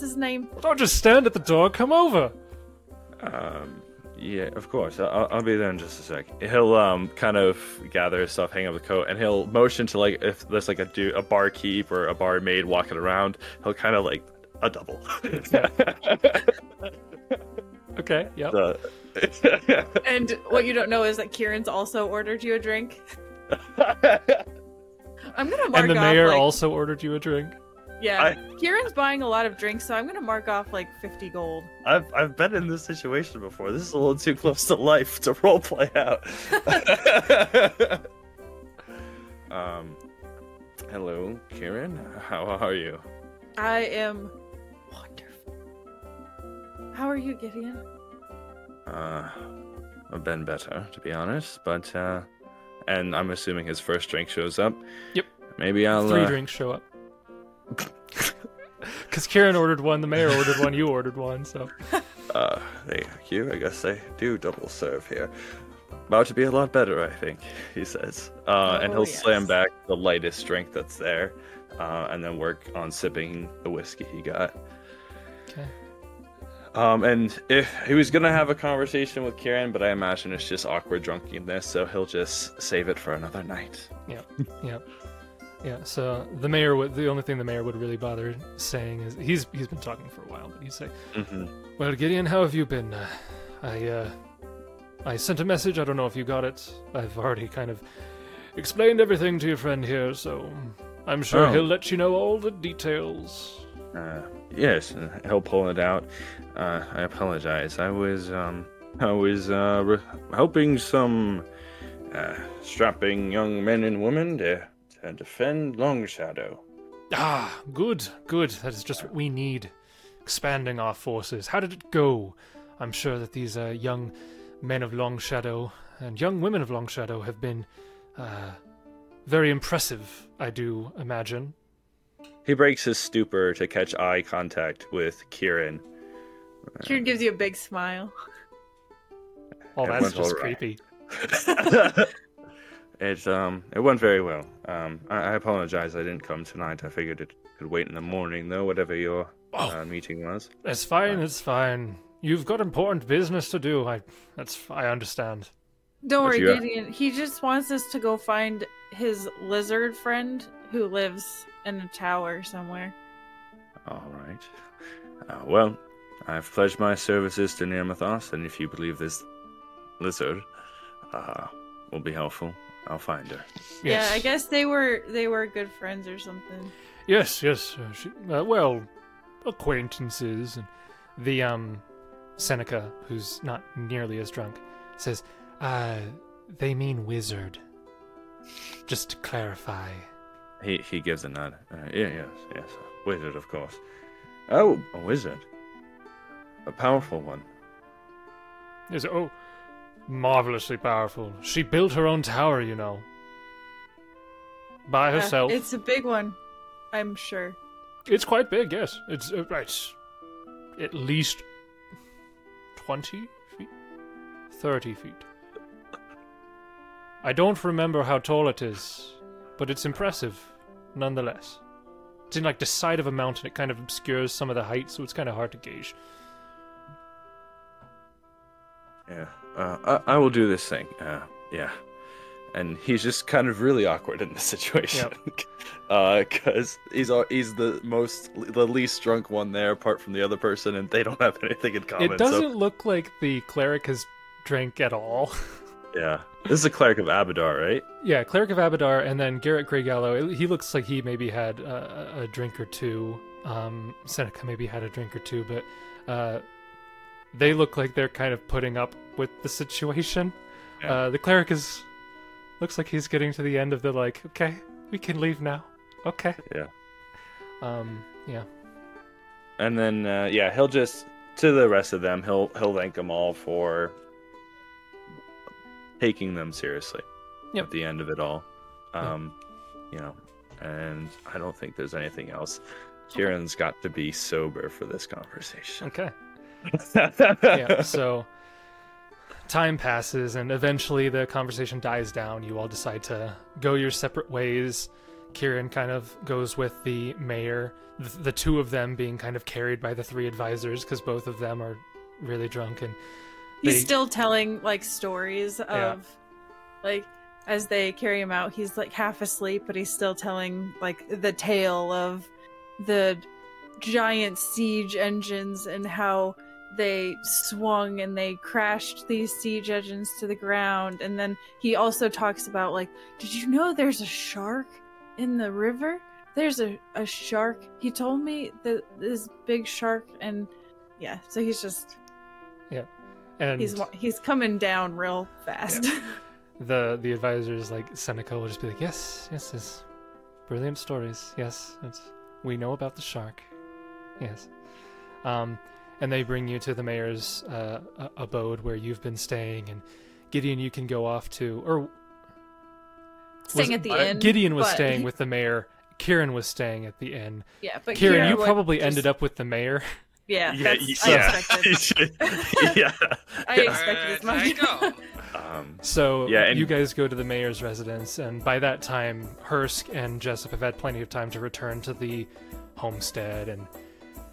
his name. Don't just stand at the door. Come over. Yeah, of course. I'll be there in just a sec. He'll kind of gather his stuff, hang up the coat, and he'll motion to like if there's like a barkeep or a barmaid walking around, he'll kind of like a double. Okay. Yep. And what you don't know is that Kieran's also ordered you a drink. I'm gonna mark. And the mayor also ordered you a drink. Yeah, Kieran's buying a lot of drinks, so I'm going to mark off like 50 gold. I've been in this situation before. This is a little too close to life to roleplay out. Hello, Kieran. How are you? I am wonderful. How are you, Gideon? I've been better, to be honest, but and I'm assuming his first drink shows up. Yep. Maybe I'll three drinks show up. Because Kieran ordered one, the mayor ordered one, you ordered one, so. Thank you. I guess they do double serve here. About to be a lot better, I think, he says. And he'll slam back the lightest drink that's there, and then work on sipping the whiskey he got. Okay. And if he was going to have a conversation with Kieran, but I imagine it's just awkward drunkenness, so he'll just save it for another night. Yeah. Yeah, so the only thing the mayor would really bother saying is he's been talking for a while, but he'd say, "Well, Gideon, how have you been? I sent a message. I don't know if you got it. I've already kind of explained everything to your friend here, so I'm sure he'll let you know all the details." Yes, he'll pull it out. I apologize. I was helping some strapping young men and women to. And defend Longshadow. Ah, good. That is just what we need. Expanding our forces. How did it go? I'm sure that these young men of Longshadow and young women of Longshadow have been very impressive, I do imagine. He breaks his stupor to catch eye contact with Kieran. Kieran gives you a big smile. Oh, that's just creepy. It went very well. I apologize, I didn't come tonight. I figured it could wait in the morning, though, whatever your meeting was. It's fine, it's fine. You've got important business to do. I understand. Don't worry, Gideon. He just wants us to go find his lizard friend who lives in a tower somewhere. All right. Well, I've pledged my services to Nirmathas, and if you believe this lizard will be helpful, I'll find her. Yes. Yeah, I guess they were good friends or something. Yes. Acquaintances. And the Seneca, who's not nearly as drunk, says, "They mean wizard." Just to clarify. He gives a nod. Yes, wizard, of course. Oh, a wizard. A powerful one. Yes, oh, marvelously powerful. She built her own tower, you know. By herself. It's a big one, I'm sure. It's quite big, yes. It's at least 20 feet? 30 feet. I don't remember how tall it is, but it's impressive, nonetheless. It's in, like, the side of a mountain. It kind of obscures some of the height, so it's kind of hard to gauge. Yeah, I will do this thing. Yeah. And he's just kind of really awkward in this situation, yep. Because he's the least drunk one there, apart from the other person, and they don't have anything in common. It doesn't look like the cleric has drank at all. Yeah, this is a cleric of Abadar, right? Yeah, cleric of Abadar, and then Garrett Greygallow. He looks like he maybe had a drink or two. Seneca maybe had a drink or two, but they look like they're kind of putting up with the situation. Yeah. The cleric is. Looks like he's getting to the end of the, like, okay, we can leave now. Okay. Yeah. Yeah. And then, yeah, he'll just, to the rest of them, he'll thank them all for taking them seriously. Yep. At the end of it all. You know, and I don't think there's anything else. Kieran's got to be sober for this conversation. Okay. Yeah, so... Time passes, and eventually the conversation dies down. You all decide to go your separate ways. Kieran kind of goes with the mayor, the two of them being kind of carried by the three advisors, because both of them are really drunk. And he's still telling, like, stories of, like, as they carry him out, he's, like, half asleep, but he's still telling, like, the tale of the giant siege engines and how... they swung and they crashed these siege engines to the ground. And then he also talks about, like, did you know there's a shark in the river? There's a shark. He told me that this big shark, and yeah, so he's just... Yeah. And he's coming down real fast. Yeah. The advisors, like Seneca, will just be like, yes, it's brilliant stories. Yes, we know about the shark. Yes. And they bring you to the mayor's abode where you've been staying, and Gideon, you can go off to, or staying at the inn. Gideon was staying with the mayor. Kieran was staying at the inn. Yeah, but Kieran, you probably ended up with the mayor. Yeah, that's expected. Yeah, I expected as much. So yeah, you guys go to the mayor's residence, and by that time, Hursk and Jessup have had plenty of time to return to the homestead and.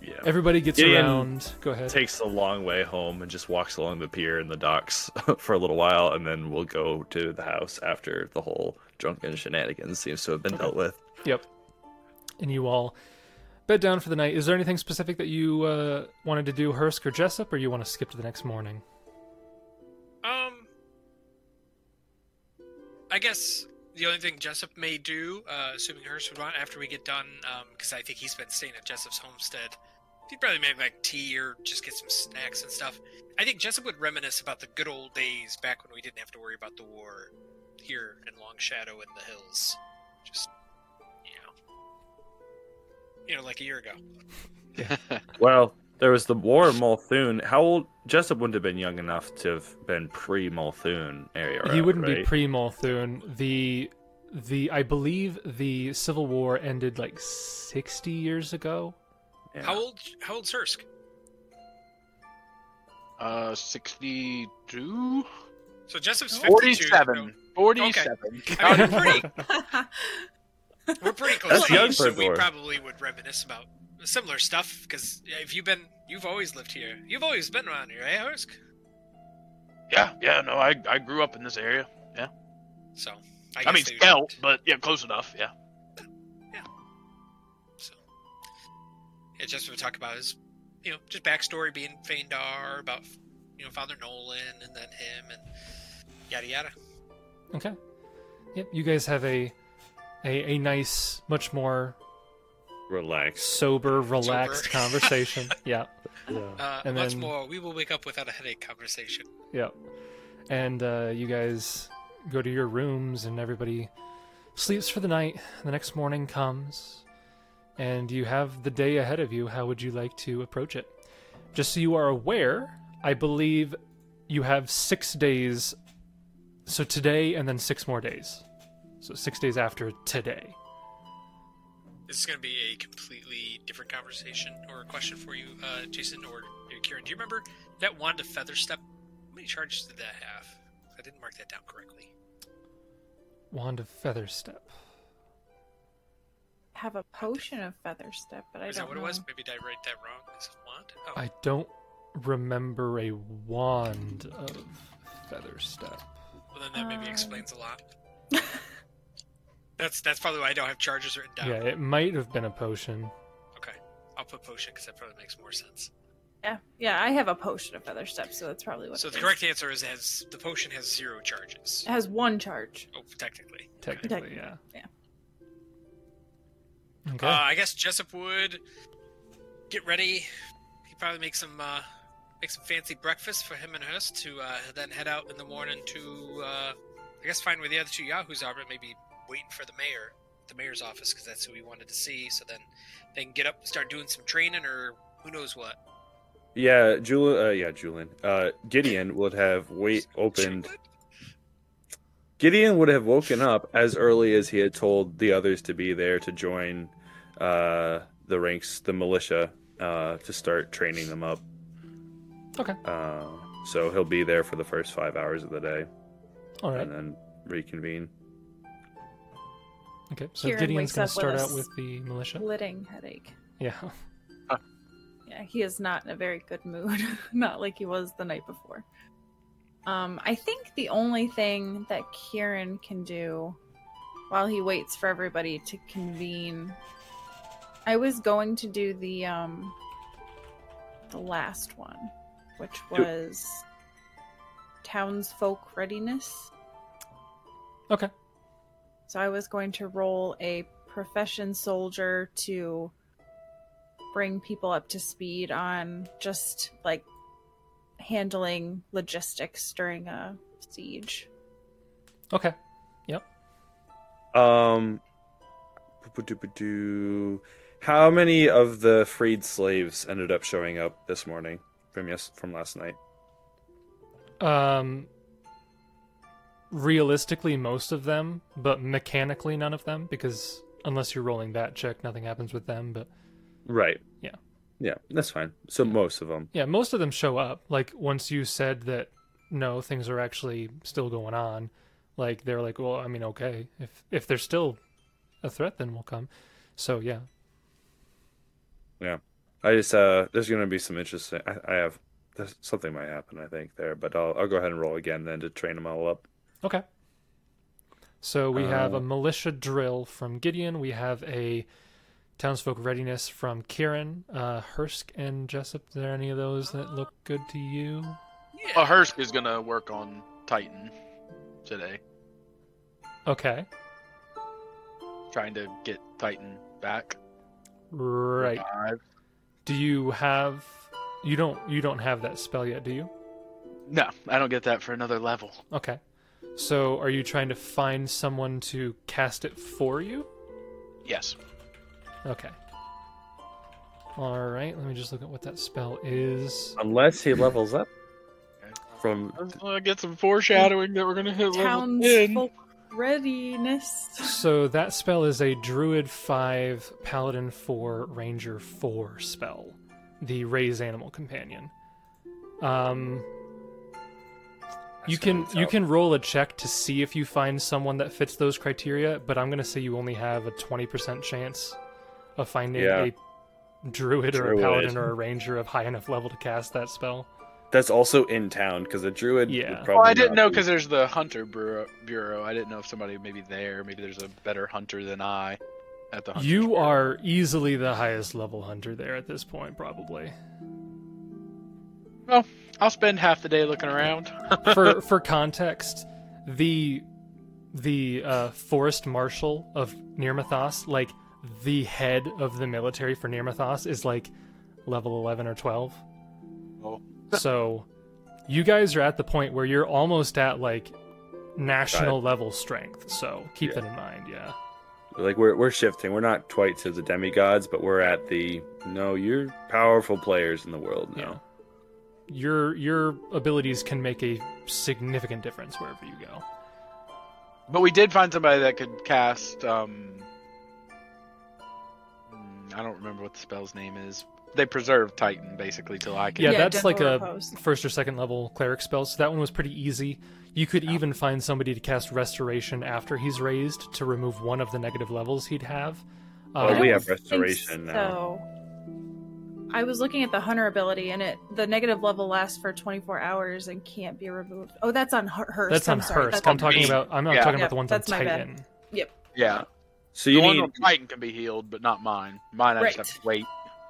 Yeah. Everybody gets around. Go ahead. Takes the long way home and just walks along the pier and the docks for a little while, and then we'll go to the house after the whole drunken shenanigans seems to have been dealt with. Yep. And you all bed down for the night. Is there anything specific that you wanted to do, Hursk or Jessup, or you want to skip to the next morning? I guess... The only thing Jessup may do, assuming Hurst would want, after we get done, because I think he's been staying at Jessup's homestead, he'd probably make, like, tea or just get some snacks and stuff. I think Jessup would reminisce about the good old days back when we didn't have to worry about the war here in Longshadow and the hills. Just, you know, like a year ago. Yeah. Well, there was the war in Molthune. How old? Jessup wouldn't have been young enough to have been pre-Molthune area. He wouldn't be pre-Molthune. The I believe the Civil War ended like 60 years ago. Yeah. How old's Hursk? 62. So Jessup's 52. 47. 47. Okay. I mean, we're pretty close to age, so we probably would reminisce about similar stuff, because if you've always lived here. You've always been around here, eh, Hursk? Yeah, no, I grew up in this area, yeah. So, I mean, hell, but yeah, close enough, yeah. Yeah. So, yeah, Jessup would talk about his, just backstory being Feindar, about, Father Nolan, and then him, and yada yada. Okay. Yep, you guys have a nice, much more... Sober, relaxed conversation. Yeah. And then, much more, we will wake up without a headache conversation. Yeah. And you guys go to your rooms, and everybody sleeps for the night. The next morning comes, and you have the day ahead of you. How would you like to approach it? Just so you are aware, I believe you have 6 days. So today and then 6 more days. So 6 days after today. This is going to be a completely different conversation or a question for you, Jason or Kieran. Do you remember that one to feather step? How many charges did that have? I didn't mark that down correctly. Wand of Feather Step. I have a potion of Feather Step, but I don't know. Is that what it was? Maybe did I write that wrong? Is it wand? Oh. I don't remember a wand of Feather Step. Well, then that maybe explains a lot. That's probably why I don't have charges written down. Yeah, it might have been a potion. Okay. I'll put potion because that probably makes more sense. Yeah, I have a potion of Feather Step, so that's probably what. So the correct answer is the potion has 0 charges. It has 1 charge. Oh, technically. Technically, yeah. Yeah. Okay. I guess Jessup would get ready. He probably make some fancy breakfast for him and Hurst to then head out in the morning to I guess find where the other 2 yahoos are, but maybe waiting for the mayor, the mayor's office, because that's who we wanted to see. So then they can get up, and start doing some training, or who knows what. Yeah, Julian. Gideon would have Gideon would have woken up as early as he had told the others to be there to join the ranks, the militia, to start training them up. Okay. So he'll be there for the first 5 hours of the day. All right. And then reconvene. Okay, so Kieran Gideon's going to start out with the militia. Splitting headache. Yeah. Yeah, he is not in a very good mood. Not like he was the night before. I think the only thing that Kieran can do while he waits for everybody to convene... I was going to do the last one, which was Townsfolk Readiness. Okay. So I was going to roll a Profession Soldier to... bring people up to speed on just like handling logistics during a siege. Okay. Yep. How many of the freed slaves ended up showing up this morning from last night? Realistically, most of them, but mechanically none of them, because unless you're rolling that check, nothing happens with them, but right. Yeah. Yeah, that's fine. So most of them. Yeah, most of them show up. Like, once you said that, no, things are actually still going on, like, they're like, well, I mean, okay. If there's still a threat, then we'll come. So, yeah. Yeah. I just, there's going to be some interesting, something might happen, I think, there. But I'll go ahead and roll again then to train them all up. Okay. So we have a militia drill from Gideon. We have a... Townsfolk Readiness from Kieran, Hursk, and Jessup. Are there any of those that look good to you? Yeah. Well, Hursk is going to work on Titan today. Okay. Trying to get Titan back. Right. Five. Do you have... You don't have that spell yet, do you? No, I don't get that for another level. Okay. So are you trying to find someone to cast it for you? Yes. Okay. All right, let me just look at what that spell is. Unless he levels up. From... I just want to get some foreshadowing that we're going to hit level 10. Townsfolk Readiness. So that spell is a Druid 5, Paladin 4, Ranger 4 spell. The Raise Animal Companion. You can roll a check to see if you find someone that fits those criteria, but I'm going to say you only have a 20% chance of finding a druid or a paladin or a ranger of high enough level to cast that spell. That's also in town, because a druid would probably... Well, I didn't know, because there's the Hunter Bureau. I didn't know if somebody maybe there. Maybe there's a better hunter than I at the Hunter Bureau. You are easily the highest level hunter there at this point, probably. Well, I'll spend half the day looking around. For context, the forest marshal of Nirmathas, like the head of the military for Nirmathas, is like level 11 or 12. Oh. So you guys are at the point where you're almost at like national level strength. So keep that in mind. Yeah. Like, we're shifting. We're not quite to the demigods, but we're at the, no, you're powerful players in the world now. Yeah. Your abilities can make a significant difference wherever you go. But we did find somebody that could cast, I don't remember what the spell's name is. They preserve Titan, basically, till I can... Yeah, that's like a post. First or second level cleric spell, so that one was pretty easy. You could even find somebody to cast Restoration after he's raised to remove one of the negative levels he'd have. Well, we have Restoration now. I was looking at the Hunter ability, and the negative level lasts for 24 hours and can't be removed. Oh, that's on Hursk. That's on Hursk. I'm talking about the ones on Titan. Bad. Yep. Yeah. So the one on Titan can be healed, but not mine. Mine, I just have to wait.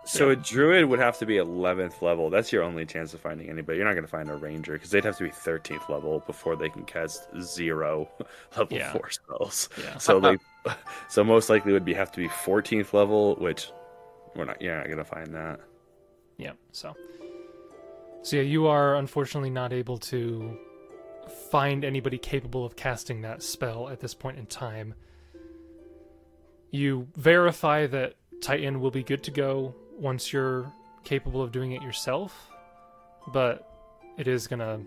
So a druid would have to be 11th level. That's your only chance of finding anybody. You're not going to find a ranger because they'd have to be 13th level before they can cast 0 level 4 spells. Yeah. So so most likely would have to be 14th level, which you're not going to find that. Yeah. So yeah, you are unfortunately not able to find anybody capable of casting that spell at this point in time. You verify that Titan will be good to go once you're capable of doing it yourself, but it is gonna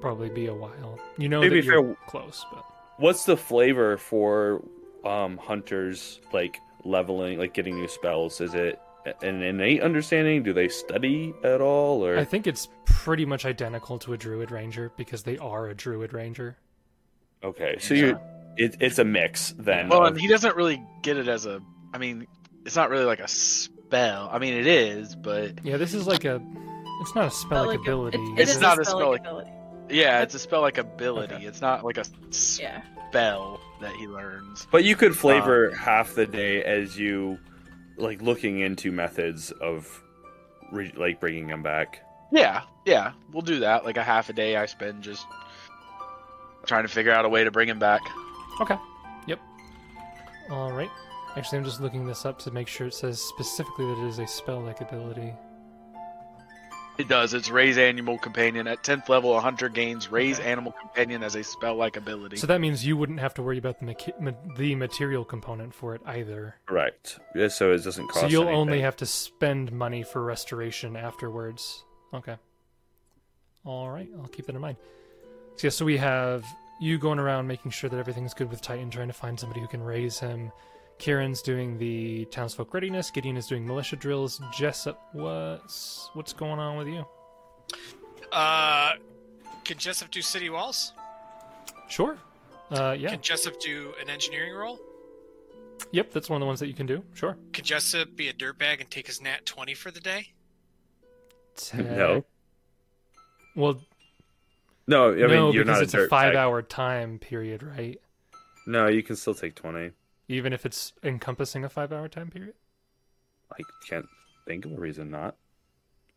probably be a while. You know, maybe that you're close. But what's the flavor for hunters, like leveling, like getting new spells? Is it an innate understanding? Do they study at all? Or I think it's pretty much identical to a druid ranger because they are a druid ranger. Okay, so it's a mix then. Well, and he doesn't really get it as a. I mean, it's not really like a spell. I mean, it is, but... Yeah, this is like a... It's not a spell-like ability. It's not a spell-like ability. Yeah, it's a spell-like ability. Okay. It's not like a spell that he learns. But you could flavor half the day as you, like, looking into methods of, like, bringing them back. Yeah, we'll do that. Like, a half a day I spend just trying to figure out a way to bring him back. Okay. Yep. All right. Actually, I'm just looking this up to make sure it says specifically that it is a spell-like ability. It does. It's Raise Animal Companion. At 10th level, a hunter gains Raise Animal Companion as a spell-like ability. So that means you wouldn't have to worry about the material component for it either. Correct. Right. So it doesn't cost anything. So you'll only have to spend money for restoration afterwards. Okay. All right. I'll keep that in mind. So, so we have you going around making sure that everything's good with Titan, trying to find somebody who can raise him. Kieran's doing the townsfolk readiness. Gideon is doing militia drills. Jessup, what's going on with you? Can Jessup do city walls? Sure. Yeah. Can Jessup do an engineering roll? Yep, that's one of the ones that you can do. Sure. Could Jessup be a dirtbag and take his nat 20 for the day? No. Well. No, I mean no, you're not a dirtbag. Because it's a 5-hour time period, right? No, you can still take 20. Even if it's encompassing a 5-hour time period? I can't think of a reason not.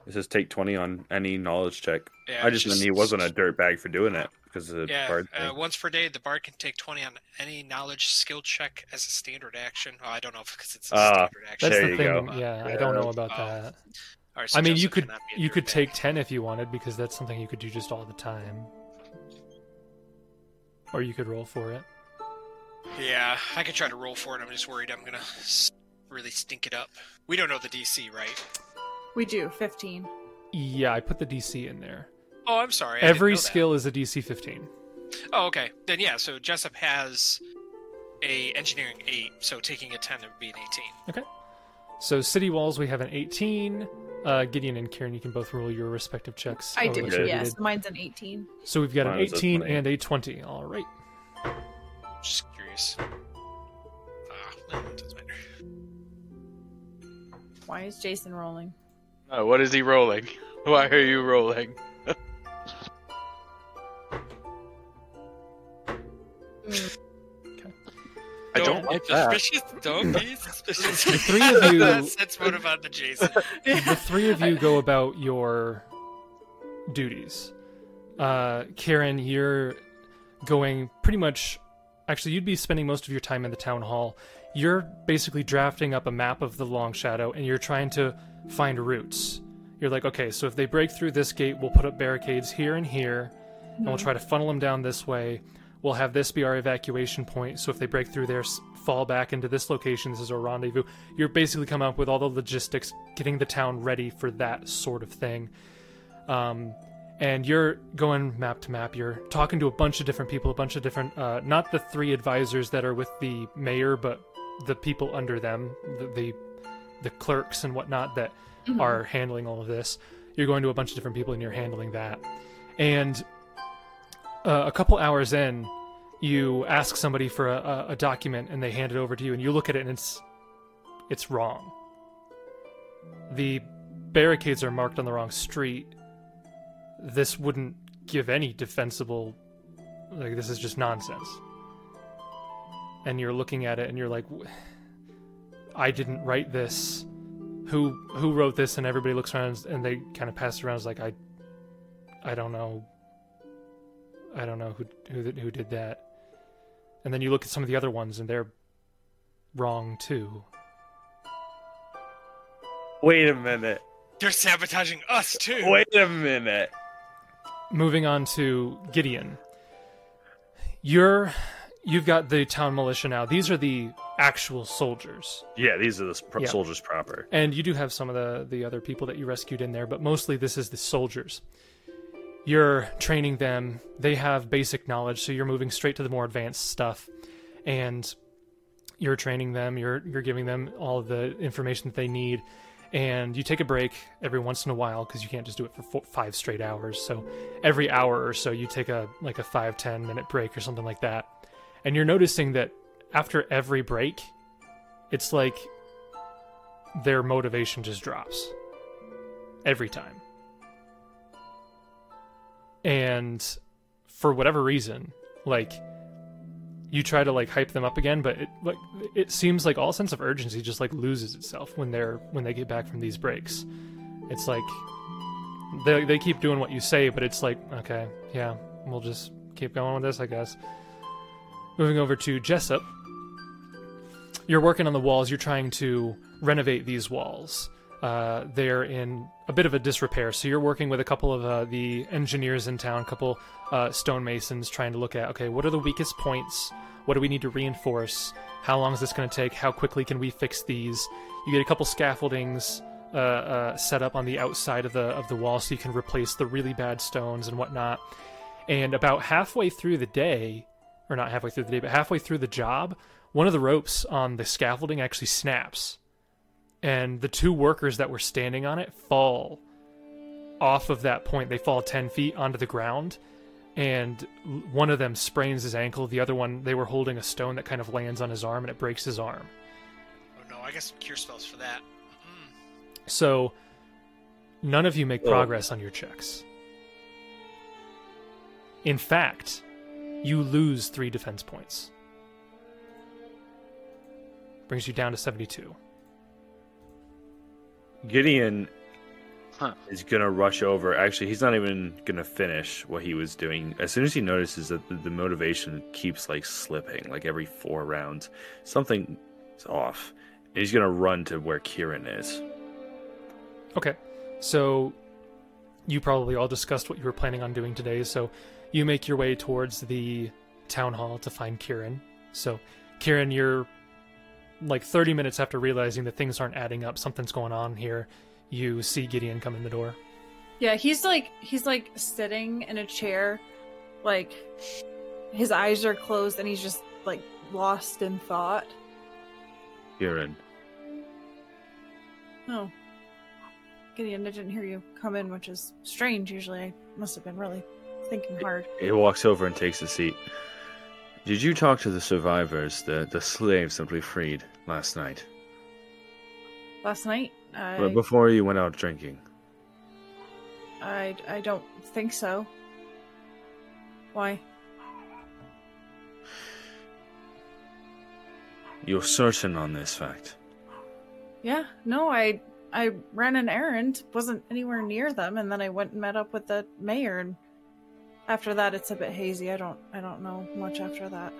It says take 20 on any knowledge check. Yeah, I just mean he wasn't a dirtbag for doing it because of the bard thing. Once per day, the bard can take 20 on any knowledge skill check as a standard action. Oh, I don't know because it's a standard action. That's the thing. Go. Yeah, I don't know about that. All right, so I mean, you could take 10 if you wanted because that's something you could do just all the time. Or you could roll for it. Yeah, I could try to roll for it. I'm just worried I'm going to really stink it up. We don't know the DC, right? We do, 15. Yeah, I put the DC in there. Oh, I'm sorry. Every skill is a DC 15. Oh, okay. Then yeah, so Jessup has a engineering 8, so taking a 10 would be an 18. Okay. So city walls, we have an 18. Gideon and Kieran, you can both roll your respective checks. I did, yes. Mine's an 18. So we've got an 18 and a 20. All right. Just curious. Doesn't matter. Why is Jason rolling? Oh, what is he rolling? Why are you rolling? Okay. I don't like that. Don't be suspicious. The three of you. That's what about the Jason. The three of you go about your duties. Kieran, you're going pretty much. Actually, you'd be spending most of your time in the town hall. You're basically drafting up a map of the Longshadow, and you're trying to find routes. You're like, okay, so if they break through this gate, we'll put up barricades here and here, and we'll try to funnel them down this way. We'll have this be our evacuation point, so if they break through there, fall back into this location, this is our rendezvous. You're basically coming up with all the logistics, getting the town ready for that sort of thing. And you're going map to map, you're talking to a bunch of different people, a bunch of different, not the three advisors that are with the mayor, but the people under them, the clerks and whatnot that mm-hmm. are handling all of this. You're going to a bunch of different people and you're handling that. And a couple hours in, you ask somebody for a document and they hand it over to you and you look at it and it's wrong. The barricades are marked on the wrong street. This wouldn't give any defensible, like, this is just nonsense. And you're looking at it and you're like, I didn't write this. Who wrote this? And everybody looks around and they kind of pass it around. It's like, I don't know. I don't know who did that. And then you look at some of the other ones and they're wrong too. Wait a minute. They're sabotaging us too. Wait a minute. Moving on to Gideon. You've got the town militia now. These are the actual soldiers. Yeah, these are the soldiers proper. And you do have some of the other people that you rescued in there, but mostly this is the soldiers. You're training them. They have basic knowledge, so you're moving straight to the more advanced stuff. And you're training them. You're giving them all of the information that they need. And you take a break every once in a while because you can't just do it for 5 straight hours. So every hour or so you take a 5-10 minute break or something like that. And you're noticing that after every break, it's like their motivation just drops every time. And for whatever reason, like, you try to like hype them up again, but it seems like all sense of urgency just like loses itself when they get back from these breaks. It's like they keep doing what you say, but it's like, okay, yeah, we'll just keep going with this, I guess. Moving over to Jessup. You're working on the walls. You're trying to renovate these walls. They're in a bit of a disrepair, so you're working with a couple of the engineers in town, a couple stonemasons, trying to look at, okay, what are the weakest points? What do we need to reinforce? How long is this going to take? How quickly can we fix these? You get a couple scaffoldings set up on the outside of the wall so you can replace the really bad stones and whatnot. And about halfway through the day, or not halfway through the day, but halfway through the job, one of the ropes on the scaffolding actually snaps. And the two workers that were standing on it fall off of that point. They fall 10 feet onto the ground, and one of them sprains his ankle. The other one, they were holding a stone that kind of lands on his arm, and it breaks his arm. Oh, no, I got some cure spells for that. Mm-hmm. So, none of you make progress on your checks. In fact, you lose 3 defense points. Brings you down to 72. Gideon is going to rush over. Actually, he's not even going to finish what he was doing. As soon as he notices that the motivation keeps like slipping, like every 4 rounds, something's off. And he's going to run to where Kieran is. Okay. So you probably all discussed what you were planning on doing today. So you make your way towards the town hall to find Kieran. So Kieran, you're like 30 minutes after realizing that things aren't adding up, something's going on here. You see Gideon come in the door. Yeah, he's sitting in a chair, like his eyes are closed and he's just like lost in thought. Kieran. Oh. Gideon, I didn't hear you come in, which is strange. Usually I must have been really thinking hard. He walks over and takes a seat. Did you talk to the survivors, the slaves that we freed last night? Last night? But before you went out drinking. I don't think so. Why? You're certain on this fact? Yeah, no, I ran an errand, wasn't anywhere near them, and then I went and met up with the mayor, and after that, it's a bit hazy. I don't know much after that.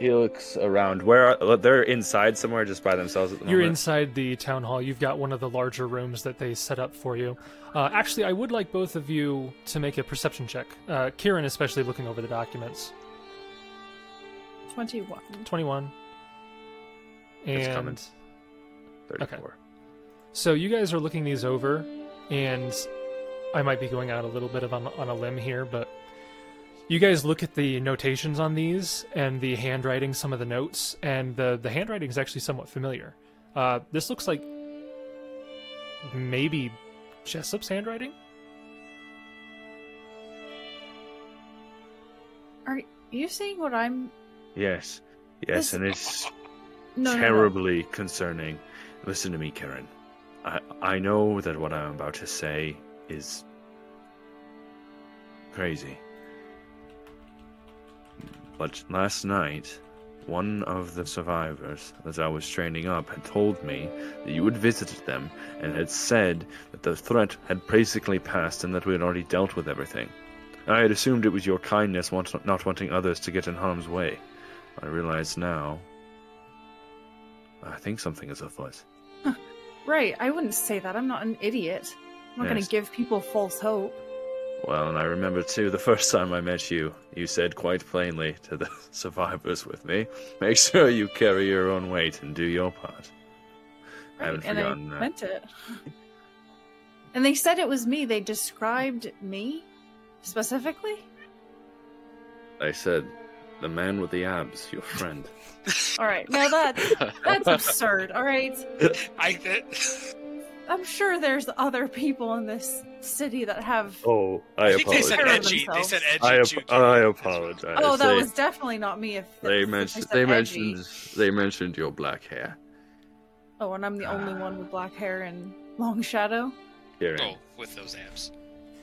He looks around. They're inside somewhere, just by themselves at the moment. You're inside the town hall. You've got one of the larger rooms that they set up for you. Actually, I would like both of you to make a perception check. Kieran, especially looking over the documents. 21. It's coming. 34. Okay. So you guys are looking these over, and I might be going out a little bit of on a limb here, but you guys look at the notations on these and the handwriting, some of the notes, and the handwriting is actually somewhat familiar. This looks like maybe Jessup's handwriting? Are you seeing what I'm... Yes, this... and it's terribly concerning. Listen to me, Karen. I know that what I'm about to say is crazy. But last night, one of the survivors, as I was training up, had told me that you had visited them and had said that the threat had basically passed and that we had already dealt with everything. I had assumed it was your kindness not wanting others to get in harm's way. I realize now, I think something is afoot. Huh. Right, I wouldn't say that. I'm not an idiot. I'm not going to give people false hope. Well, and I remember, too, the first time I met you, you said quite plainly to the survivors with me, make sure you carry your own weight and do your part. Right, I haven't forgotten that. And I meant it. And they said it was me. They described me specifically? They said, the man with the abs, your friend. All right, now that's absurd, all right? I'm sure there's other people in this city that have... Oh, I apologize. They said edgy. I apologize. Oh, that was definitely not me. They mentioned your black hair. Oh, and I'm the only one with black hair in Longshadow? Oh, with those abs.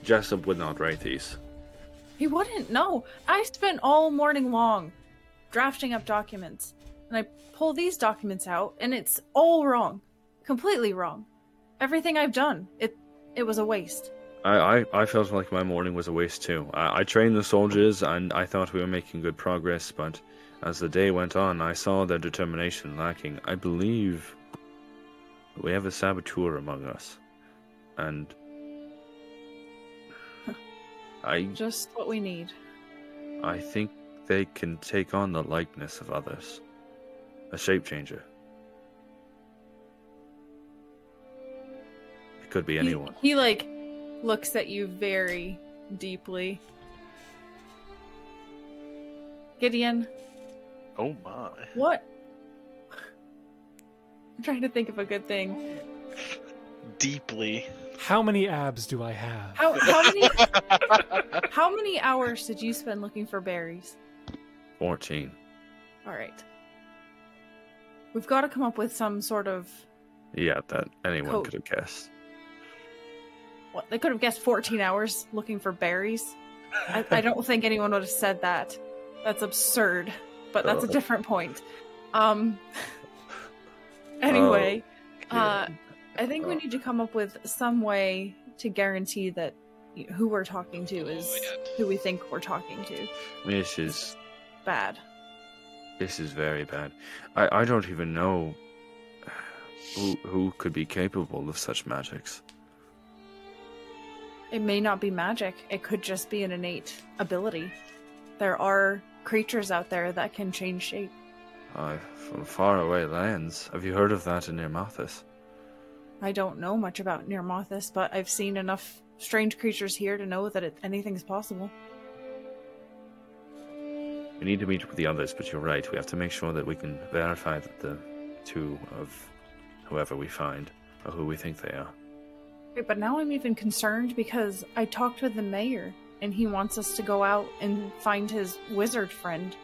Jessup would not write these. He wouldn't, no. I spent all morning long drafting up documents, and I pull these documents out, and it's all wrong. Completely wrong. Everything I've done, it was a waste. I felt like my morning was a waste too. I trained the soldiers, and I thought we were making good progress, but as the day went on, I saw their determination lacking. I believe we have a saboteur among us, and just what we need. I think they can take on the likeness of others. A shape changer. It could be anyone. He like looks at you very deeply. Gideon. Oh my. What? I'm trying to think of a good thing. Deeply. How many abs do I have? How many hours did you spend looking for berries? 14. All right. We've got to come up with some sort of... Yeah, that anyone could have guessed. What? They could have guessed 14 hours looking for berries? I don't think anyone would have said that. That's absurd, but that's a different point. Anyway... I think we need to come up with some way to guarantee that who we're talking to is who we think we're talking to. This is bad. This is very bad. I don't even know who could be capable of such magics. It may not be magic. It could just be an innate ability. There are creatures out there that can change shape. From faraway lands. Have you heard of that in Nirmathas? I don't know much about Nirmathas, but I've seen enough strange creatures here to know that anything's possible. We need to meet with the others, but you're right. We have to make sure that we can verify that the two of whoever we find are who we think they are. Wait, but now I'm even concerned because I talked with the mayor, and he wants us to go out and find his wizard friend.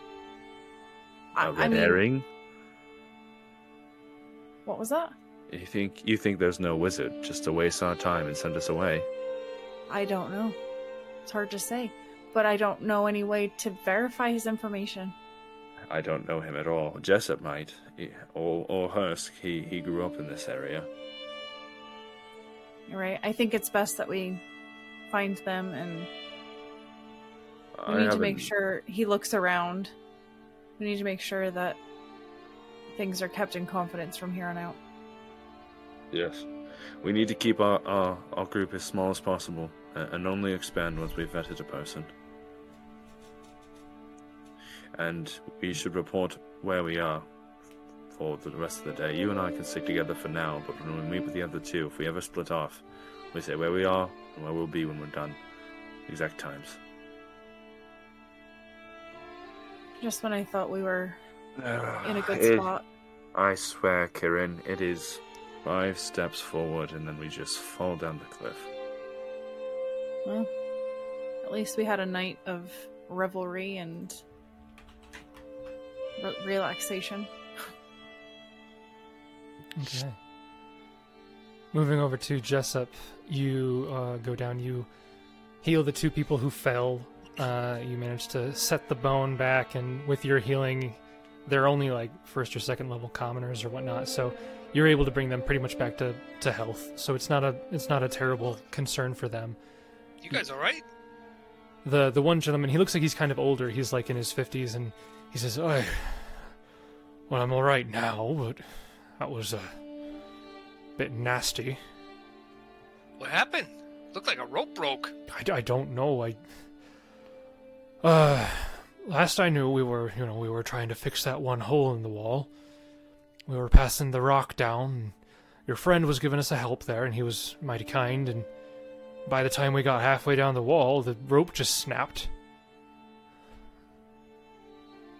Red herring? What was that? You think there's no wizard, just to waste our time and send us away? I don't know. It's hard to say. But I don't know any way to verify his information. I don't know him at all. Jessup might. Or Hursk. He grew up in this area. You're right. I think it's best that we find them, and we need to make sure he looks around. We need to make sure that things are kept in confidence from here on out. Yes. We need to keep our group as small as possible and only expand once we've vetted a person. and we should report where we are for the rest of the day. You and I can stick together for now, but when we meet with the other two, if we ever split off, we say where we are and where we'll be when we're done. Exact times. Just when I thought we were in a good spot. I swear, Kieran, it is 5 steps forward and then we just fall down the cliff. Well, at least we had a night of revelry and relaxation. Okay. Moving over to Jessup, you go down, you heal the 2 people who fell. You managed to set the bone back, and with your healing, they're only like 1st or 2nd level commoners or whatnot, so you're able to bring them pretty much back to health. So it's not a terrible concern for them. You guys all right? The one gentleman, he looks like he's kind of older. He's like in his 50s, and he says, "Oh, well, I'm all right now, but that was a bit nasty." What happened? Looked like a rope broke. I don't know. Last I knew, we were trying to fix that one hole in the wall. We were passing the rock down, and your friend was giving us a help there, and he was mighty kind, and by the time we got halfway down the wall, the rope just snapped.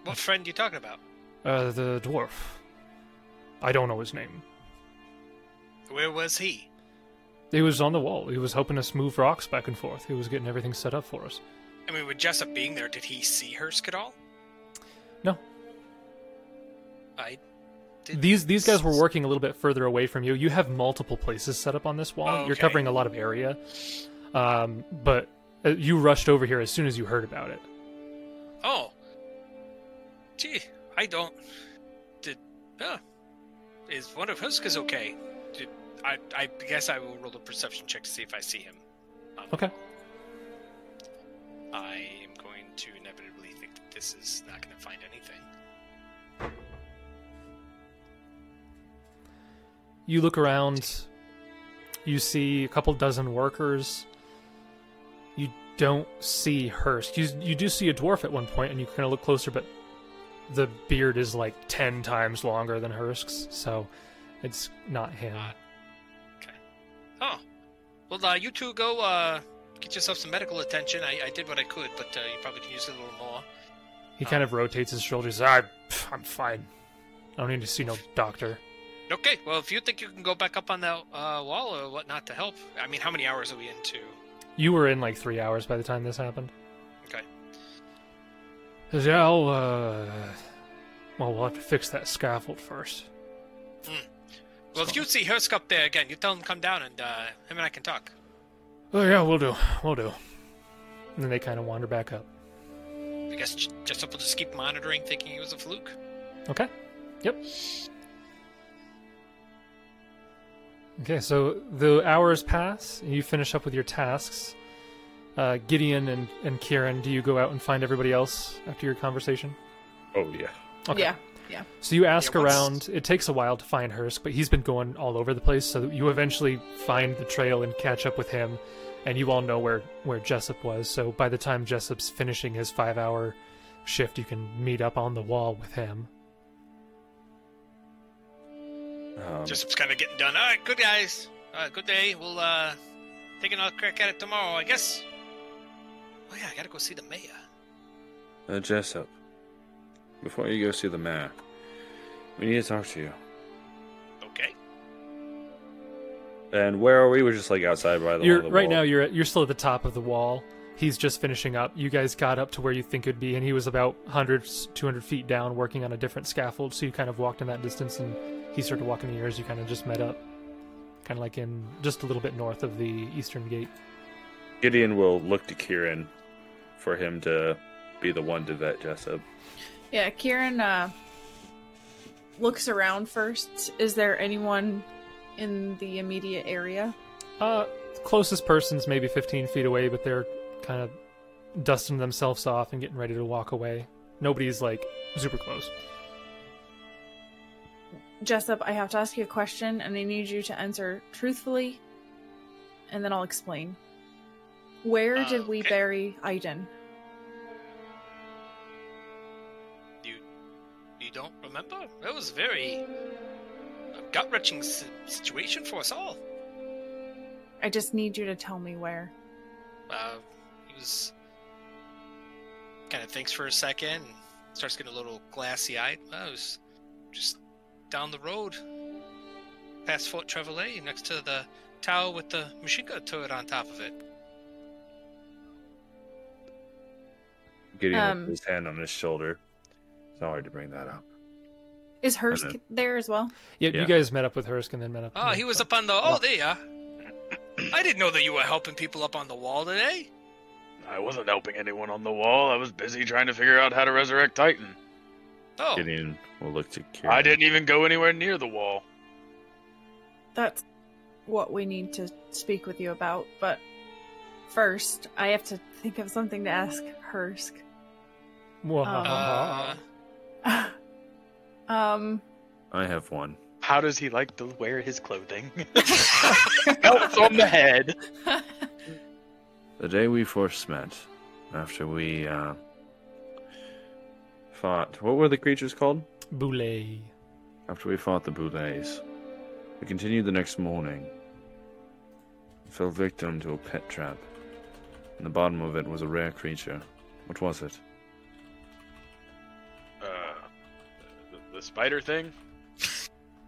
What friend are you talking about? The dwarf. I don't know his name. Where was he? He was on the wall. He was helping us move rocks back and forth. He was getting everything set up for us. I mean, with Jessup being there, did he see Hursk at all? No. I did. These guys were working a little bit further away from you. You have multiple places set up on this wall. Oh, okay. You're covering a lot of area. But you rushed over here as soon as you heard about it. Oh. Gee, I don't... Is one of Hursk's okay? I guess I will roll a perception check to see if I see him. Okay. I am going to inevitably think that this is not going to find anything. You look around. You see a couple dozen workers. You don't see Hursk. You do see a dwarf at one point, and you kind of look closer, but the beard is like 10 times longer than Hursk's, so it's not him. Okay. Oh. Well, you two go... get yourself some medical attention. I did what I could, but you probably can use it a little more. He kind of rotates his shoulders. I'm fine. I don't need to see no doctor. Okay, well, if you think you can go back up on that wall or whatnot to help, I mean, how many hours are we into? You were in like 3 hours by the time this happened. Okay. Yeah, well, we'll have to fix that scaffold first. Well, if you see Hursk up there again, you tell him to come down, and him and I can talk. Oh, yeah, we'll do. And then they kind of wander back up. I guess Jessup will just keep monitoring, thinking it was a fluke. Okay. Yep. Okay, so the hours pass, and you finish up with your tasks. Gideon and Kieran, do you go out and find everybody else after your conversation? Oh, yeah. Okay. Yeah. So you ask around. It takes a while to find Hursk, but he's been going all over the place, so you eventually find the trail and catch up with him, and you all know where Jessup was, so by the time Jessup's finishing his 5-hour shift, you can meet up on the wall with him. Jessup's kind of getting done. All right, good guys. Good day. We'll take another crack at it tomorrow, I guess. Oh, yeah, I gotta go see the mayor. Jessup. Before you go see the mayor, we need to talk to you. Okay. And where are we? We're just like outside by the wall. Right now, you're still at the top of the wall. He's just finishing up. You guys got up to where you think it'd be, and he was about 200 feet down working on a different scaffold, so you kind of walked in that distance, and he started walking in yours. You kind of just met up, kind of like in just a little bit north of the eastern gate. Gideon will look to Kieran for him to be the one to vet Jessup. Yeah, Kieran looks around first. Is there anyone in the immediate area? Closest person's maybe 15 feet away, but they're kind of dusting themselves off and getting ready to walk away. Nobody's, like, super close. Jessup, I have to ask you a question, and I need you to answer truthfully, and then I'll explain. Where did we bury Aiden? was very a gut-wrenching situation for us all. I just need you to tell me where. He was kind of thinks for a second and starts getting a little glassy-eyed. Well, it was just down the road, past Fort Trevalet, next to the tower with the machine gun turret on top of it. Gideon with his hand on his shoulder. Sorry to bring that up. Is Hursk there as well? Yeah, you guys met up with Hursk and then met up. Oh, he was up on the... Oh, there you are. I didn't know that you were helping people up on the wall today. I wasn't helping anyone on the wall. I was busy trying to figure out how to resurrect Titan. Oh. Gideon will look to Kieran. I didn't even go anywhere near the wall. That's what we need to speak with you about, but first, I have to think of something to ask Hursk. I have one. How does he like to wear his clothing? Helps on the head. The day we first met, after we fought... What were the creatures called? Boulets. After we fought the Boulets, we continued the next morning. We fell victim to a pet trap. In the bottom of it was a rare creature. What was it? The spider thing?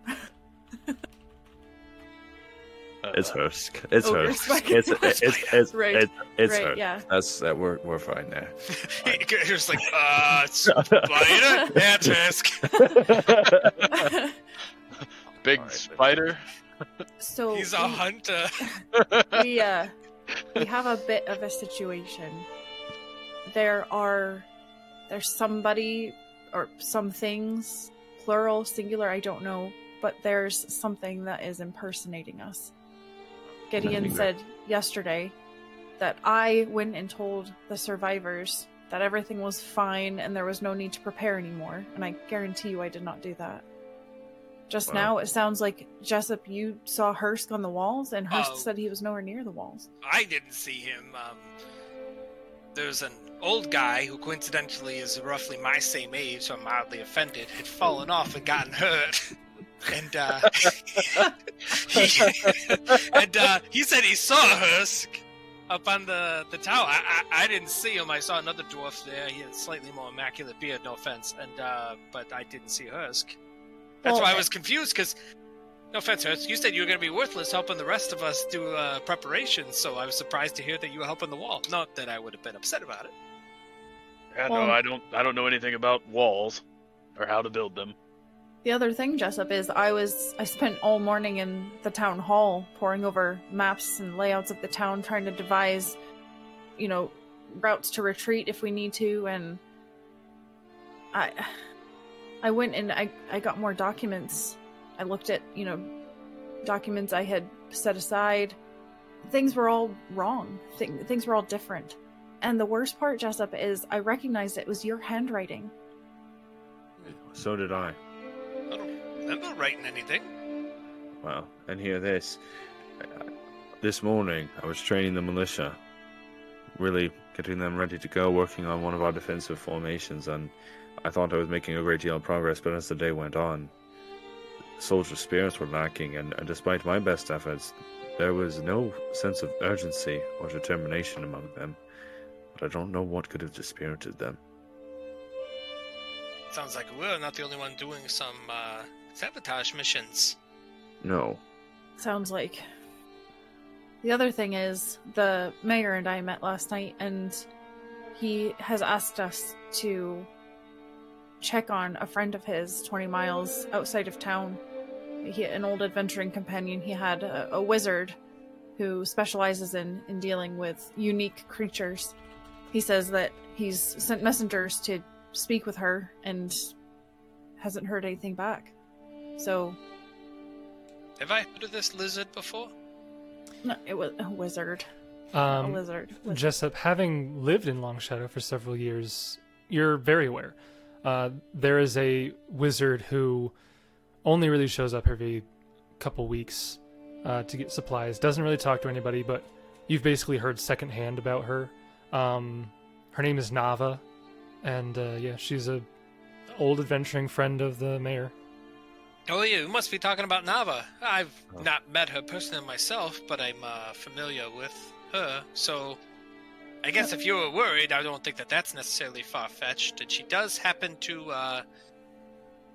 It's Hursk. It's Hursk. It's Hursk. Yeah. That's that. We're fine there. He was like, spider. That's Hursk. Big right, spider. So he's a hunter. We have a bit of a situation. There's somebody or some things, plural, singular, I don't know, but there's something that is impersonating us. Gideon said yesterday that I went and told the survivors that everything was fine and there was no need to prepare anymore, and I guarantee you I did not do that. Just now, it sounds like, Jessup, you saw Hursk on the walls, and Hursk said he was nowhere near the walls. I didn't see him. There's an old guy who coincidentally is roughly my same age, so I'm mildly offended, had fallen off and gotten hurt. And he said he saw Hursk up on the tower. I didn't see him. I saw another dwarf there. He had a slightly more immaculate beard, no offense, and but I didn't see Hursk. That's why I was confused, because, no offense, Hursk, you said you were going to be worthless helping the rest of us do preparations, so I was surprised to hear that you were helping the wall. Not that I would have been upset about it. Yeah, no, I don't know anything about walls, or how to build them. The other thing, Jessup, is I spent all morning in the town hall poring over maps and layouts of the town, trying to devise, routes to retreat if we need to, and I went and I got more documents. I looked at, documents I had set aside. Things were all wrong. Things were all different. And the worst part, Jessup, is I recognized it was your handwriting. So did I. I don't remember writing anything. Wow. And hear this. This morning, I was training the militia. Really getting them ready to go, working on one of our defensive formations, and I thought I was making a great deal of progress, but as the day went on, soldier spirits were lacking, and despite my best efforts, there was no sense of urgency or determination among them. But I don't know what could have dispirited them. Sounds like we're not the only one doing some sabotage missions. No. Sounds like. The other thing is, the mayor and I met last night, and he has asked us to check on a friend of his 20 miles outside of town. An old adventuring companion. He had a wizard who specializes in dealing with unique creatures. He says that he's sent messengers to speak with her and hasn't heard anything back. So... Have I heard of this lizard before? No, it was a wizard. A lizard. Jessup, having lived in Longshadow for several years, you're very aware. There is a wizard who only really shows up every couple weeks to get supplies. Doesn't really talk to anybody, but you've basically heard secondhand about her. Her name is Nava, and she's an old adventuring friend of the mayor. Oh, you must be talking about Nava. I've not met her personally myself, but I'm familiar with her. So I guess if you were worried, I don't think that that's necessarily far-fetched. And she does happen to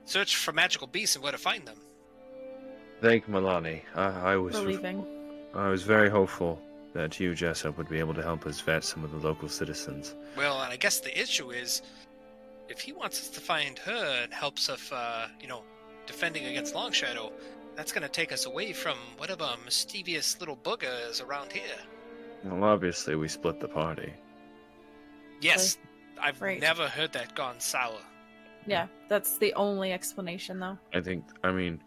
search for magical beasts and where to find them. Thank Milani. I was very hopeful that you, Jessup, would be able to help us vet some of the local citizens. Well, and I guess the issue is, if he wants us to find her and helps us, defending against Longshadow, that's going to take us away from whatever mischievous little booger is around here. Well, obviously we split the party. Yes, I've never heard that gone sour. Yeah, that's the only explanation, though.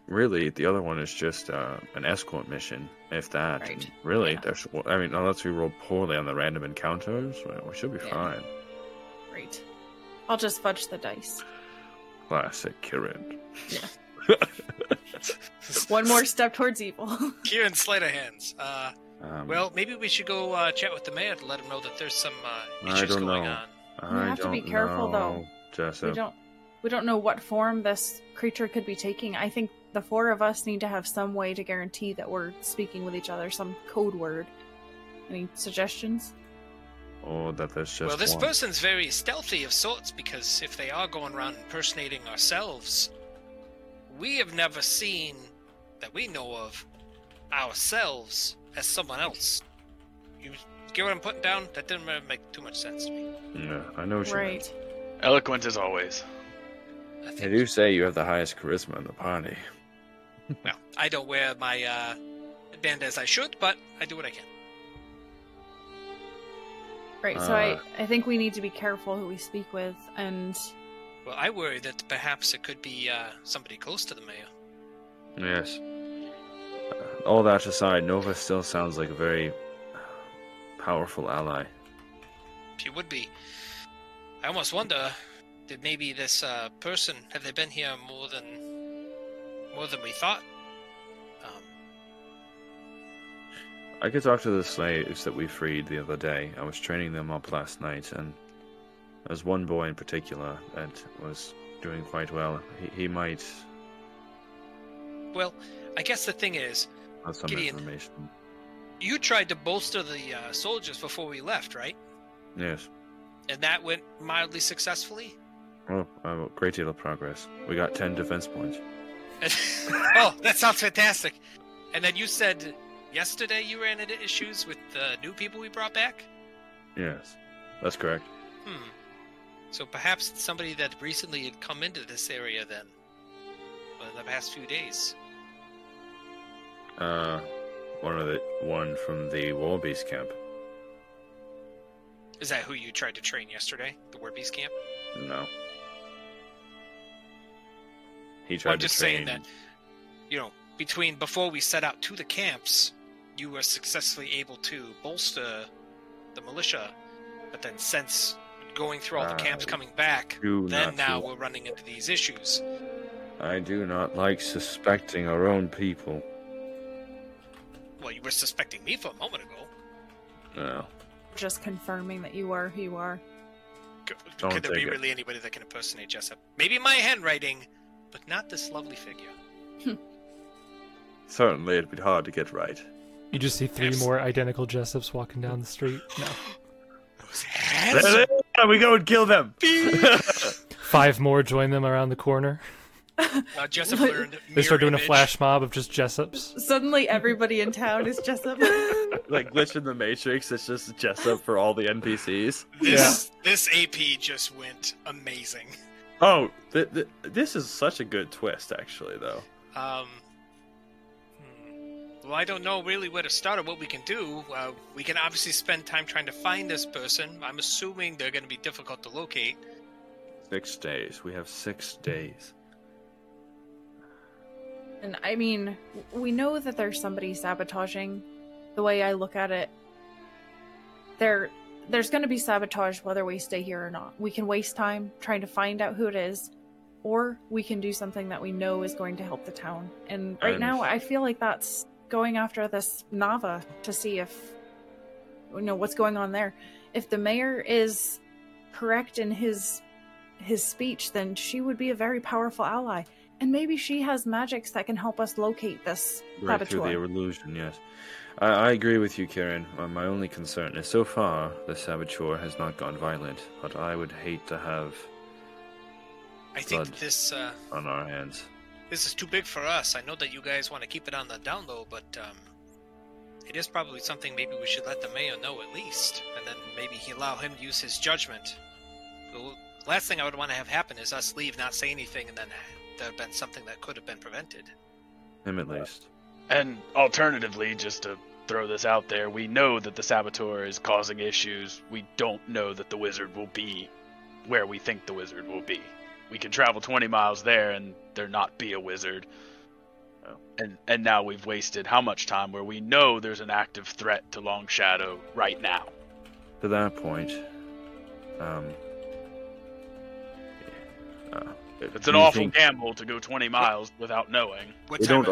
Really, the other one is just an escort mission, if that. Right. And really, unless we roll poorly on the random encounters, well, we should be fine. Great. I'll just fudge the dice. Classic Kieran. Yeah. One more step towards evil. Kieran sleight of hands. Well, maybe we should go chat with the mayor to let him know that there's some issues going on. We have to be careful, though. Jessup. We don't know what form this creature could be taking. I think the four of us need to have some way to guarantee that we're speaking with each other, some code word. Any suggestions? Or that there's just this one. Person's very stealthy of sorts, because if they are going around impersonating ourselves, we have never seen, that we know of, ourselves as someone else. You get what I'm putting down? That didn't really make too much sense to me. Yeah, I know what you mean. Eloquent as always. They do say you have the highest charisma in the party. Well, I don't wear my band as I should, but I do what I can. Right, so I think we need to be careful who we speak with, and... Well, I worry that perhaps it could be somebody close to the mayor. Yes. All that aside, Nova still sounds like a very powerful ally. She would be. I almost wonder that maybe this person, have they been here more than we thought? I could talk to the slaves that we freed the other day. I was training them up last night, and there was one boy in particular that was doing quite well. He might... Well, I guess the thing is, Gideon, you tried to bolster the soldiers before we left, right? Yes. And that went mildly successfully? Oh, a great deal of progress. We got 10 defense points. Oh, that sounds fantastic. And then you said yesterday you ran into issues with the new people we brought back? Yes, that's correct. So perhaps it's somebody that recently had come into this area then, in the past few days. One from the Warbeast camp. Is that who you tried to train yesterday? The Warbeast camp? No. He tried to train... I'm just saying that, before we set out to the camps, you were successfully able to bolster the militia, but then since going through all the camps coming back, then now we're running into these issues. I do not like suspecting our own people. Well, you were suspecting me for a moment ago. No. Just confirming that you are who you are. Could there be really anybody that can impersonate Jessup? Maybe my handwriting, but not this lovely figure. Certainly it'd be hard to get right. You just see three more identical Jessups walking down the street. No. Those hands? We go and kill them! 5 more join them around the corner. Jessup learned. They start doing a flash mob of just Jessups. Suddenly everybody in town is Jessup. Like glitch in the Matrix, it's just Jessup for all the NPCs. This AP just went amazing. Oh, this is such a good twist, actually, though. Well, I don't know really where to start or what we can do. We can obviously spend time trying to find this person. I'm assuming they're going to be difficult to locate. 6 days. We have 6 days. And we know that there's somebody sabotaging. The way I look at it, there's going to be sabotage whether we stay here or not. We can waste time trying to find out who it is, or we can do something that we know is going to help the town. And right now, I feel like that's going after this Nava to see if, what's going on there. If the mayor is correct in his speech, then she would be a very powerful ally. And maybe she has magics that can help us locate this saboteur. Right through the illusion, yes. I agree with you, Kieran. My only concern is, so far, the saboteur has not gone violent, but I would hate to have blood on our hands. This is too big for us. I know that you guys want to keep it on the down low, but it is probably something maybe we should let the mayor know at least, and then maybe allow him to use his judgment. The last thing I would want to have happen is us leave, not say anything, and then there have been something that could have been prevented. Him at least. And alternatively, just to throw this out there, we know that the saboteur is causing issues. We don't know that the wizard will be where we think the wizard will be. We can travel 20 miles there and there not be a wizard. And now we've wasted how much time where we know there's an active threat to Longshadow right now. To that point, it's an awful gamble to go 20 miles without knowing. We don't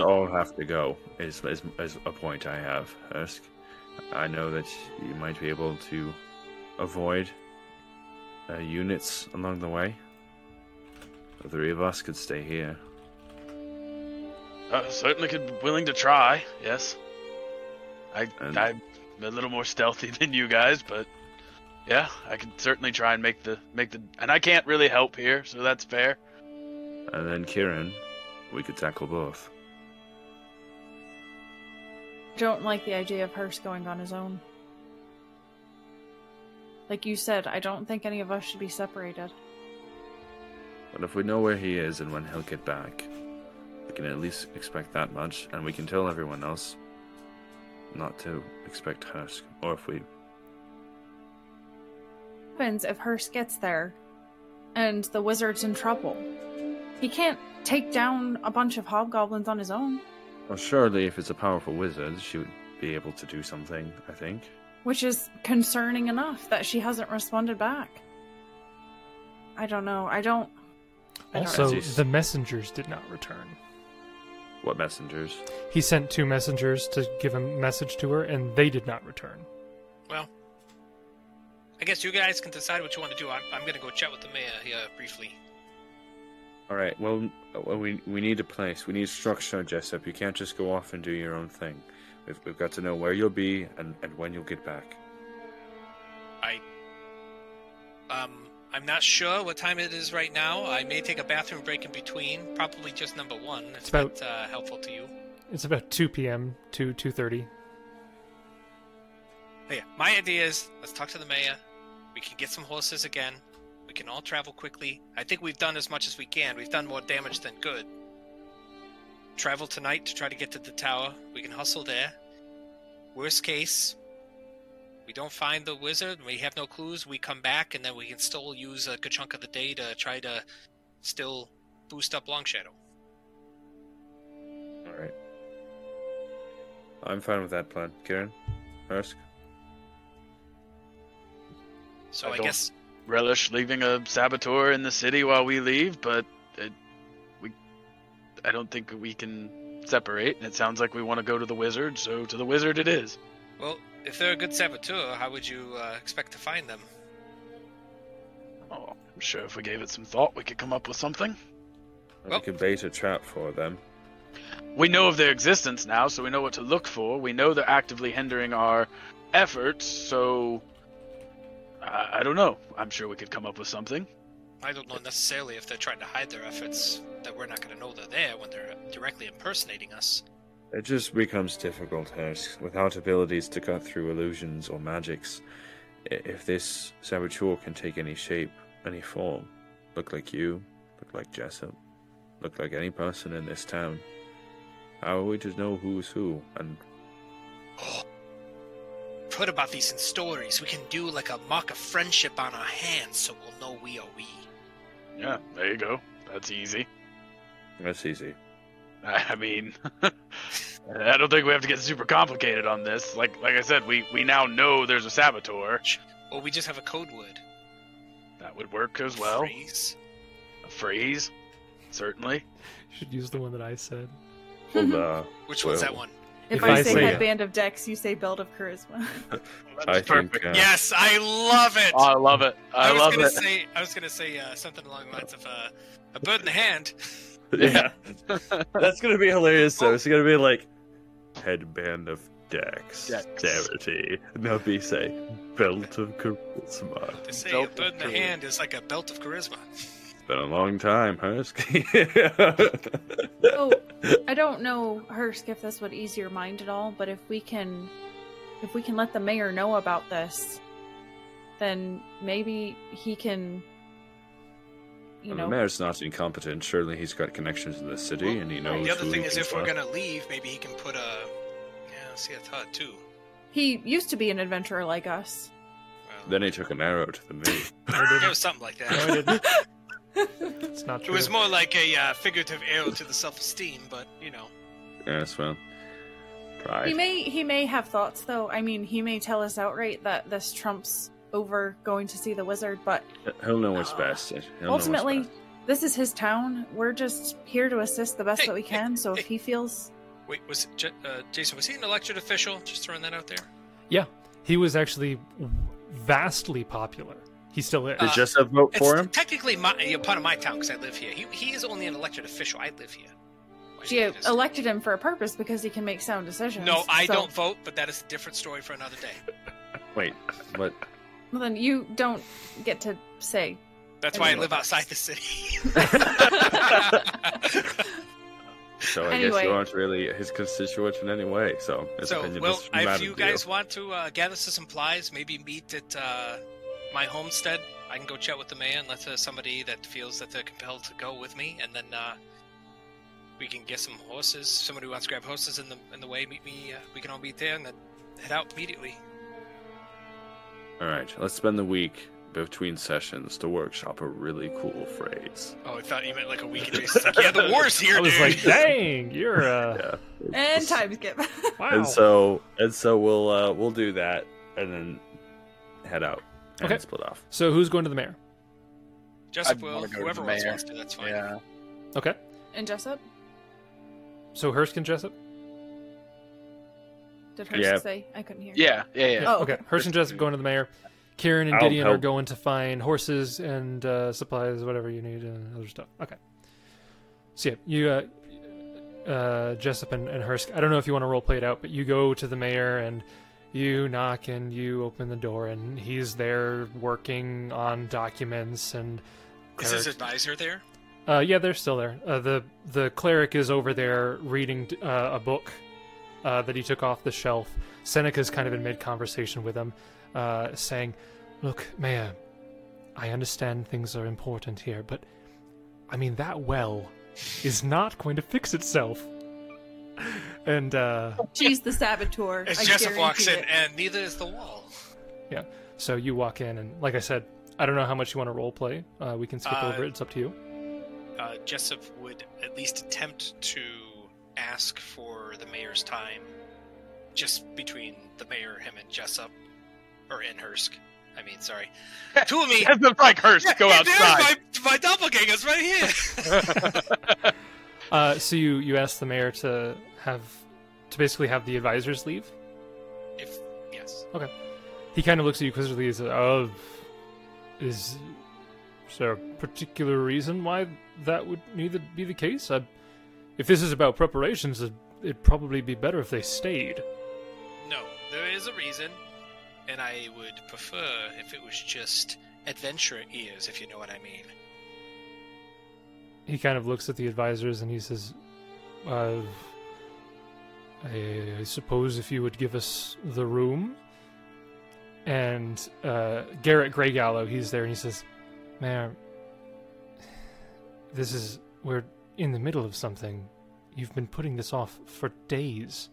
all have to go, is a point I have, Hursk. I know that you might be able to avoid units along the way. The three of us could stay here. Certainly could be willing to try, yes. I'm a little more stealthy than you guys, but... yeah, I can certainly try and make the, and I can't really help here, so that's fair. And then Kieran, we could tackle both. I don't like the idea of Hursk going on his own. Like you said, I don't think any of us should be separated. But if we know where he is and when he'll get back, we can at least expect that much, and we can tell everyone else not to expect Hursk, or if we... if Hursk gets there and the wizard's in trouble, he can't take down a bunch of hobgoblins on his own. Well, surely if it's a powerful wizard, she would be able to do something, I think. Which is concerning enough that she hasn't responded back. I don't know. Also, the messengers did not return. What messengers? He sent 2 messengers to give a message to her, and they did not return. Well, I guess you guys can decide what you want to do. I'm going to go chat with the mayor here briefly. All right. Well, we need a place. We need structure, Jessup. You can't just go off and do your own thing. We've got to know where you'll be and when you'll get back. I'm not sure what time it is right now. I may take a bathroom break in between. Probably just number 1. It's about helpful to you. It's about 2 p.m. to 2:30. Yeah, my idea is let's talk to the mayor. We can get some horses again. We can all travel quickly. I think we've done as much as we can. We've done more damage than good. Travel tonight to try to get to the tower. We can hustle there. Worst case, we don't find the wizard. We have no clues. We come back, and then we can still use a good chunk of the day to try to still boost up Longshadow. All right. I'm fine with that plan. Kieran? Hursk? So I guess relish leaving a saboteur in the city while we leave, but I don't think we can separate. And it sounds like we want to go to the wizard, so to the wizard it is. Well, if they're a good saboteur, how would you expect to find them? Oh, I'm sure if we gave it some thought, we could come up with something. We could bait a trap for them. We know of their existence now, so we know what to look for. We know they're actively hindering our efforts, so. I don't know. I'm sure we could come up with something. I don't know necessarily if they're trying to hide their efforts, that we're not going to know they're there when they're directly impersonating us. It just becomes difficult, Hursk, without abilities to cut through illusions or magics. If this saboteur can take any shape, any form, look like you, look like Jessup, look like any person in this town, how are we to know who's who and... heard about these in stories. We can do like a mark of friendship on our hands so we'll know we are we. Yeah, there you go. That's easy. I mean, I don't think we have to get super complicated on this. Like I said, we now know there's a saboteur. Well, we just have a code word. That would work as well. A phrase? Certainly. You should use the one that I said. Which one's that one? If I say headband of Dex, you say belt of charisma. I think, yes, I love it. Oh, I love it. I was gonna say something along the lines of a bird in the hand. Yeah, that's gonna be hilarious. Though it's gonna be like headband of dexterity. No, be say belt of charisma. To say belt a bird in the hand is like a belt of charisma. Been a long time, Hursk. Oh, I don't know, Hursk, if this would ease your mind at all, but if we can let the mayor know about this, then maybe he can, the mayor's not incompetent. Surely he's got connections in the city, and he knows. The other thing is, if we're gonna leave, maybe he can put a. Yeah, see, I thought too. He used to be an adventurer like us. Well, then he took an arrow to the knee. It was something like that. No, I didn't. It's not true. It was more like a figurative arrow to the self-esteem, but Yes, well, pride. He may have thoughts, though. I mean, he may tell us outright that this trumps over going to see the wizard, but he'll know what's best. Ultimately, this is his town. We're just here to assist the best that we can. So if he feels, wait, was it Jason? Was he an elected official? Just throwing that out there. Yeah, he was actually vastly popular. He still is. Did Jessup vote for him? Technically, a part of my town because I live here. He is only an elected official. I live here. She elected him for a purpose because he can make sound decisions. No, I don't vote, but that is a different story for another day. Wait, what? Well, then you don't get to say. That's why I live outside the city. So I guess you aren't really his constituent in any way. If you guys want to gather some supplies, maybe meet at... my homestead, I can go chat with the mayor unless there's somebody that feels that they're compelled to go with me, and then we can get some horses. Somebody who wants to grab horses in the way, meet me. We can all meet there and then head out immediately. All right, let's spend the week between sessions to workshop a really cool phrase. Oh, I thought you meant like a week. The war's here, dude. I was like, dang, you're and time skip. Wow. And so we'll do that and then head out. Okay. Split off. So who's going to the mayor? Jessup will. Whoever else wants to, that's fine. Yeah. Okay. And Jessup? So Hursk and Jessup? Did Hursk say? I couldn't hear. Yeah. Oh, okay. Hursk and Jessup going to the mayor. Kieran and Gideon are going to find horses and supplies, whatever you need, and other stuff. Okay. So yeah, you, Jessup and Hursk, I don't know if you want to role play it out, but you go to the mayor and... You knock and you open the door, and he's there working on documents. And is his advisor there? Yeah, they're still there. The cleric is over there reading a book that he took off the shelf. Seneca's kind of in mid-conversation with him, saying, "Look, Mayor, I understand things are important here, but I mean that well is not going to fix itself." And she's the saboteur. As Jessup walks in, and neither is the wall. Yeah. So you walk in, and like I said, I don't know how much you want to role play. We can skip over it. It's up to you. Jessup would at least attempt to ask for the mayor's time, just between the mayor, him, and Jessup, or in Hursk. I mean, sorry. Two of me. Jessup like Hursk. Go outside. My doppelganger's right here. So you asked the mayor to basically have the advisors leave? Yes. Okay. He kind of looks at you quizzically and says, is there a particular reason why that would need to be the case? If this is about preparations, it'd probably be better if they stayed. No, there is a reason, and I would prefer if it was just adventurer ears, if you know what I mean. He kind of looks at the advisors and he says, I suppose if you would give us the room. And Garrett Greygallow, he's there and he says, Mayor, we're in the middle of something. You've been putting this off for days.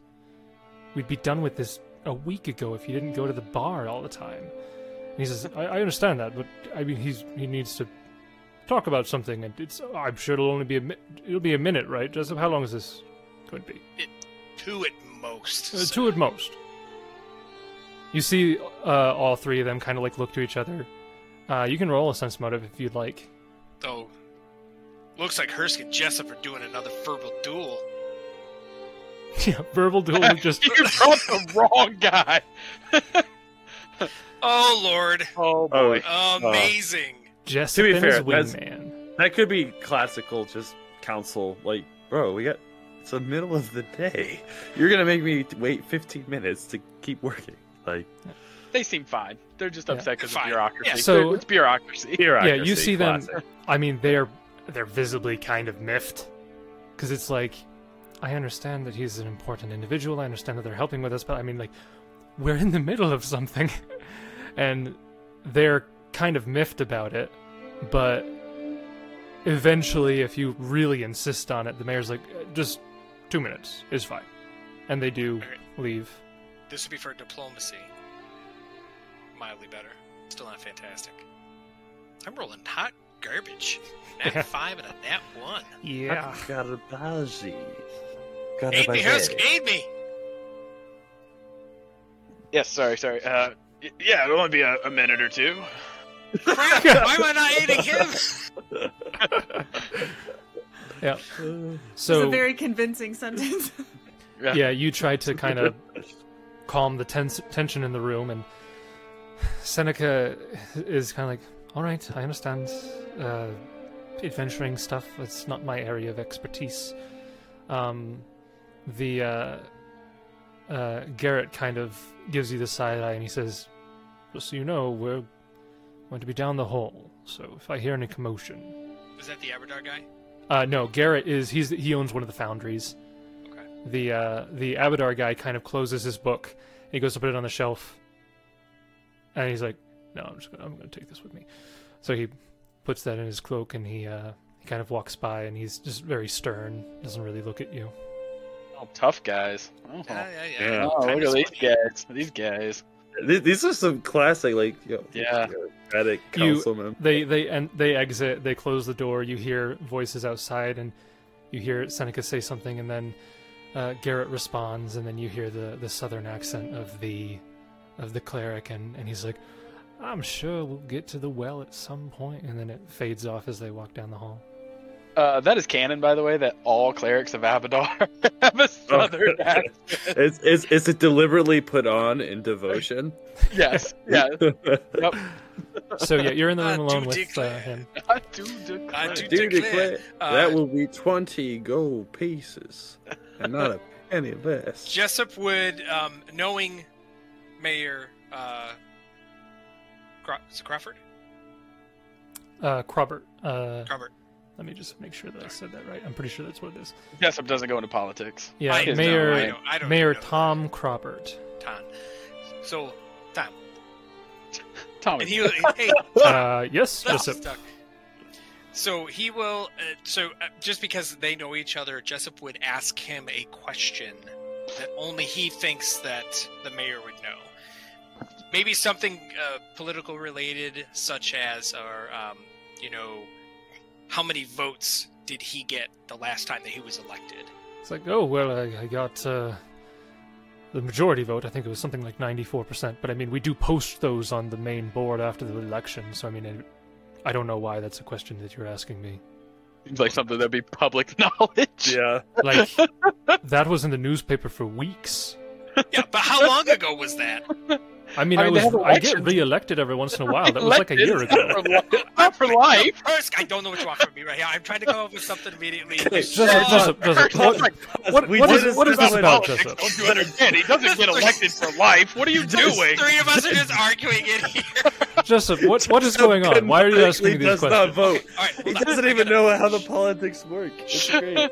We'd be done with this a week ago if you didn't go to the bar all the time. And he says, I understand that, but I mean, he needs to talk about something, and I'm sure it'll only be it'll be a minute, right, Jessup? How long is this going to be? Two at most. Two at most. You see, all three of them kind of like look to each other. You can roll a sense motive if you'd like. Though, looks like Hursk and Jessup are doing another verbal duel. Yeah, verbal duel with just... You brought the wrong guy! Oh, Lord. Oh, boy. Amazing. Jessup to be fair, wingman. That could be classical, just counsel. Like, bro, we got... It's the middle of the day. You're going to make me wait 15 minutes to keep working. Like... They seem fine. They're just upset because of bureaucracy. Yeah, so it's bureaucracy. Yeah, you see them... I mean, they're visibly kind of miffed. Because it's like... I understand that he's an important individual. I understand that they're helping with us, but I mean, like, we're in the middle of something. And they're kind of miffed about it. But eventually, if you really insist on it, the mayor's like, just 2 minutes is fine. And they do leave. This would be for diplomacy. Mildly better. Still not fantastic. I'm rolling hot garbage. Nat 5 and a nat 1. Yeah. Garbage. Aid me, Hursk! Aid me! Yes, sorry. Yeah, it'll only be a minute or two. Crap! Why am I not aiding him? Yeah. So it's a very convincing sentence. Yeah, you tried to kind of calm the tension in the room, and Seneca is kind of like, all right, I understand. Adventuring stuff, it's not my area of expertise. Garrett kind of gives you the side eye and he says, just so you know, we're going to be down the hall, so if I hear any commotion... Is that the Abadar guy? No, Garrett is, he owns one of the foundries. Okay. The Abadar guy kind of closes his book, and he goes to put it on the shelf, and he's like, no, I'm going to take this with me. So he puts that in his cloak and he kind of walks by and he's just very stern, doesn't really look at you. Oh, tough guys. Oh. Yeah. Oh, look at these guys. These are some classic, like, Democratic councilmen. They exit, they close the door, you hear voices outside, and you hear Seneca say something, and then Garrett responds, and then you hear the southern accent of the cleric, and he's like, I'm sure we'll get to the well at some point, and then it fades off as they walk down the hall. That is canon, by the way, that all clerics of Abadar have a southern accent. Is it deliberately put on in devotion? Yes. Yep. So, you're in the room alone with him. I do declare. That will be 20 gold pieces, and not a penny less. Jessup would, knowing Mayor Crawford? Crawbert. Crawbert. Let me just make sure that I said that right. I'm pretty sure that's what it is. Jessup doesn't go into politics. Yeah, Mayor Tom Crawbert. Tom. So, Tom. Tom. And he was, hey. Yes, Jessup. So he will, just because they know each other, Jessup would ask him a question that only he thinks that the mayor would know. Maybe something political related, such as, or, how many votes did he get the last time that he was elected? It's like, oh, well, I got the majority vote. I think it was something like 94%. But, I mean, we do post those on the main board after the election. So, I mean, I don't know why that's a question that you're asking me. Seems like something that would be public knowledge. Yeah. Like, that was in the newspaper for weeks. Yeah, but how long ago was that? I get re-elected every once in a while. That was like a year ago. Not for life. Hursk, I don't know what you want from me right here. I'm trying to come up with something immediately. What is this about, Jessup? Don't you understand? He doesn't get elected for life. What are you doing? Three of us are just arguing in here. Jessup, what is going on? Why are you asking me these questions? He doesn't even know how the politics work. It's great.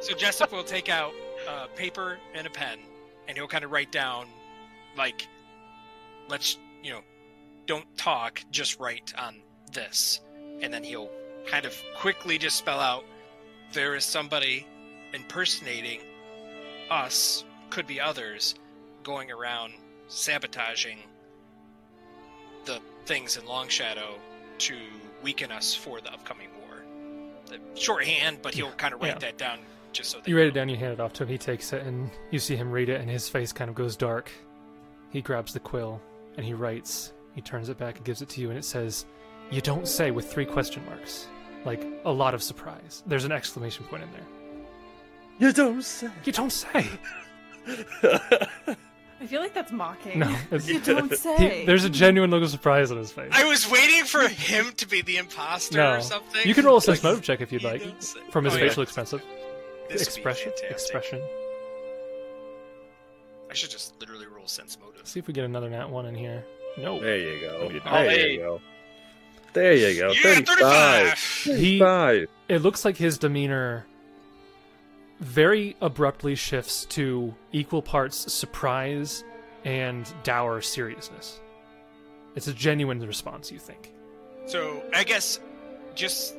So Jessup will take out paper and a pen, and he'll kind of write down, like... Let's, don't talk, just write on this. And then he'll kind of quickly just spell out, there is somebody impersonating us, could be others, going around sabotaging the things in Longshadow to weaken us for the upcoming war. Shorthand, but he'll kind of write that down just so that... You write it down, you hand it off to him, he takes it, and you see him read it, and his face kind of goes dark. He grabs the quill. And he writes, he turns it back and gives it to you, and it says, you don't say, with 3 question marks. Like, a lot of surprise. There's an exclamation point in there. You don't say. You don't say. I feel like that's mocking. No, you don't say. There's a genuine look of surprise on his face. I was waiting for him to be the imposter or something. You can roll a sense motive check if you'd like from his facial expression. I should just literally roll sense motive. See if we get another nat one in here. No. There you go. There you go. 35. 35. It looks like his demeanor very abruptly shifts to equal parts surprise and dour seriousness. It's a genuine response, you think. So, I guess, just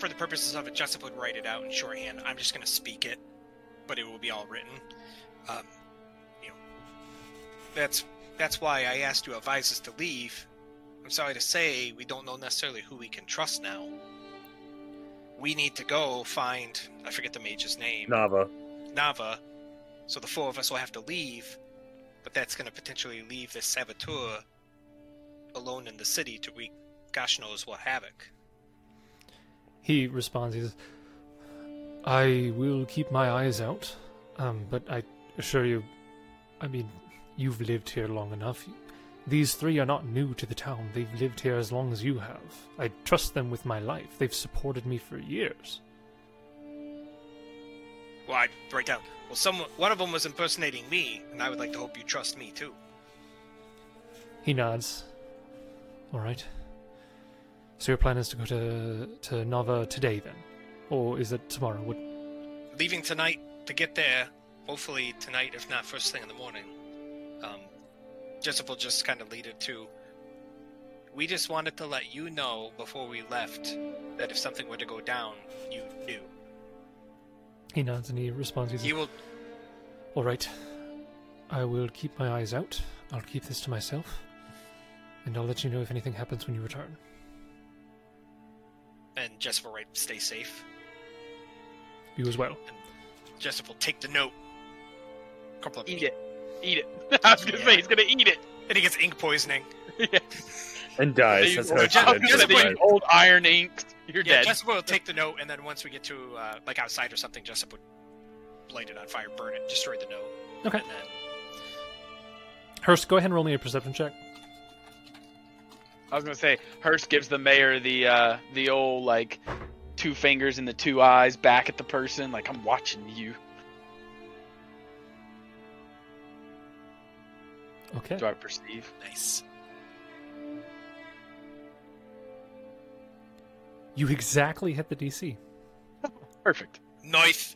for the purposes of it, Jessup would write it out in shorthand. I'm just going to speak it, but it will be all written. That's why I asked you to advise us to leave. I'm sorry to say, we don't know necessarily who we can trust now. We need to go find, I forget the mage's name. Nava. So the four of us will have to leave, but that's going to potentially leave this saboteur alone in the city to wreak gosh knows what havoc. He responds, he says, I will keep my eyes out, but I assure you, I mean, you've lived here long enough. These three are not new to the town. They've lived here as long as you have. I trust them with my life. They've supported me for years. Well, I write down. Well, one of them was impersonating me, and I would like to hope you trust me, too. He nods. All right. So your plan is to go to Nava today, then? Or is it tomorrow? Leaving tonight to get there. Hopefully tonight, if not first thing in the morning. Jessup will just kind of lead it to, we just wanted to let you know before we left that if something were to go down, you knew. He nods and he responds. He will. All right. I will keep my eyes out. I'll keep this to myself. And I'll let you know if anything happens when you return. And Jessup will write, stay safe. You as well. And Jessup will take the note. Eat it. I was going to say, he's going to eat it. And he gets ink poisoning. And dies. That's old iron ink. You're dead. Jessup will take the note, and then once we get to, outside or something, Jessup would light it on fire, burn it, destroy the note. Okay. And then... Hursk, go ahead and roll me a perception check. I was going to say, Hursk gives the mayor the old, two fingers and the two eyes back at the person, like, I'm watching you. Okay. Do I perceive? Nice. You exactly hit the DC. Perfect. Nice.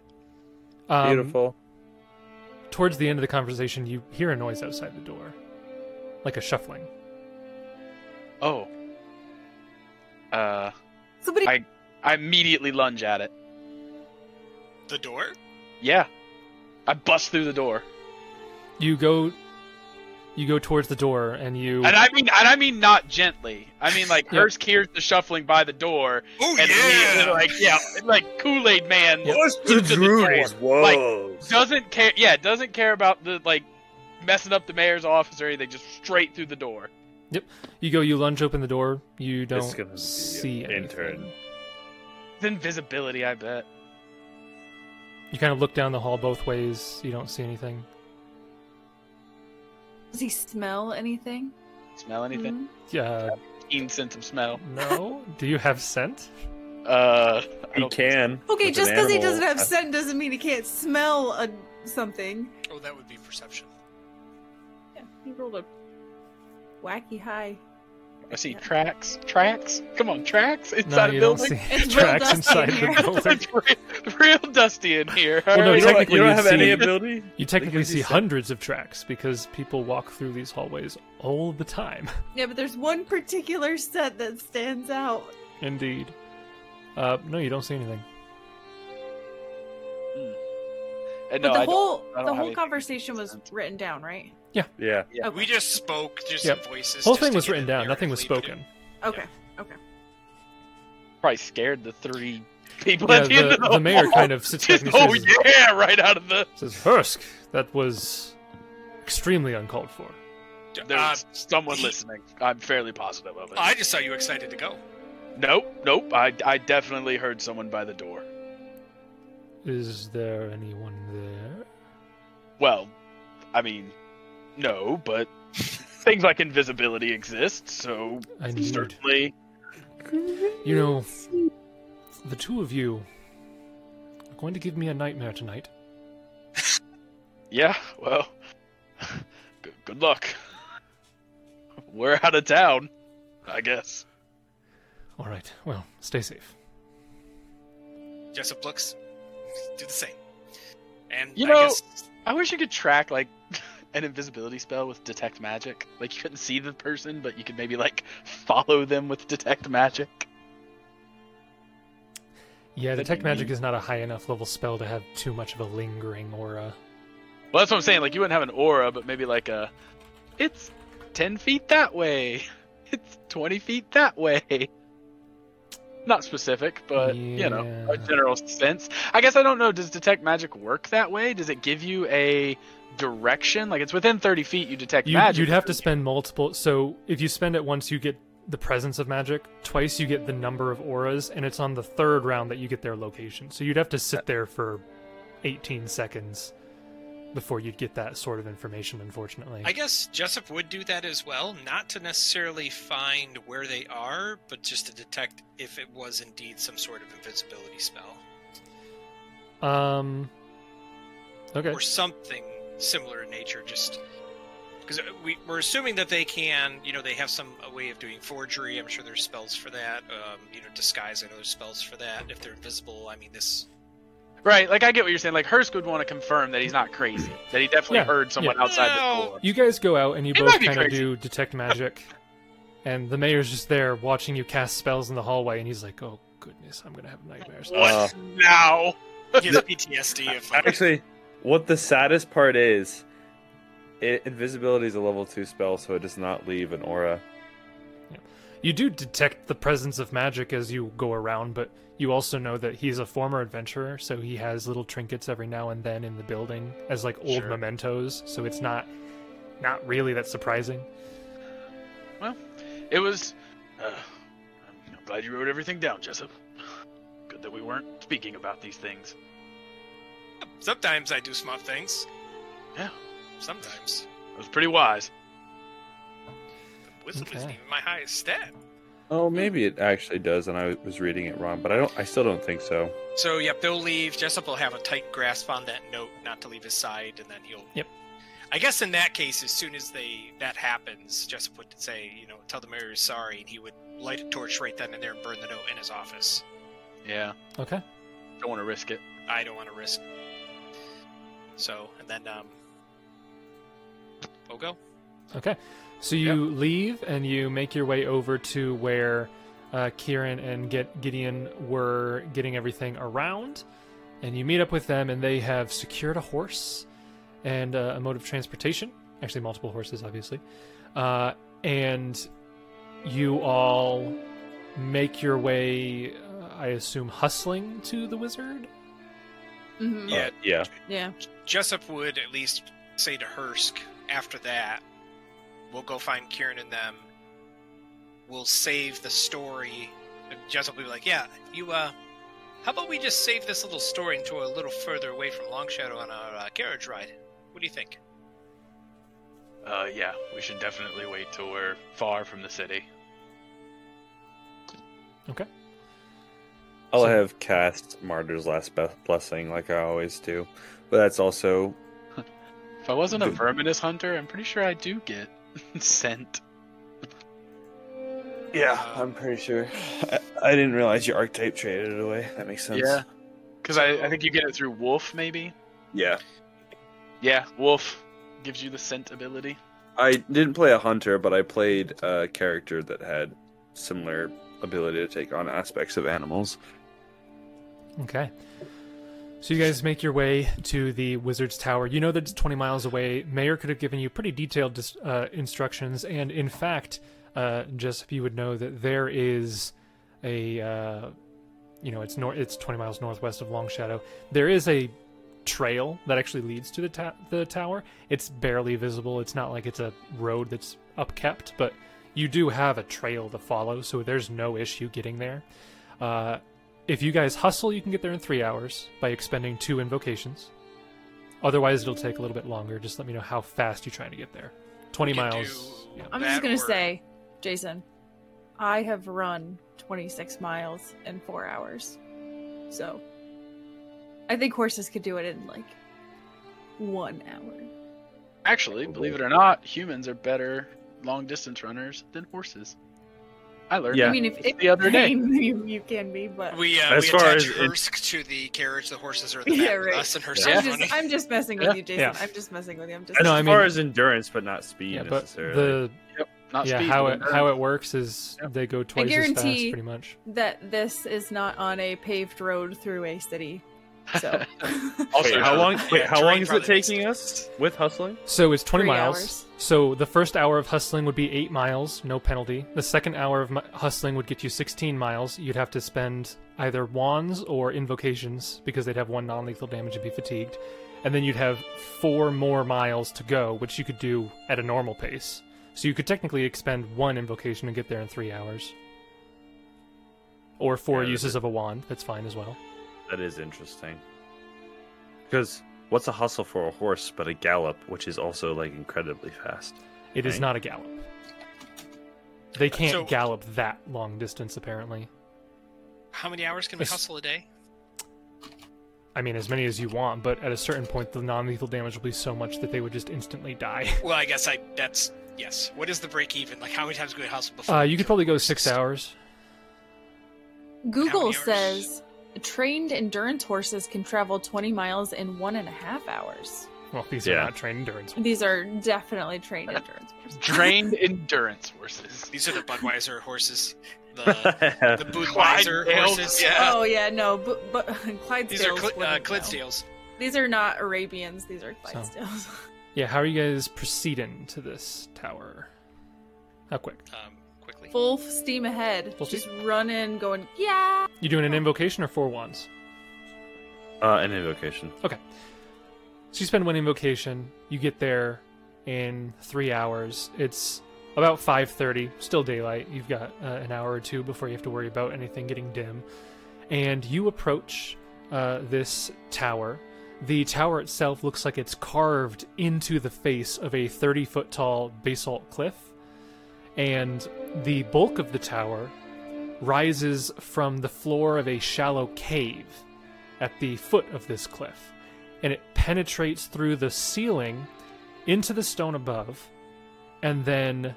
Beautiful. Towards the end of the conversation, you hear a noise outside the door. Like a shuffling. Oh. Somebody... I immediately lunge at it. The door? Yeah. I bust through the door. You go towards the door, and you... And I mean not gently. I mean, Hursk hears the shuffling by the door. Oh, and yeah! Kool-Aid Man... What's the Druid's world? Doesn't care... Yeah, doesn't care about the, messing up the mayor's office or anything. Just straight through the door. Yep. You lunge open the door. You don't see anything. Intern. It's invisibility, I bet. You kind of look down the hall both ways. You don't see anything. Does he smell anything? Yeah. 15 sense of smell. No. Do you have scent? He can. Okay, just because he doesn't have scent doesn't mean he can't smell something. Oh, that would be perception. Yeah, he rolled a wacky high. I see tracks. Tracks? Come on, tracks? Inside a building? Don't see it's tracks inside the building. It's real dusty in here. Well, no, technically you don't have any ability? You technically see hundreds of tracks because people walk through these hallways all the time. Yeah, but there's one particular set that stands out. Indeed. No, you don't see anything. But no, the whole conversation was written down, right? Yeah. Okay. We just spoke, voices. The whole thing was written down. Nothing was spoken. Okay. Probably scared the three people at the end of the mayor wall. Kind of sits back and says, right out of the... Says, Hursk, that was extremely uncalled for. There's someone listening. I'm fairly positive of it. I just saw you excited to go. Nope. I definitely heard someone by the door. Is there anyone there? Well, I mean, no, but things like invisibility exist, so certainly... You know, the two of you are going to give me a nightmare tonight. Yeah, well, good luck. We're out of town, I guess. All right, well, stay safe. Jessup looks, do the same. And you know, I wish you could track, like, an invisibility spell with detect magic. Like, you couldn't see the person, but you could maybe, like, follow them with detect magic. Yeah, detect magic is not a high enough level spell to have too much of a lingering aura. Well, that's what I'm saying. Like, you wouldn't have an aura, but maybe like a, it's 10 feet that way. It's 20 feet that way. Not specific, but, you know, a general sense. I guess I don't know. Does detect magic work that way? Does it give you a direction? Like, it's within 30 feet, you detect magic. You'd have to spend multiple. So if you spend it once, you get the presence of magic. Twice, you get the number of auras. And it's on the third round that you get their location. So you'd have to sit there for 18 seconds before you'd get that sort of information, unfortunately. I guess Jessup would do that as well, not to necessarily find where they are, but just to detect if it was indeed some sort of invisibility spell. Okay. Or something similar in nature, just... Because we're assuming that they can, you know, they have a way of doing forgery. I'm sure there's spells for that. You know, disguise, I know there's spells for that. If they're invisible, I mean, this... Right, like, I get what you're saying. Like, Hursk would want to confirm that he's not crazy. That he definitely heard someone outside the door. You guys go out, and you both kind of do detect magic. And the mayor's just there watching you cast spells in the hallway, and he's like, oh, goodness, I'm going to have nightmares. What now? He has PTSD. Actually, what the saddest part is, invisibility is a level 2 spell, so it does not leave an aura. You do detect the presence of magic as you go around, but you also know that he's a former adventurer, so he has little trinkets every now and then in the building as, like, old mementos, so it's not really that surprising. Well, it was... I'm glad you wrote everything down, Jessup. Good that we weren't speaking about these things. Sometimes I do smart things. Yeah. Sometimes. It was pretty wise. Wisdom isn't even my highest stat. Oh, maybe it actually does, and I was reading it wrong, but I still don't think so. So, yep, they'll leave. Jessup will have a tight grasp on that note, not to leave his side, and then he'll... Yep. I guess in that case, as soon as that happens, Jessup would say, you know, tell the mayor he's sorry, and he would light a torch right then and there and burn the note in his office. Yeah. Okay. Don't want to risk it. I don't want to risk it. So, and then, we'll go. Okay. So you leave, and you make your way over to where Kieran and Gideon were getting everything around, and you meet up with them, and they have secured a horse and a mode of transportation. Actually, multiple horses, obviously. And you all make your way, I assume, hustling to the wizard? Mm-hmm. Yeah. Jessup would at least say to Hursk after that, we'll go find Kieran and them. We'll save the story. And Jessup will be like, yeah, you, how about we just save this little story until we're a little further away from Longshadow on our carriage ride? What do you think? Yeah, we should definitely wait till we're far from the city. Okay. I have cast Martyr's Last Blessing like I always do. But that's also... If I wasn't a verminous hunter, I'm pretty sure I do get... Scent. Yeah, I'm pretty sure. I didn't realize your archetype traded it away. That makes sense. Yeah, because I think you get it through wolf, maybe? Yeah, wolf gives you the scent ability. I didn't play a hunter, but I played a character that had similar ability to take on aspects of animals. Okay. So you guys make your way to the Wizard's Tower. You know that it's 20 miles away. Mayor could have given you pretty detailed instructions, and in fact, Jessup, you would know that there is a, it's 20 miles northwest of Longshadow. There is a trail that actually leads to the tower. It's barely visible. It's not like it's a road that's upkept, but you do have a trail to follow, so there's no issue getting there. If you guys hustle, you can get there in 3 hours by expending 2 invocations. Otherwise, it'll take a little bit longer. Just let me know how fast you're trying to get there. 20 miles. Yeah. I'm just going to say, Jason, I have run 26 miles in 4 hours. So I think horses could do it in like 1 hour. Actually, believe it or not, humans are better long distance runners than horses. I learned. Yeah. I mean, if the other day you can be, but we attach Hursk to the carriage. The horses are in the back with us, and Hursk. Yeah. I'm just messing with you, Jason. Yeah. I'm just messing with you. I mean, as far as endurance, but not speed necessarily. How it works is they go twice as fast, pretty much. That this is not on a paved road through a city. So. Also, how long is it taking us with hustling? So it's 20 miles. Hours. So the first hour of hustling would be 8 miles, no penalty. The second hour of hustling would get you 16 miles. You'd have to spend either wands or invocations because they'd have 1 non-lethal damage and be fatigued. And then you'd have 4 more miles to go, which you could do at a normal pace. So you could technically expend 1 invocation and get there in 3 hours. Or 4 uses of a wand. That's fine as well. That is interesting. Because what's a hustle for a horse but a gallop, which is also like incredibly fast? It is not a gallop. They can't gallop that long distance, apparently. How many hours can we hustle a day? I mean, as many as you want, but at a certain point, the non-lethal damage will be so much that they would just instantly die. Well, I guess that's... Yes. What is the break-even? Like, how many times can we hustle before? You could probably go 6 hours. Google says... Trained endurance horses can travel 20 miles in 1.5 hours. Well, these are not trained endurance horses. These are definitely trained endurance horses. Trained endurance horses. These are the Budweiser horses. The Budweiser horses. Yeah. Oh, yeah, no. But Clydesdales. These are Clydesdales. These are not Arabians. These are Clydesdales. So, yeah, how are you guys proceeding to this tower? How quick? Quickly. Full steam ahead. Just run in, going, yeah! You doing an invocation or 4 wands? An invocation. Okay. So you spend 1 invocation. You get there in 3 hours. It's about 5:30. Still daylight. You've got an hour or 2 before you have to worry about anything getting dim. And you approach this tower. The tower itself looks like it's carved into the face of a 30-foot tall basalt cliff. And the bulk of the tower rises from the floor of a shallow cave at the foot of this cliff, and it penetrates through the ceiling into the stone above, and then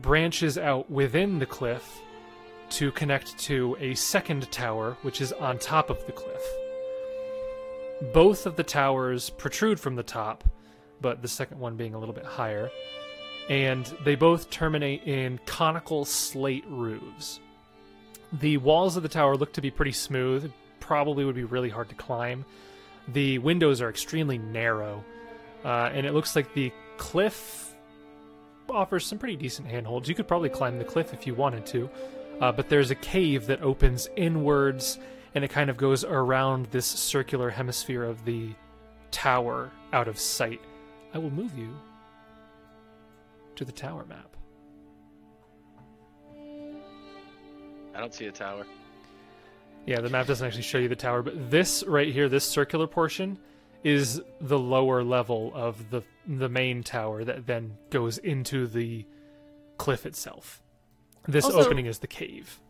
branches out within the cliff to connect to a second tower, which is on top of the cliff. Both of the towers protrude from the top, but the second one being a little bit higher. And they both terminate in conical slate roofs. The walls of the tower look to be pretty smooth. It probably would be really hard to climb. The windows are extremely narrow. And it looks like the cliff offers some pretty decent handholds. You could probably climb the cliff if you wanted to. But there's a cave that opens inwards, and it kind of goes around this circular hemisphere of the tower out of sight. I will move you to the tower map. I don't see a tower. Yeah, the map doesn't actually show you the tower, but this right here, this circular portion, is the lower level of the main tower that then goes into the cliff itself. This also, opening is the cave.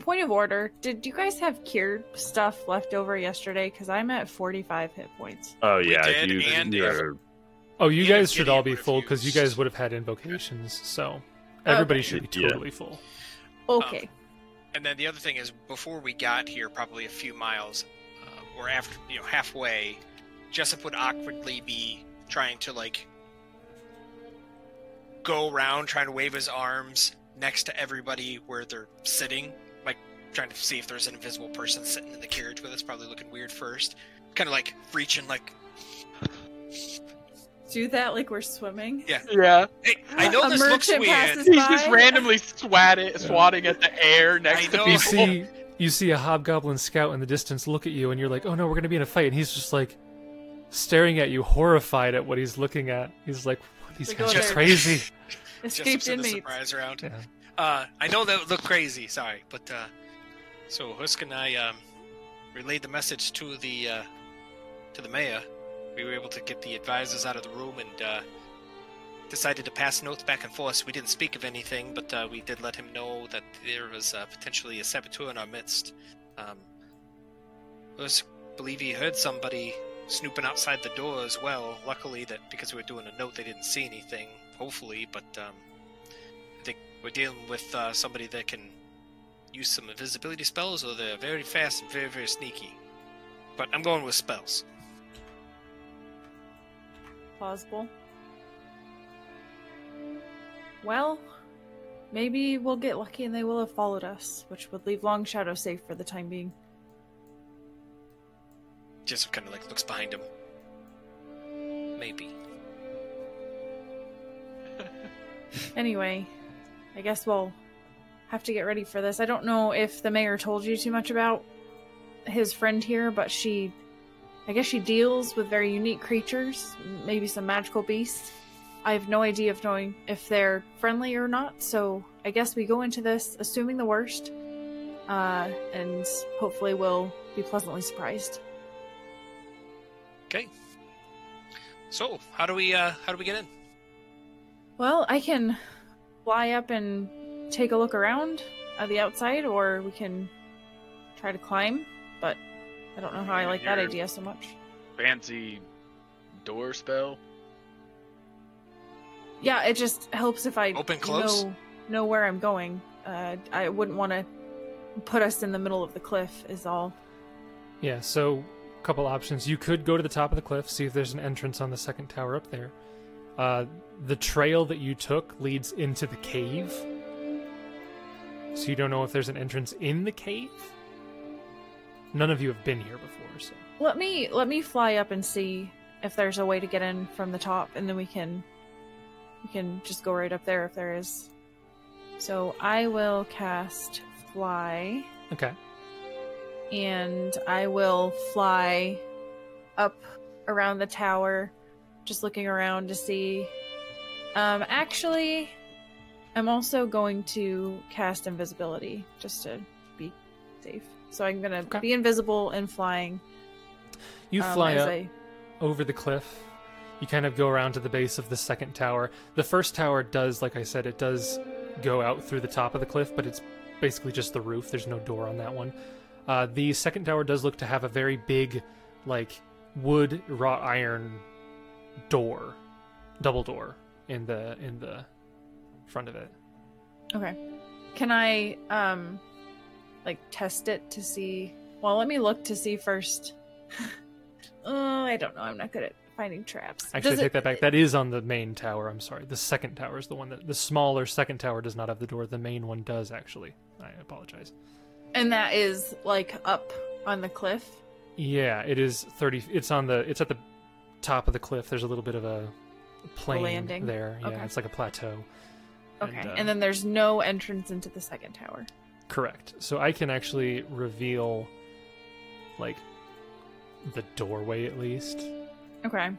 Point of order, did you guys have cure stuff left over yesterday? Because I'm at 45 hit points. Oh, yeah. You guys should all be full because you guys would have had invocations, so everybody should be totally full. Okay. And then the other thing is, before we got here, probably a few miles or after, halfway, Jessup would awkwardly be trying to go around, trying to wave his arms next to everybody where they're sitting, trying to see if there's an invisible person sitting in the carriage with us, probably looking weird first, kind of reaching Do that like we're swimming? Yeah. Yeah. Hey, I know this looks weird. He's just randomly swatting at the air next to people. You see a hobgoblin scout in the distance look at you, and you're like, oh no, we're going to be in a fight. And he's just staring at you, horrified at what he's looking at. He's like, what? These guys are crazy. Escaped inmates. Surprise round. Yeah. I know that would look crazy. Sorry. But so Hursk and I relayed the message to the mayor. We were able to get the advisors out of the room and decided to pass notes back and forth. We didn't speak of anything, but we did let him know that there was potentially a saboteur in our midst. Hursk believe he heard somebody snooping outside the door as well. Luckily, that because we were doing a note, they didn't see anything, hopefully, but I think we're dealing with somebody that can use some invisibility spells, or they're very fast and very, very sneaky. But I'm going with spells. Plausible. Well, maybe we'll get lucky and they will have followed us, which would leave Longshadow safe for the time being. Jessup kind of like looks behind him. Maybe. Anyway, I guess we'll have to get ready for this. I don't know if the mayor told you too much about his friend here, but I guess she deals with very unique creatures, maybe some magical beasts. I have no idea of knowing if they're friendly or not, so I guess we go into this assuming the worst, and hopefully we'll be pleasantly surprised. Okay. So, how do we get in? Well, I can fly up and take a look around at the outside, or we can try to climb, but I don't know how I like that idea so much. Fancy door spell? Yeah, it just helps if I know where I'm going. I wouldn't want to put us in the middle of the cliff, is all. Yeah, so a couple options. You could go to the top of the cliff, see if there's an entrance on the second tower up there. The trail that you took leads into the cave. So you don't know if there's an entrance in the cave? None of you have been here before, so... Let me fly up and see if there's a way to get in from the top, and then we can just go right up there if there is. So I will cast Fly. Okay. And I will fly up around the tower, just looking around to see. Actually, I'm also going to cast Invisibility, just to be safe. So I'm going to be invisible and flying. You fly up over the cliff. You kind of go around to the base of the second tower. The first tower does, like I said, it does go out through the top of the cliff, but it's basically just the roof. There's no door on that one. The second tower does look to have a very big, like, wood wrought iron door, double door in the front of it. Okay. Can I test it to see? Well, let me look to see first. I don't know. I'm not good at finding traps. Actually, take that back. That is on the main tower. I'm sorry. The second tower is the one that... The smaller second tower does not have the door. The main one does, actually. I apologize. And that is, up on the cliff? Yeah, it is 30... It's at the top of the cliff. There's a little bit of a plain landing there. Yeah, okay. It's like a plateau. Okay, and then there's no entrance into the second tower. Correct. So I can actually reveal, the doorway at least. Okay.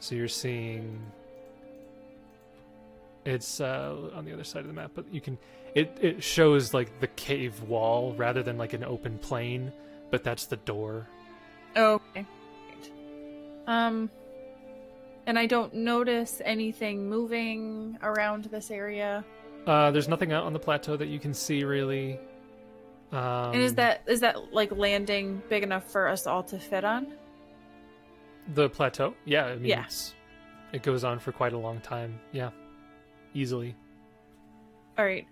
So you're seeing... It's on the other side of the map, but you can... It shows, the cave wall rather than, an open plain, but that's the door. Okay. Great. And I don't notice anything moving around this area? There's nothing out on the plateau that you can see, really. And is that landing big enough for us all to fit on? The plateau? Yeah, I mean, yeah. It goes on for quite a long time. Yeah, easily. All right.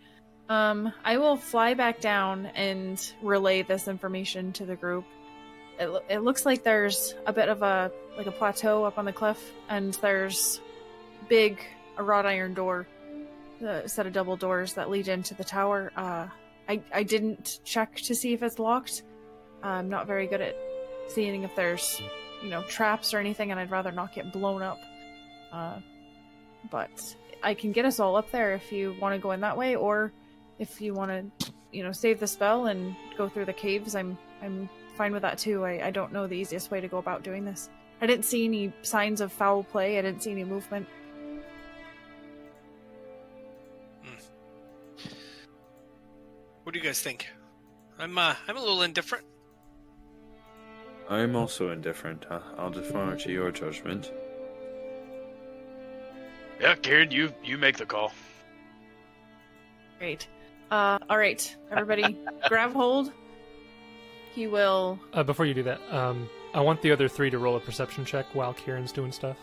I will fly back down and relay this information to the group. It looks like there's a bit of a plateau up on the cliff, and there's a wrought iron door, a set of double doors that lead into the tower. I didn't check to see if it's locked. I'm not very good at seeing if there's... traps or anything, and I'd rather not get blown up. But I can get us all up there if you want to go in that way, or if you want to, save the spell and go through the caves, I'm fine with that too. I don't know the easiest way to go about doing this. I didn't see any signs of foul play. I didn't see any movement. What do you guys think? I'm a little indifferent. I'm also indifferent. I'll defer to your judgment. Yeah, Kieran, you make the call. Great. All right, everybody, grab hold. He will... before you do that, I want the other three to roll a perception check while Kieran's doing stuff.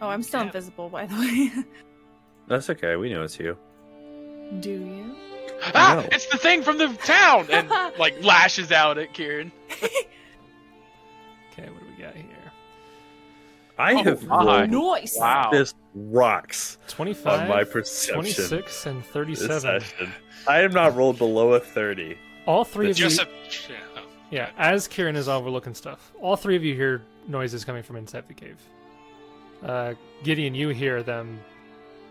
Oh, I'm still invisible, by the way. That's okay, we know it's you. Do you? Ah! It's the thing from the town! And, like, lashes out at Kieran. Okay, what do we got here? This rocks. 25, on my perception. 26, and 37. I am not rolled below a 30. All three of you... Yeah, as Kieran is overlooking stuff, all three of you hear noises coming from inside the cave. Gideon, you hear them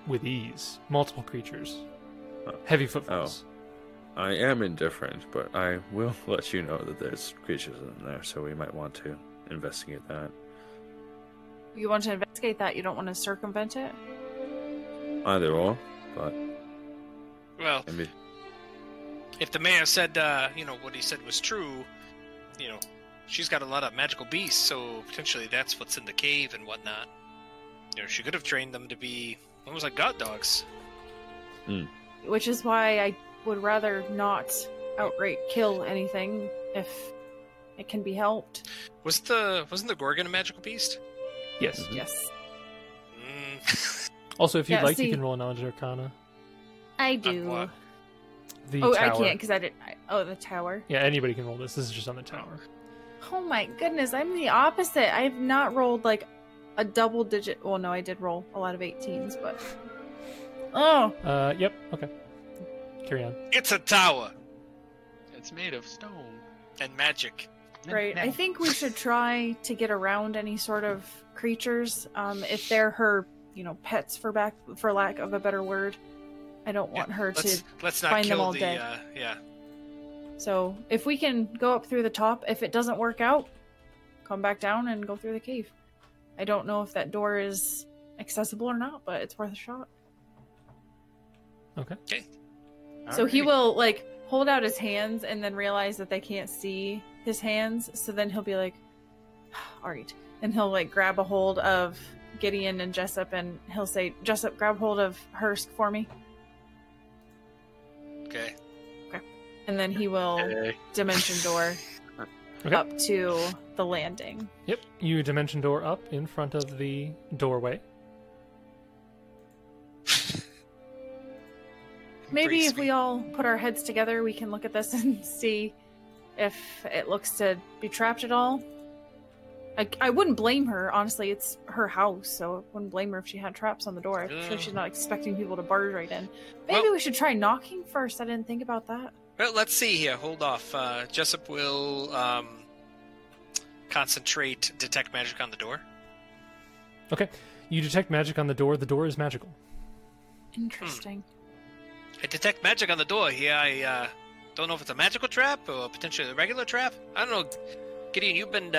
with ease. Multiple creatures. Heavy footfalls. Oh. I am indifferent, but I will let you know that there's creatures in there, so we might want to investigate that. You want to investigate that? You don't want to circumvent it? Either or, but... Well, maybe. If the mayor said, what he said was true, she's got a lot of magical beasts, so potentially that's what's in the cave and whatnot. She could have trained them to be almost like god dogs. Mm. Which is why I would rather not outright kill anything if it can be helped. Wasn't the gorgon a magical beast? Yes. Mm-hmm. Yes. Mm. Also, if you'd like, you can roll Knowledge Arcana. I do. Tower. I can't because I didn't. The tower. Yeah, anybody can roll this. This is just on the tower. Oh my goodness, I'm the opposite. I have not rolled like a double digit. Well, no, I did roll a lot of 18s, but. Oh. Yep. Okay. Carry on. It's a tower. It's made of stone and magic. Right. I think we should try to get around any sort of creatures. If they're her, pets for lack of a better word. I don't want her to find them all dead. So if we can go up through the top, if it doesn't work out, come back down and go through the cave. I don't know if that door is accessible or not, but it's worth a shot. Okay. So he will hold out his hands and then realize that they can't see his hands. So then he'll be like, all right. And he'll grab a hold of Gideon and Jessup and he'll say, Jessup, grab hold of Hursk for me. Okay. And then he will dimension door up to the landing. Yep. You dimension door up in front of the doorway. Maybe if we all put our heads together, we can look at this and see if it looks to be trapped at all. I wouldn't blame her, honestly. It's her house, so I wouldn't blame her if she had traps on the door. So she's not expecting people to barge right in. Maybe we should try knocking first. I didn't think about that. Well, let's see here. Hold off. Jessup will concentrate detect magic on the door. Okay. You detect magic on the door. The door is magical. Interesting. I detect magic on the door here. I don't know if it's a magical trap or potentially a regular trap. I don't know. Gideon, you've been...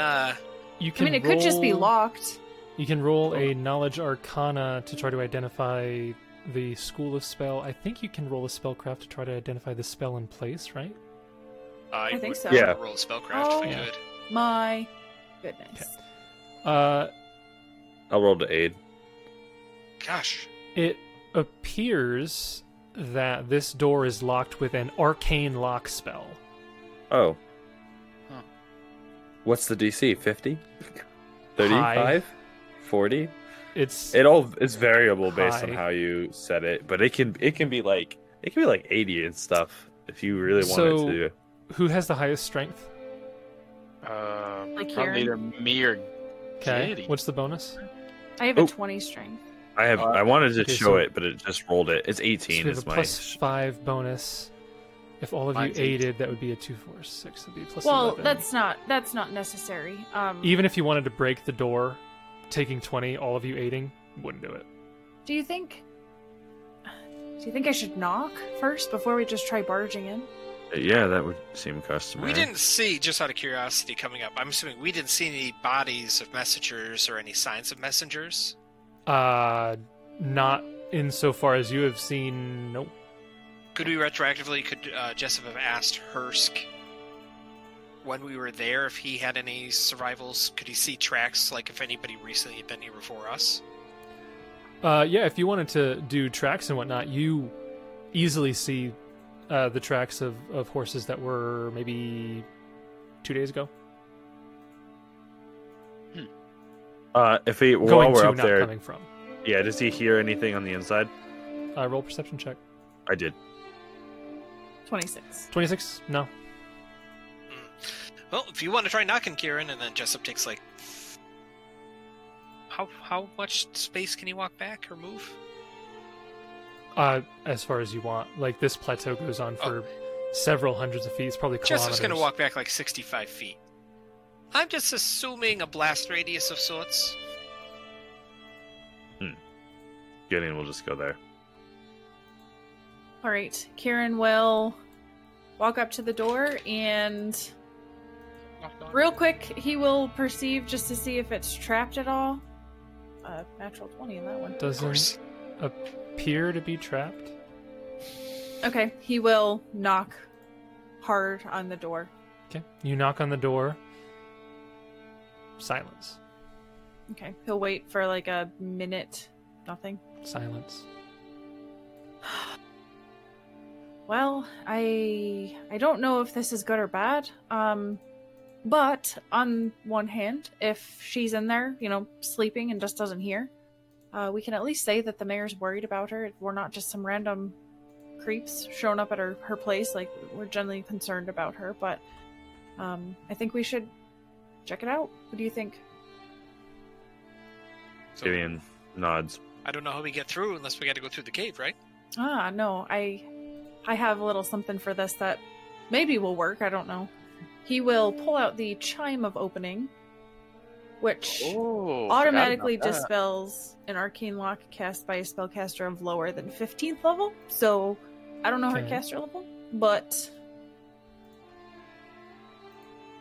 it could just be locked. You can roll a Knowledge Arcana to try to identify the school of spell. I think you can roll a spellcraft to try to identify the spell in place, right? I think so. Yeah. Roll a spellcraft if I could. My goodness. Okay. I'll roll to aid. Gosh. It appears that this door is locked with an arcane lock spell. Oh. What's the DC? 50? 35? 40? It's variable based on how you set it, but it can be like 80 and stuff if you really wanted to. Who has the highest strength? Probably either me or Katie. What's the bonus? I have a 20 strength. I wanted to show it, but it just rolled it. It's 18. So it's my +5 bonus. If all of you aided, that would be a 2, 4, 6. That'd be +11. Well, that's not necessary. Even if you wanted to break the door, taking 20, all of you aiding wouldn't do it. Do you think I should knock first before we just try barging in? Yeah, that would seem customary. We didn't see, just out of curiosity, coming up. I'm assuming we didn't see any bodies of messengers or any signs of messengers. Not insofar as you have seen. Nope. Could we retroactively? Could Jessup have asked Hursk when we were there, if he had any survivals, could he see tracks, like if anybody recently had been here before us? Yeah, if you wanted to do tracks and whatnot, you easily see the tracks of horses that were maybe 2 days ago. If he while going we're to, up not there, coming from. Yeah, does he hear anything on the inside? Roll perception check. I did. 26. 26? No. Well, if you want to try knocking, Kieran, and then Jessup takes like how much space can he walk back or move? As far as you want. Like this plateau goes on for several hundreds of feet. It's probably kilometers. Jessup's gonna walk back like 65 feet. I'm just assuming a blast radius of sorts. Gideon will just go there. All right, Kieran will walk up to the door and real quick, he will perceive just to see if it's trapped at all. Natural 20 in that one. Doesn't appear to be trapped. Okay, he will knock hard on the door. Okay, you knock on the door. Silence. Okay, he'll wait for like a minute. Nothing. Silence. Well, I don't know if this is good or bad. But on one hand, if she's in there, you know, sleeping and just doesn't hear, we can at least say that the mayor's worried about her. We're not just some random creeps showing up at her place. Like, we're generally concerned about her, but I think we should check it out. What do you think? Gideon nods. I don't know how we get through unless we got to go through the cave, right? Ah, no. I have a little something for this that maybe will work. I don't know. He will pull out the Chime of Opening, which automatically dispels an arcane lock cast by a spellcaster of lower than 15th level. So I don't know her caster level, but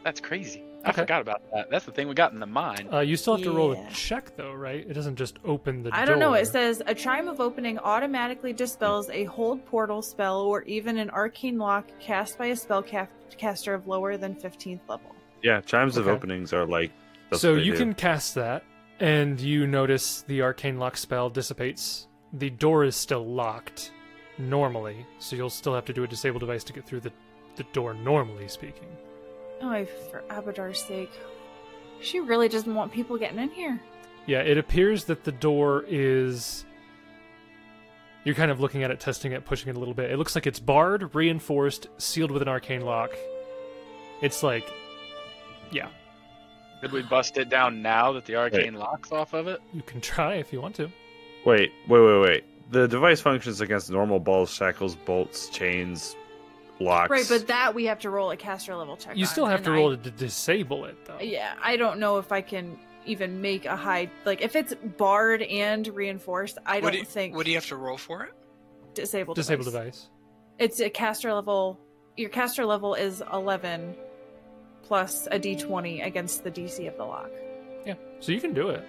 that's crazy. I forgot about that. That's the thing we got in the mine. You still have to roll a check, though, right? It doesn't just open the door. I don't know. It says, a Chime of Opening automatically dispels a hold portal spell or even an arcane lock cast by a spellcaster of lower than 15th level. Yeah, Chimes of Openings are like... So you can cast that, and you notice the arcane lock spell dissipates. The door is still locked, normally, so you'll still have to do a disable device to get through the door, normally speaking. Oh, for Abadar's sake. She really doesn't want people getting in here. Yeah, it appears that the door is... You're kind of looking at it, testing it, pushing it a little bit. It looks like it's barred, reinforced, sealed with an arcane lock. It's like... Yeah. Could we bust it down now that the arcane lock's off of it? You can try if you want to. Wait. The device functions against normal balls, shackles, bolts, chains... Locks. Right, but that we have to roll a caster level check. You still have to roll it to disable it, though. Yeah, I don't know if I can even make a high... Like, if it's barred and reinforced, I don't think... What do you have to roll for it? Disable device. It's a caster level... Your caster level is 11 plus a d20 against the DC of the lock. Yeah, so you can do it.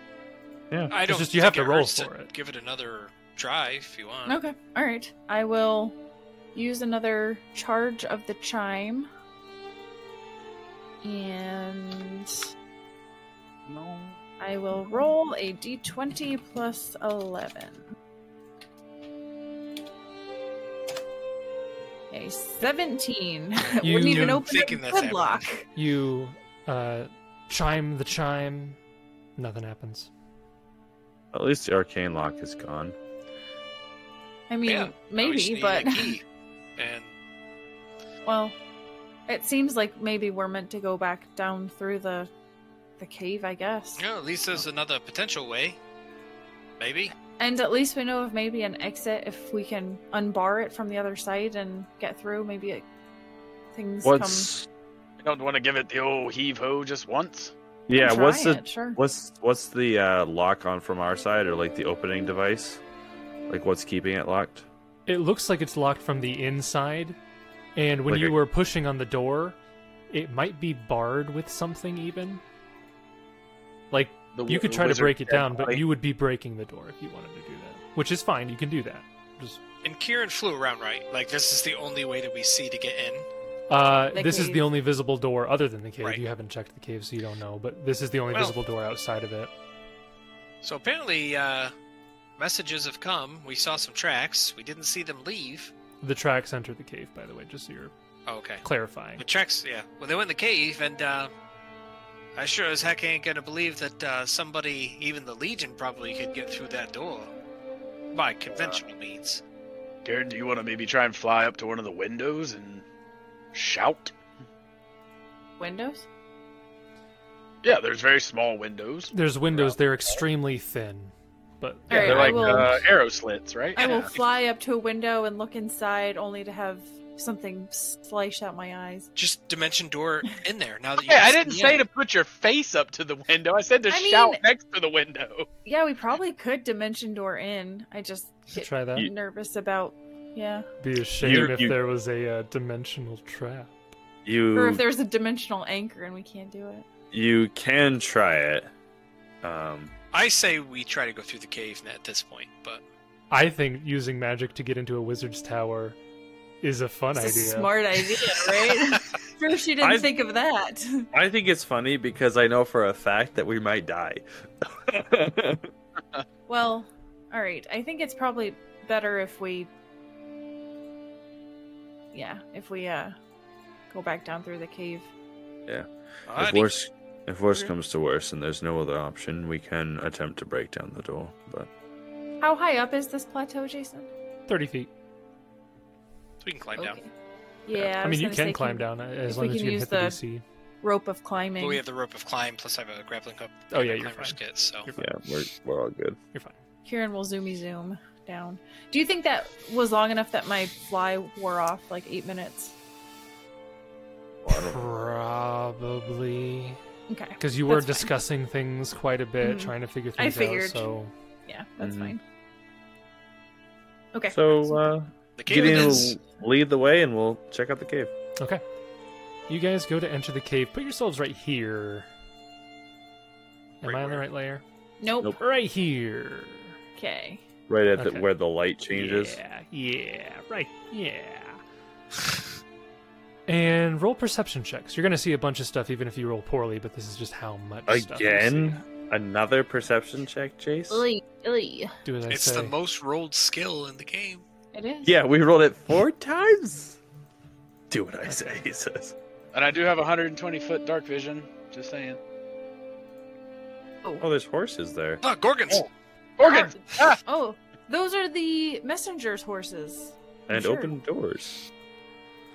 Yeah, it's just you have to roll for it. Give it another try if you want. Okay, all right. I will... use another charge of the chime. And I will roll a d20 plus 11. A 17. It wouldn't even open the padlock. You chime the chime. Nothing happens. At least the arcane lock is gone. I mean, yeah, maybe, but... And well, it seems like maybe we're meant to go back down through the cave, I guess. Yeah, at least there's another potential way. Maybe. And at least we know of maybe an exit if we can unbar it from the other side and get through. Maybe I don't want to give it the old heave-ho just once. Yeah, what's the lock on from our side, or like the opening device? Like what's keeping it locked? It looks like it's locked from the inside, and when you were pushing on the door, it might be barred with something even. Like, you could try to break it down, but you would be breaking the door if you wanted to do that. Which is fine, you can do that. And Kieran flew around, right? Like, this is the only way that we see to get in? This cave is the only visible door other than the cave. Right. You haven't checked the cave, so you don't know, but this is the only visible door outside of it. So apparently, messages have come. We saw some tracks. We didn't see them leave. The tracks entered the cave, by the way, just so you're clarifying. The tracks, yeah. Well, they went in the cave, and I sure as heck ain't going to believe that somebody, even the Legion, probably could get through that door. By conventional means. Garrett, do you want to maybe try and fly up to one of the windows and shout? Windows? Yeah, there's very small windows. There's windows. They're extremely thin. But yeah, right, they're like arrow slits, right? I will fly up to a window and look inside, only to have something slice out my eyes. Just dimension door in there. Now that you I didn't say to put your face up to the window. I said to shout next to the window. Yeah, we probably could dimension door in. I just get nervous about. Yeah. Be a shame if there was a dimensional trap. Or if there's a dimensional anchor and we can't do it. You can try it. I say we try to go through the cave at this point, but I think using magic to get into a wizard's tower is a idea. A smart idea, right? Sure, she didn't think of that. I think it's funny because I know for a fact that we might die. Well, all right. I think it's probably better if we, go back down through the cave. Yeah. If worse comes to worse and there's no other option, we can attempt to break down the door. But how high up is this plateau, Jason? 30 feet. So we can climb down. Yeah. I mean, you can climb down as long as you can hit the DC. Rope of climbing. But we have the rope of climb, plus I have a grappling hook. Oh yeah, you're fine. Kit, so. You're fine. Yeah, we're all good. You're fine. Kieran will zoom down. Do you think that was long enough that my fly wore off, like 8 minutes? Probably. Okay. Because you were discussing things quite a bit, trying to figure things out. So yeah, that's fine. Okay. So Gideon will lead the way, and we'll check out the cave. Okay. You guys go to enter the cave. Put yourselves right here. Am I on the right layer? Nope. Right here. Okay. Right at where the light changes. Yeah. Right. Yeah. And roll perception checks. You're going to see a bunch of stuff even if you roll poorly, but this is just how much stuff you see. Again? Another perception check, Chase? Oy. Do as I say. It's the most rolled skill in the game. It is. Yeah, we rolled it 4 times. Do what I say, he says. And I do have 120-foot dark vision. Just saying. Oh, there's horses there. Oh, gorgons! Gorgons! Ah. Oh, those are the messenger's horses. Open doors.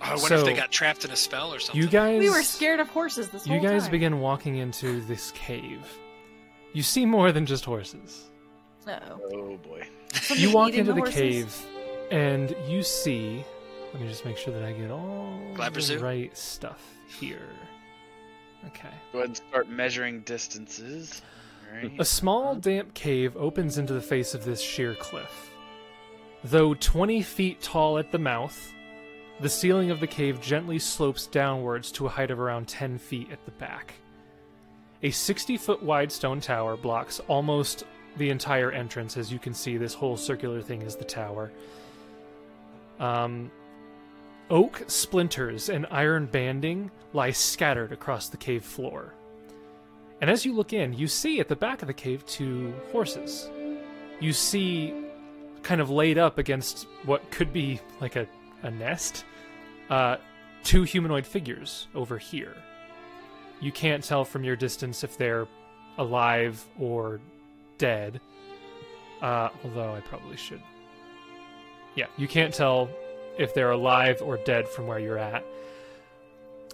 Oh, I wonder if they got trapped in a spell or something. You guys, we were scared of horses this whole time. You guys begin walking into this cave. You see more than just horses. Oh boy. You walk into the cave and you see... Let me just make sure that I get all the right stuff here. Okay. Go ahead and start measuring distances. All right. A small, damp cave opens into the face of this sheer cliff. Though 20 feet tall at the mouth... The ceiling of the cave gently slopes downwards to a height of around 10 feet at the back. A 60-foot wide stone tower blocks almost the entire entrance. As you can see, this whole circular thing is the tower. Oak splinters and iron banding lie scattered across the cave floor. And as you look in, you see at the back of the cave 2 horses. You see kind of laid up against what could be like a nest. 2 humanoid figures over here. You can't tell from your distance if they're alive or dead. Although I probably should. Yeah, you can't tell if they're alive or dead from where you're at.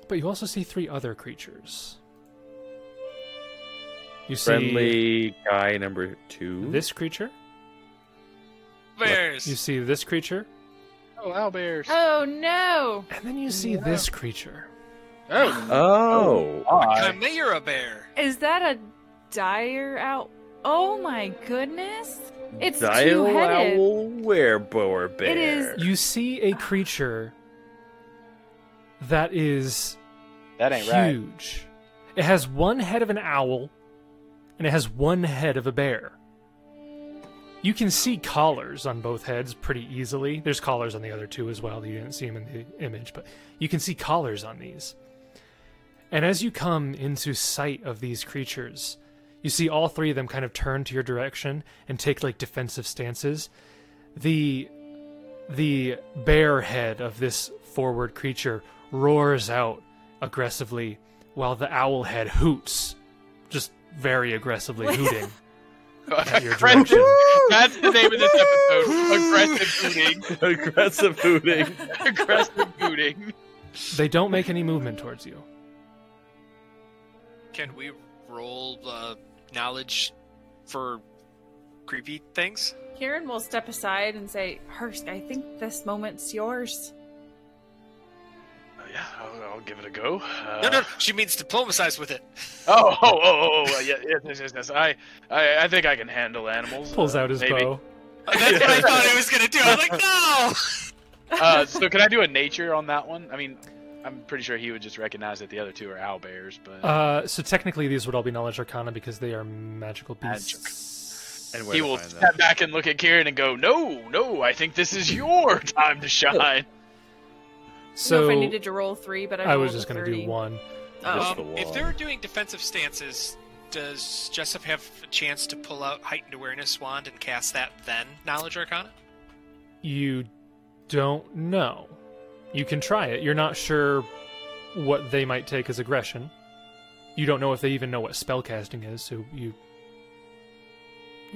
But you also see 3 other creatures. You see friendly guy number 2. This creature. Bears. You see this creature. Oh, owlbears. Oh, no. And then you see this creature. Oh. A chimera bear. Is that a dire owl? Oh, my goodness. It's two-headed. Owl wereboar bear. It is. You see a creature that is huge. Right. It has 1 head of an owl, and it has 1 head of a bear. You can see collars on both heads pretty easily. There's collars on the other two as well. You didn't see them in the image, but you can see collars on these. And as you come into sight of these creatures, you see all three of them kind of turn to your direction and take like defensive stances. The bear head of this forward creature roars out aggressively while the owl head hoots, just very aggressively hooting at your direction. That's the name of this episode, aggressive hooting. Aggressive hooting. Aggressive hooting. They don't make any movement towards you. Can we roll knowledge for creepy things? Kieran will step aside and say, Hursk, I think this moment's yours. Yeah, I'll give it a go. No, she means diplomacize with it. Yes. I think I can handle animals. Pulls out his maybe. Bow. That's what I thought I was going to do. I'm like, no! So can I do a nature on that one? I mean, I'm pretty sure he would just recognize that the other two are owlbears, but... So technically these would all be Knowledge Arcana because they are magical beasts. Magic. And he will step back and look at Kieran and go, No, I think this is your time to shine. So I don't know if I needed to roll 3, but I was just going to do 1. If they're doing defensive stances, does Jessup have a chance to pull out Heightened Awareness Wand and cast that then Knowledge Arcana? You don't know. You can try it. You're not sure what they might take as aggression. You don't know if they even know what spellcasting is, so you're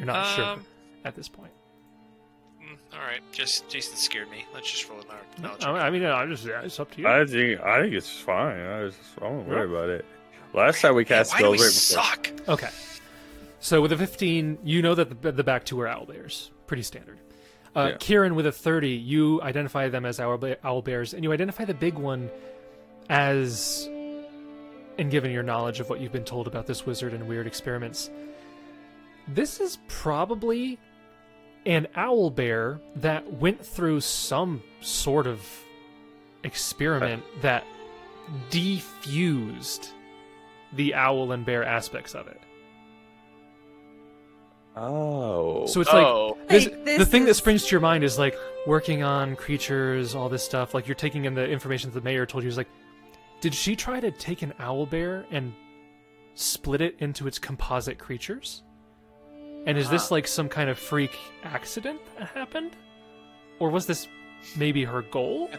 not sure at this point. Alright, just Jason scared me. Let's just roll an knowledge. I mean, it's up to you. I think it's fine. I don't worry about it. Last time we cast spells right suck? Before. Okay. So with a 15, you know that the back two are owlbears. Pretty standard. Kieran, with a 30, you identify them as owlbears, and you identify the big one as, and given your knowledge of what you've been told about this wizard and weird experiments, this is probably an owlbear that went through some sort of experiment that defused the owl and bear aspects of it. Oh. So it's like the thing that springs to your mind is like working on creatures, all this stuff. Like you're taking in the information that the mayor told you. It's like, did she try to take an owlbear and split it into its composite creatures? And is this like some kind of freak accident that happened? Or was this maybe her goal?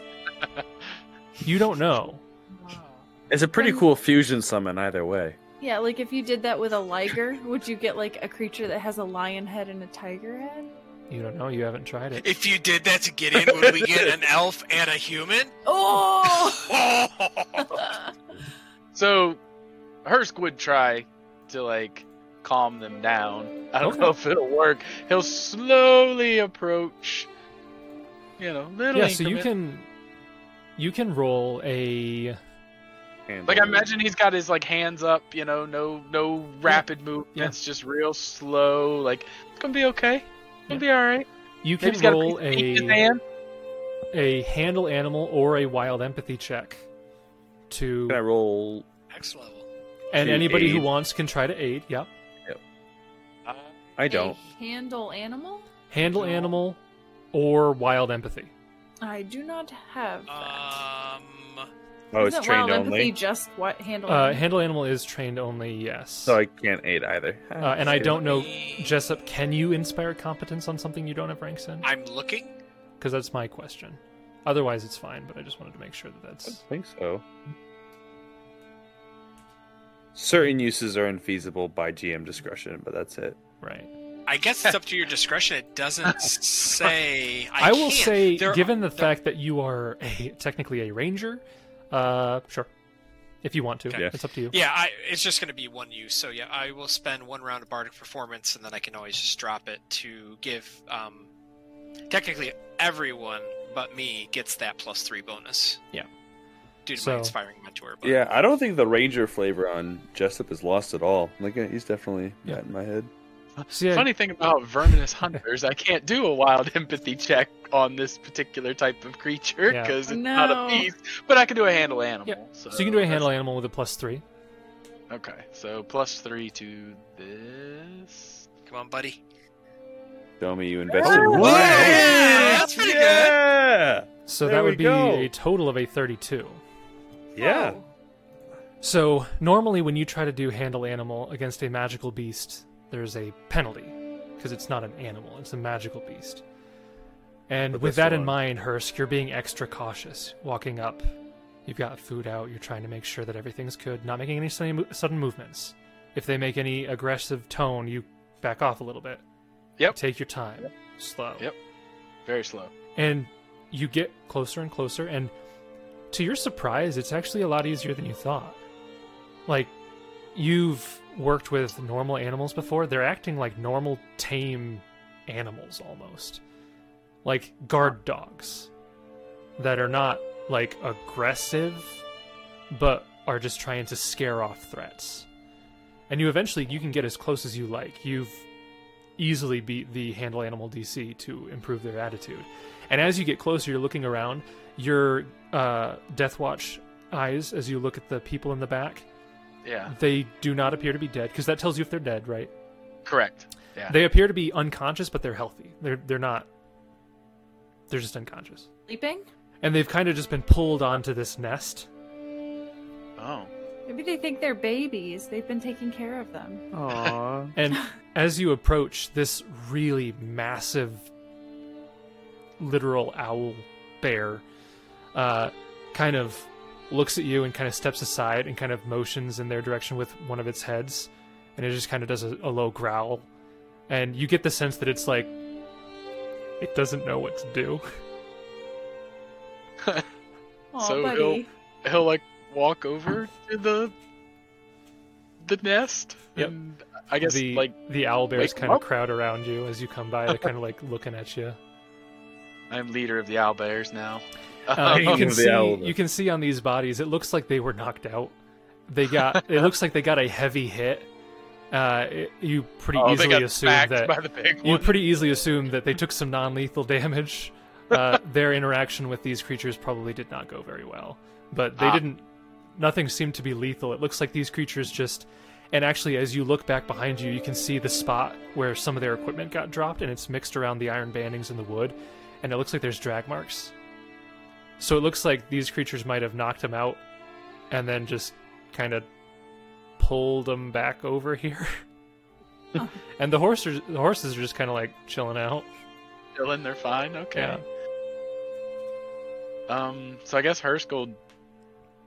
You don't know. Wow. It's a pretty cool fusion summon either way. Yeah, like if you did that with a liger, would you get like a creature that has a lion head and a tiger head? You don't know. You haven't tried it. If you did that to Gideon, would we get an elf and a human? Oh! So, Hursk would try to like calm them down. I don't know if it'll work. He'll slowly approach, little increment. So you can roll a... Like, I imagine he's got his, like, hands up, no rapid movements, just real slow, like, it's gonna be okay. It's gonna be alright. You can roll a handle animal or a wild empathy check to... Can I roll... Next level. And anybody who wants can try to aid, yep. I don't. Handle animal? Handle animal or wild empathy. I do not have that. Oh, it's trained only. Just what handle? Handle animal is trained only. Yes. So I can't aid either. And I don't know, Jessup. Can you inspire competence on something you don't have ranks in? I'm looking. Because that's my question. Otherwise, it's fine. But I just wanted to make sure that's. I don't think so. Certain uses are infeasible by GM discretion, but that's it. Right. I guess it's up to your discretion. It doesn't say. I will say, given the fact that you are technically a ranger. Sure. If you want to. Okay. It's up to you. Yeah, it's just going to be one use. So, yeah, I will spend one round of bardic performance, and then I can always just drop it to give, technically everyone but me gets that +3 bonus. Yeah. Due to my inspiring mentor. But... Yeah, I don't think the ranger flavor on Jessup is lost at all. Like, he's definitely in my head. Funny thing about verminous hunters, I can't do a wild empathy check on this particular type of creature because it's not a beast, but I can do a handle animal. Yeah. So you can do a handle animal with a +3. Okay, so +3 to this. Come on, buddy. Domi, you invested in one. Yeah, that's pretty good. So there that would be a total of a 32. Yeah. Oh. So normally when you try to do handle animal against a magical beast, there's a penalty because it's not an animal, it's a magical beast. And with that in mind, Hursk, you're being extra cautious. Walking up, you've got food out, you're trying to make sure that everything's good, not making any sudden movements. If they make any aggressive tone, you back off a little bit. Yep. You take your time. Yep. Slow. Yep. Very slow. And you get closer and closer, and to your surprise, it's actually a lot easier than you thought. Like, you've worked with normal animals before. They're acting like normal, tame animals almost. Like guard dogs that are not, like, aggressive, but are just trying to scare off threats. And you can get as close as you like. You've easily beat the handle animal DC to improve their attitude. And as you get closer, you're looking around. Your Deathwatch eyes, as you look at the people in the back, yeah, they do not appear to be dead, because that tells you if they're dead, right? Correct. Yeah. They appear to be unconscious, but they're healthy. They're not. They're just unconscious. Sleeping? And they've kind of just been pulled onto this nest. Oh. Maybe they think they're babies. They've been taking care of them. Aww. And as you approach, this really massive literal owl bear kind of looks at you and kind of steps aside and kind of motions in their direction with one of its heads. And it just kind of does a low growl. And you get the sense that it's like, it doesn't know what to do. Aww, so buddy. He'll like, walk over to the nest. Yep. And I guess the owl bears kind of crowd around you as you come by. They're kind of like looking at you. I'm leader of the owl bears now. You can see on these bodies, it looks like they were knocked out. It looks like they got a heavy hit. You pretty easily assume that they took some non-lethal damage. Their interaction with these creatures probably did not go very well. But they didn't. Nothing seemed to be lethal. It looks like these creatures just. And actually, as you look back behind you, you can see the spot where some of their equipment got dropped, and it's mixed around the iron bandings in the wood. And it looks like there's drag marks. So it looks like these creatures might have knocked them out, and then just kind of pulled them back over here. Oh. And the horses are just kind of like chilling out. Chilling, they're fine. Okay. Yeah. So I guess Hurskold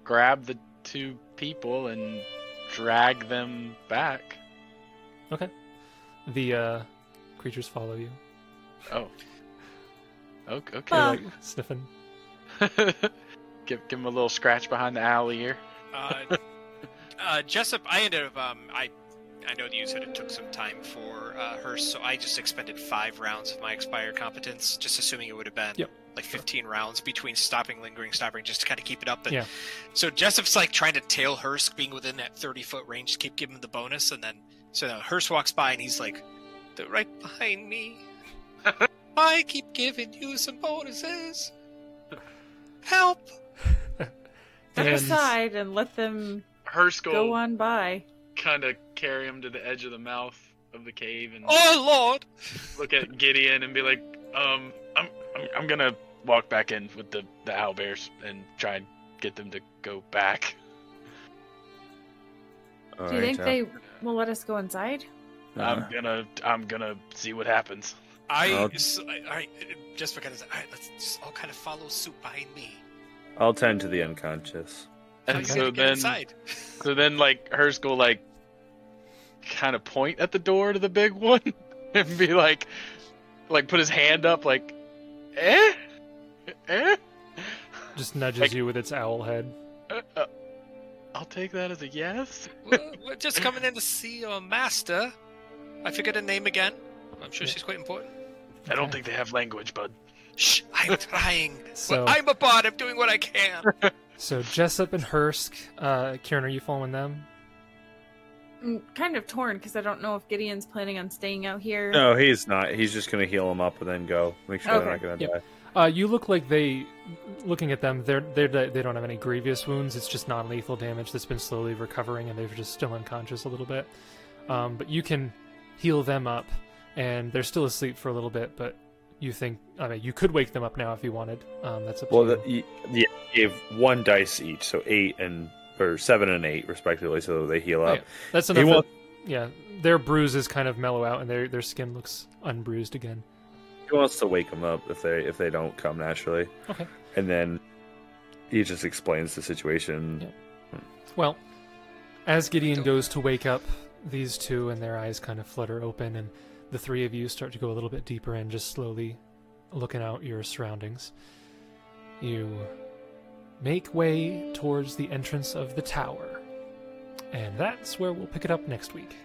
grab the two people and drag them back. Okay. The creatures follow you. Oh. Okay. Like, sniffing. give him a little scratch behind the alley here. Jessup, I ended up. I know you said it took some time for Hurst, so I just expended 5 rounds of my Expire Competence, just assuming it would have been 15 rounds between stopping, lingering, stopping, just to kind of keep it up. And so Jessup's like trying to tail Hurst, being within that 30-foot range to keep giving him the bonus, and then so Hurst walks by and he's like, "They're right behind me. I keep giving you some bonuses. Help!" Step aside and let them go on by. Kind of carry him to the edge of the mouth of the cave and Lord, look at Gideon and be like, I'm gonna walk back in with the owlbears and try and get them to go back. Do you think they will let us go inside? I'm gonna see what happens. Let's just all kind of follow suit behind me. I'll tend to the unconscious. And so then, like, Hursk will, like, kind of point at the door to the big one and be like, put his hand up, like, Just nudges you with its owl head. I'll take that as a yes. We're just coming in to see your master. I forget her name again. I'm sure she's quite important. I don't think they have language, bud. Shh, I'm trying. So... Well, I'm a bot. I'm doing what I can. So Jessup and Hursk, Kieran, are you following them? I'm kind of torn because I don't know if Gideon's planning on staying out here. No, he's not. He's just going to heal them up and then go. Make sure they're not going to die. You look like looking at them, they don't have any grievous wounds. It's just non-lethal damage that's been slowly recovering, and they're just still unconscious a little bit. But you can heal them up. and they're still asleep for a little bit, but you think, I mean, you could wake them up now if you wanted. That's up to you. Yeah, you have one dice each, so 7 and 8 respectively, so they heal up. Yeah. That's enough. Yeah, their bruises kind of mellow out, and their skin looks unbruised again. He wants to wake them up if they don't come naturally. Okay. And then he just explains the situation. Yeah. Well, as Gideon goes to wake up these two, and their eyes kind of flutter open, and the three of you start to go a little bit deeper and just slowly looking out your surroundings. You make way towards the entrance of the tower. And that's where we'll pick it up next week.